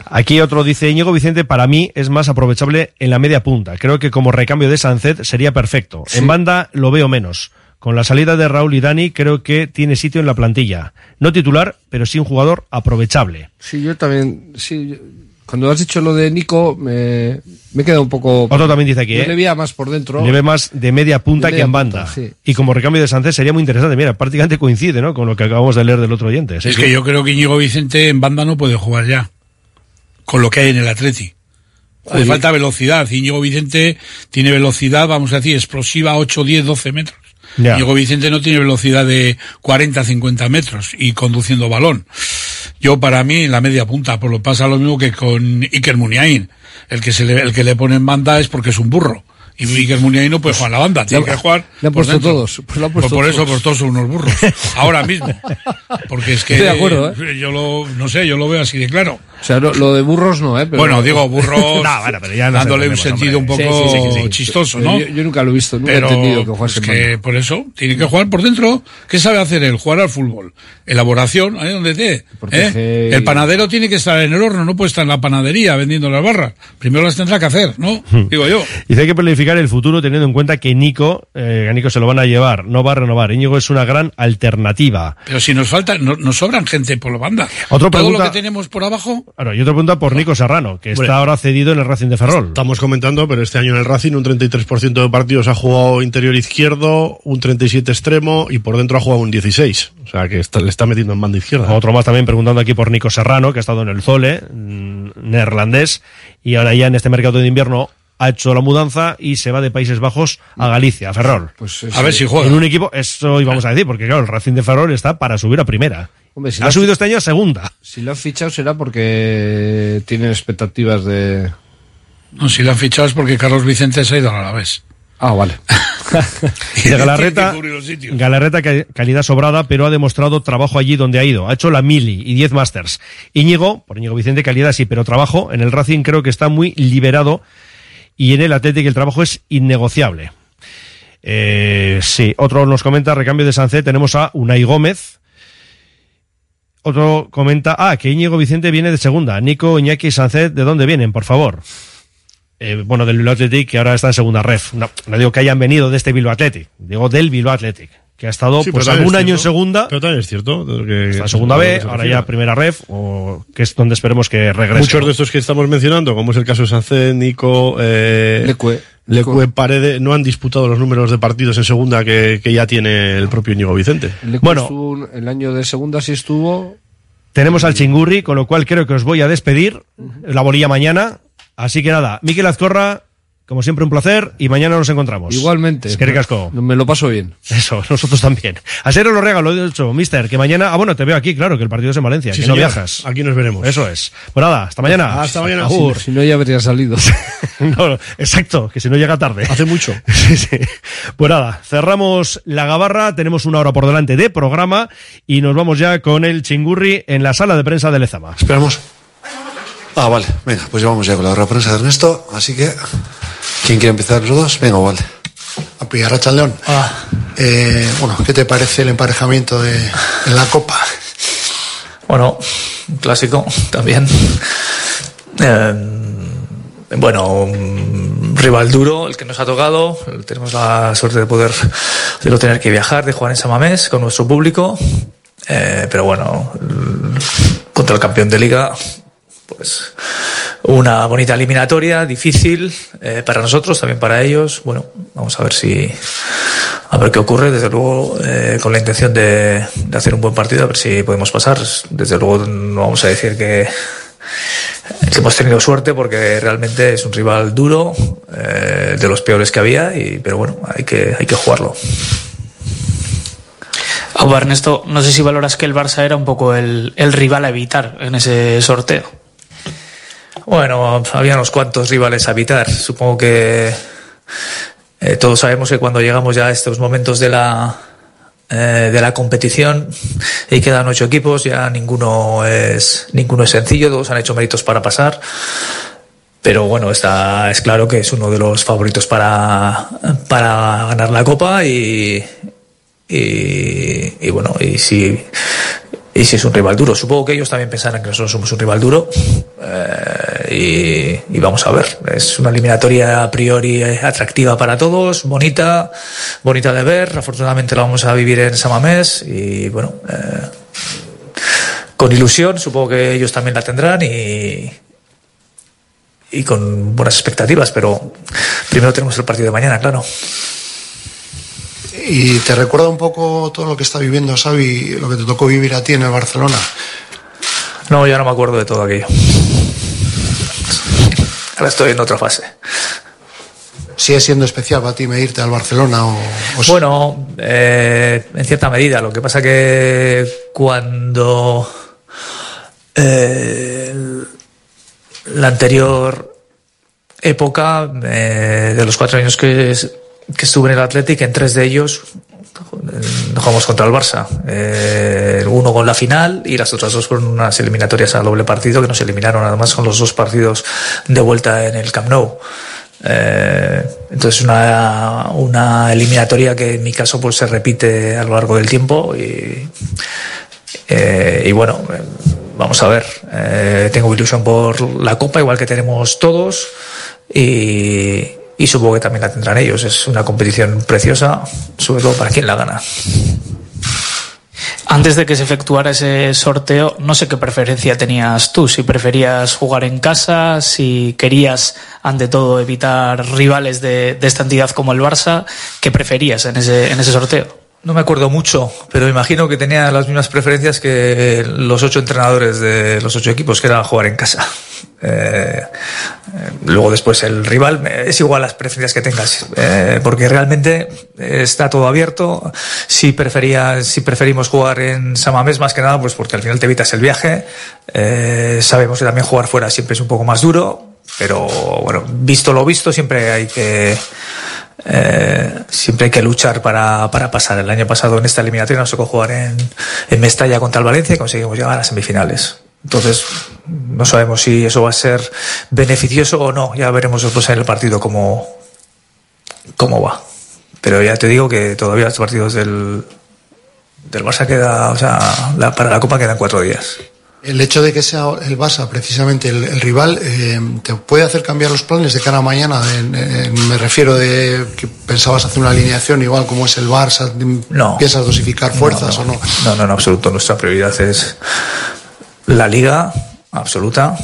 Aquí otro dice Íñigo Vicente, para mí es más aprovechable en la media punta. Creo que como recambio de Sánchez sería perfecto. Sí. En banda lo veo menos. Con la salida de Raúl y Dani creo que tiene sitio en la plantilla. No titular, pero sí un jugador aprovechable. Sí, yo también... Sí, yo... Cuando has dicho lo de Nico, me, me he quedado un poco... Otro también dice aquí, ¿eh? Yo le veía más por dentro. Le ve más de media punta de media que en banda. Punta, sí. Y como recambio de Sánchez sería muy interesante. Mira, prácticamente coincide, ¿no?, con lo que acabamos de leer del otro oyente. Es que yo creo que Íñigo Vicente en banda no puede jugar ya, con lo que hay en el Atleti. Le falta velocidad. Íñigo Vicente tiene velocidad, vamos a decir, explosiva, ocho, diez, doce metros. Ya. Íñigo Vicente no tiene velocidad de cuarenta, cincuenta metros y conduciendo balón. Yo, para mí, en la media punta, por lo pasa lo mismo que con Iker Muniain. El que se le, el que le pone en banda es porque es un burro. Y Iker Muniain no puede jugar en la banda, tiene que jugar. Le han puesto dentro. Todos. Pues lo han puesto pues por eso, todos. Por todos son unos burros. Ahora mismo. Porque es que. Estoy de acuerdo, ¿eh? Yo lo, no sé, yo lo veo así de claro. O sea, no, lo de burros no, ¿eh? Pero bueno, digo, burros. No, bueno, pero ya no dándole un sentido hombre. un poco sí, sí, sí, sí. chistoso, ¿no? Yo, yo nunca lo he visto, nunca pero he entendido que jugase. Es que mano. Por eso, tiene que jugar por dentro. ¿Qué sabe hacer él? Jugar al fútbol. Elaboración, ahí donde te. ¿Eh? El panadero tiene que estar en el horno, no puede estar en la panadería vendiendo las barras. Primero las tendrá que hacer, ¿no? Digo yo. Y hay que planificar el futuro teniendo en cuenta que Nico, eh, a Nico se lo van a llevar, no va a renovar. Íñigo es una gran alternativa. Pero si nos falta, no, nos sobran gente por la banda. Otro Todo pregunta... lo que tenemos por abajo. Ahora, yo te pregunto por Nico Serrano, que bueno, está ahora cedido en el Racing de Ferrol. Estamos comentando, pero este año en el Racing un treinta y tres por ciento de partidos ha jugado interior izquierdo, un treinta y siete por ciento extremo y por dentro ha jugado un dieciséis por ciento. O sea, que está, le está metiendo en banda izquierda. Otro más también preguntando aquí por Nico Serrano, que ha estado en el Zole, neerlandés, y ahora ya en este mercado de invierno ha hecho la mudanza y se va de Países Bajos a Galicia, a Ferrol. Pues a ver si juega. En un equipo, eso íbamos a decir, porque claro, el Racing de Ferrol está para subir a primera. Hombre, si ha subido este año a segunda. Si lo han fichado será porque tienen expectativas de... No, si lo han fichado es porque Carlos Vicente se ha ido a la vez. Ah, vale. Y de Galarreta, Galarreta calidad sobrada, pero ha demostrado trabajo allí donde ha ido. Ha hecho la mili y diez másters. Íñigo, por Íñigo Vicente, calidad sí, pero trabajo en el Racing creo que está muy liberado y en el Athletic el trabajo es innegociable. Eh, sí, otro nos comenta, recambio de Sancet, tenemos a Unai Gómez. Otro comenta, ah, que Íñigo Vicente viene de segunda. Nico, Iñaki y Sancet, ¿de dónde vienen, por favor? Eh, bueno, del Bilbao Athletic, que ahora está en segunda ref. No, no digo que hayan venido de este Bilbao Athletic, digo del Bilbao Athletic, que ha estado sí, pues algún año en segunda. Pero también es cierto. Que está en segunda B, ahora ya primera ref, o que es donde esperemos que regrese. Muchos de estos que estamos mencionando, como es el caso de Sancet, Nico, eh, Lecue, Lecue, Parede, no han disputado los números de partidos en segunda que, que ya tiene el propio Íñigo Vicente. Lecue bueno, estuvo, el año de segunda sí estuvo. Tenemos al Chingurri, con lo cual creo que os voy a despedir. La bolilla mañana. Así que nada, Mikel Azcorra, como siempre un placer, y mañana nos encontramos. Igualmente. Es que ricasco. Me lo paso bien. Eso, nosotros también. A ser lo regalo, lo he dicho, mister, que mañana... Ah, bueno, te veo aquí, claro, que el partido es en Valencia, si no viajas. Aquí nos veremos. Eso es. Pues nada, hasta mañana. Hasta mañana. Si no, si no ya habría salido. No, exacto, que si no llega tarde. Hace mucho. Sí, sí. Pues nada, cerramos la gabarra, tenemos una hora por delante de programa, y nos vamos ya con el Chingurri en la sala de prensa de Lezama. Esperamos. Ah, vale, venga, pues ya vamos ya con la reprensa de Ernesto, así que, ¿quién quiere empezar los dos? Venga, vale. Arratsaldeon, León. Hola. Eh, bueno, ¿qué te parece el emparejamiento de, en la Copa? Bueno, un clásico también. Eh, bueno, un rival duro, el que nos ha tocado. Tenemos la suerte de poder, de no tener que viajar, de jugar en San Mamés con nuestro público. Eh, pero bueno, contra el campeón de Liga... Pues una bonita eliminatoria, difícil eh, para nosotros, también para ellos. Bueno, vamos a ver si a ver qué ocurre. Desde luego, eh, con la intención de, de hacer un buen partido, a ver si podemos pasar. Desde luego, no vamos a decir que, que hemos tenido suerte, porque realmente es un rival duro, eh, de los peores que había, y, pero bueno, hay que, hay que jugarlo. Ahora, Ernesto, no sé si valoras que el Barça era un poco el, el rival a evitar en ese sorteo. Bueno, había unos cuantos rivales a evitar. Supongo que eh, todos sabemos que cuando llegamos ya a estos momentos de la eh, de la competición y quedan ocho equipos, ya ninguno es ninguno es sencillo, todos han hecho méritos para pasar, pero bueno, está, es claro que es uno de los favoritos para, para ganar la Copa y, y, y bueno, y si... Y si es un rival duro, supongo que ellos también pensarán que nosotros somos un rival duro, eh, y, y vamos a ver. Es una eliminatoria a priori atractiva para todos, bonita, bonita de ver. Afortunadamente la vamos a vivir en San Mamés y bueno, eh, con ilusión, supongo que ellos también la tendrán y, y con buenas expectativas, pero primero tenemos el partido de mañana, claro. Y te recuerda un poco todo lo que está viviendo Xavi, lo que te tocó vivir a ti en el Barcelona. No, ya no me acuerdo de todo aquello. Ahora estoy en otra fase. ¿Sigue siendo especial para ti medirte al Barcelona? O, o... Bueno, eh, en cierta medida. Lo que pasa que cuando eh, la anterior época, eh, de los cuatro años que... Es, que estuve en el Athletic, en tres de ellos jugamos contra el Barça, eh, uno con la final y las otras dos fueron unas eliminatorias a doble partido que nos eliminaron, además con los dos partidos de vuelta en el Camp Nou, eh, entonces una, una eliminatoria que en mi caso pues se repite a lo largo del tiempo y, eh, y bueno, vamos a ver, eh, tengo ilusión por la Copa igual que tenemos todos y Y supongo que también la tendrán ellos. Es una competición preciosa, sobre todo para quien la gana. Antes de que se efectuara ese sorteo, no sé qué preferencia tenías tú. Si preferías jugar en casa, si querías, ante todo, evitar rivales de, de esta entidad como el Barça. ¿Qué preferías en ese, en ese sorteo? No me acuerdo mucho, pero imagino que tenía las mismas preferencias que los ocho entrenadores de los ocho equipos, que era jugar en casa. Eh, luego después el rival, es igual las preferencias que tengas, eh, porque realmente está todo abierto. Si prefería, si preferimos jugar en San Mamés, más que nada pues porque al final te evitas el viaje, eh, sabemos que también jugar fuera siempre es un poco más duro, pero bueno, visto lo visto siempre hay que eh, siempre hay que luchar para, para pasar. El año pasado en esta eliminatoria nos tocó jugar en, en Mestalla contra el Valencia y conseguimos llegar a las semifinales. Entonces, no sabemos si eso va a ser beneficioso o no. Ya veremos después en el partido cómo, cómo va. Pero ya te digo que todavía los partidos del, del Barça queda, o sea, la, para la Copa quedan cuatro días. El hecho de que sea el Barça precisamente el, el rival, eh, ¿te puede hacer cambiar los planes de cara a mañana? En, en, me refiero de que pensabas hacer una alineación igual como es el Barça. No. ¿Piensas dosificar fuerzas no, no, o no? No, no, en absoluto. Nuestra prioridad es... la Liga absoluta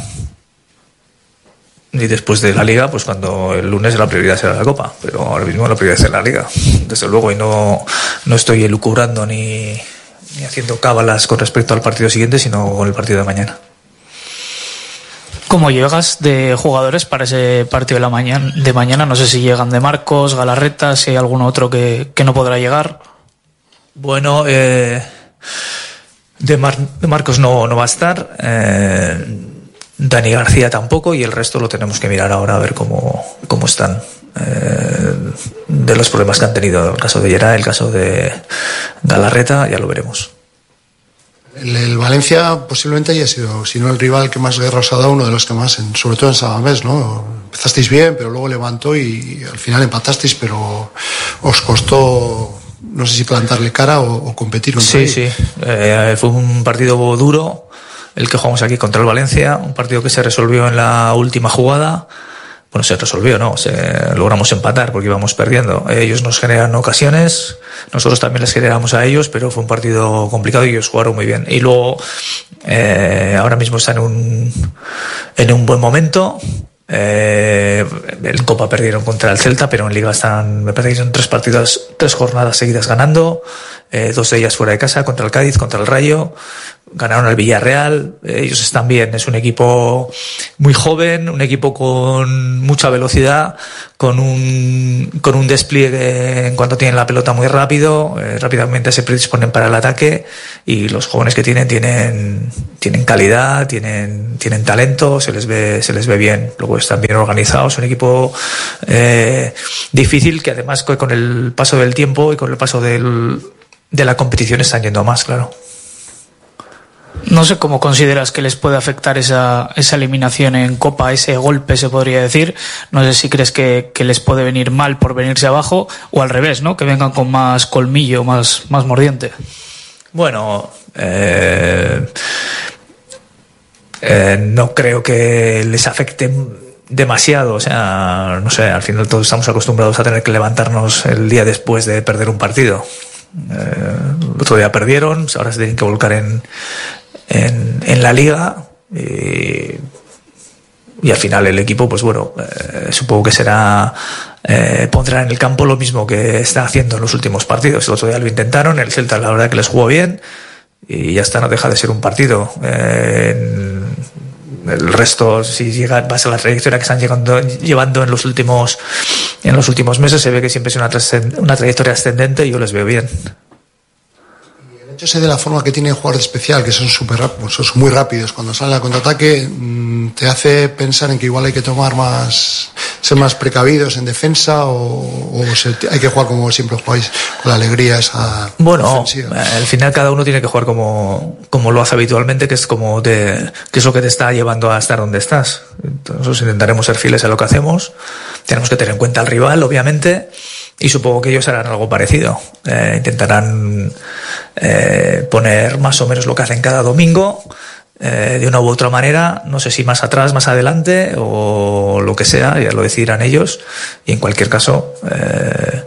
y después de la Liga pues cuando el lunes la prioridad será la Copa, pero ahora mismo la prioridad es la Liga, desde luego, y no, no estoy elucubrando ni, ni haciendo cábalas con respecto al partido siguiente, sino con el partido de mañana. ¿Cómo llegas de jugadores para ese partido de la mañana, de mañana? No sé si llegan De Marcos, Galarreta, si hay algún otro que, que no podrá llegar. Bueno, eh... De, Mar- de Marcos no, no va a estar, eh, Dani García tampoco, y el resto lo tenemos que mirar ahora a ver cómo, cómo están, eh, de los problemas que han tenido, el caso de Gerard, el caso de Galarreta, ya lo veremos. El, el Valencia posiblemente haya sido, si no el rival que más guerra os ha dado, uno de los que más, en, sobre todo en San Mamés, ¿no? Empezasteis bien, pero luego levantó y, y al final empatasteis, pero os costó... No sé si plantarle cara o, o competir contra sí, él. Sí, sí. Eh, fue un partido duro el que jugamos aquí contra el Valencia, un partido que se resolvió en la última jugada. Bueno, se resolvió, ¿no? Se, logramos empatar porque íbamos perdiendo. Ellos nos generan ocasiones, nosotros también les generamos a ellos, pero fue un partido complicado y ellos jugaron muy bien. Y luego, eh, ahora mismo están en un, en un buen momento. Eh, en Copa perdieron contra el Celta, pero en Liga están, me parece que son tres partidos, tres jornadas seguidas ganando, eh, dos de ellas fuera de casa, contra el Cádiz, contra el Rayo, ganaron al Villarreal. Eh, ellos están bien, es un equipo muy joven, un equipo con mucha velocidad, con un con un despliegue en cuanto tienen la pelota muy rápido, eh, rápidamente se predisponen para el ataque, y los jóvenes que tienen tienen tienen calidad, tienen tienen talento, se les ve se les ve bien. Luego están bien organizados, un equipo eh, difícil que además con el paso del tiempo y con el paso del de la competición están yendo a más, claro. No sé cómo consideras que les puede afectar esa, esa eliminación en Copa, ese golpe se podría decir. No sé si crees que, que les puede venir mal por venirse abajo o al revés, ¿no? Que vengan con más colmillo, más, más mordiente. Bueno, eh, eh, no creo que les afecte demasiado. O sea, no sé, al final todos estamos acostumbrados a tener que levantarnos el día después de perder un partido. Eh, el otro día perdieron, ahora se tienen que volcar en en, en la liga y, y al final el equipo, pues bueno, eh, supongo que será eh, pondrá en el campo lo mismo que está haciendo en los últimos partidos. El otro día lo intentaron, el Celta la verdad que les jugó bien y ya está, no deja de ser un partido. Eh, el resto, si llega, vas a la trayectoria que están llegando, llevando en los últimos en los últimos meses, se ve que siempre es una, una trayectoria ascendente y yo les veo bien. Y el hecho es de la forma que tienen jugadores especial, que son súper rápidos, son muy rápidos. Cuando salen al contraataque te hace pensar en que igual hay que tomar más, ser más precavidos en defensa o, o se, hay que jugar como siempre jugáis, con la alegría esa. Bueno, ofensiva. Al final cada uno tiene que jugar como, como lo hace habitualmente, que es como te, que es lo que te está llevando a estar donde estás. Entonces intentaremos ser fieles a lo que hacemos. Tenemos que tener en cuenta al rival, obviamente, y supongo que ellos harán algo parecido. Eh, intentarán eh, poner más o menos lo que hacen cada domingo. Eh, de una u otra manera, no sé si más atrás, más adelante o lo que sea, ya lo decidirán ellos, y en cualquier caso eh,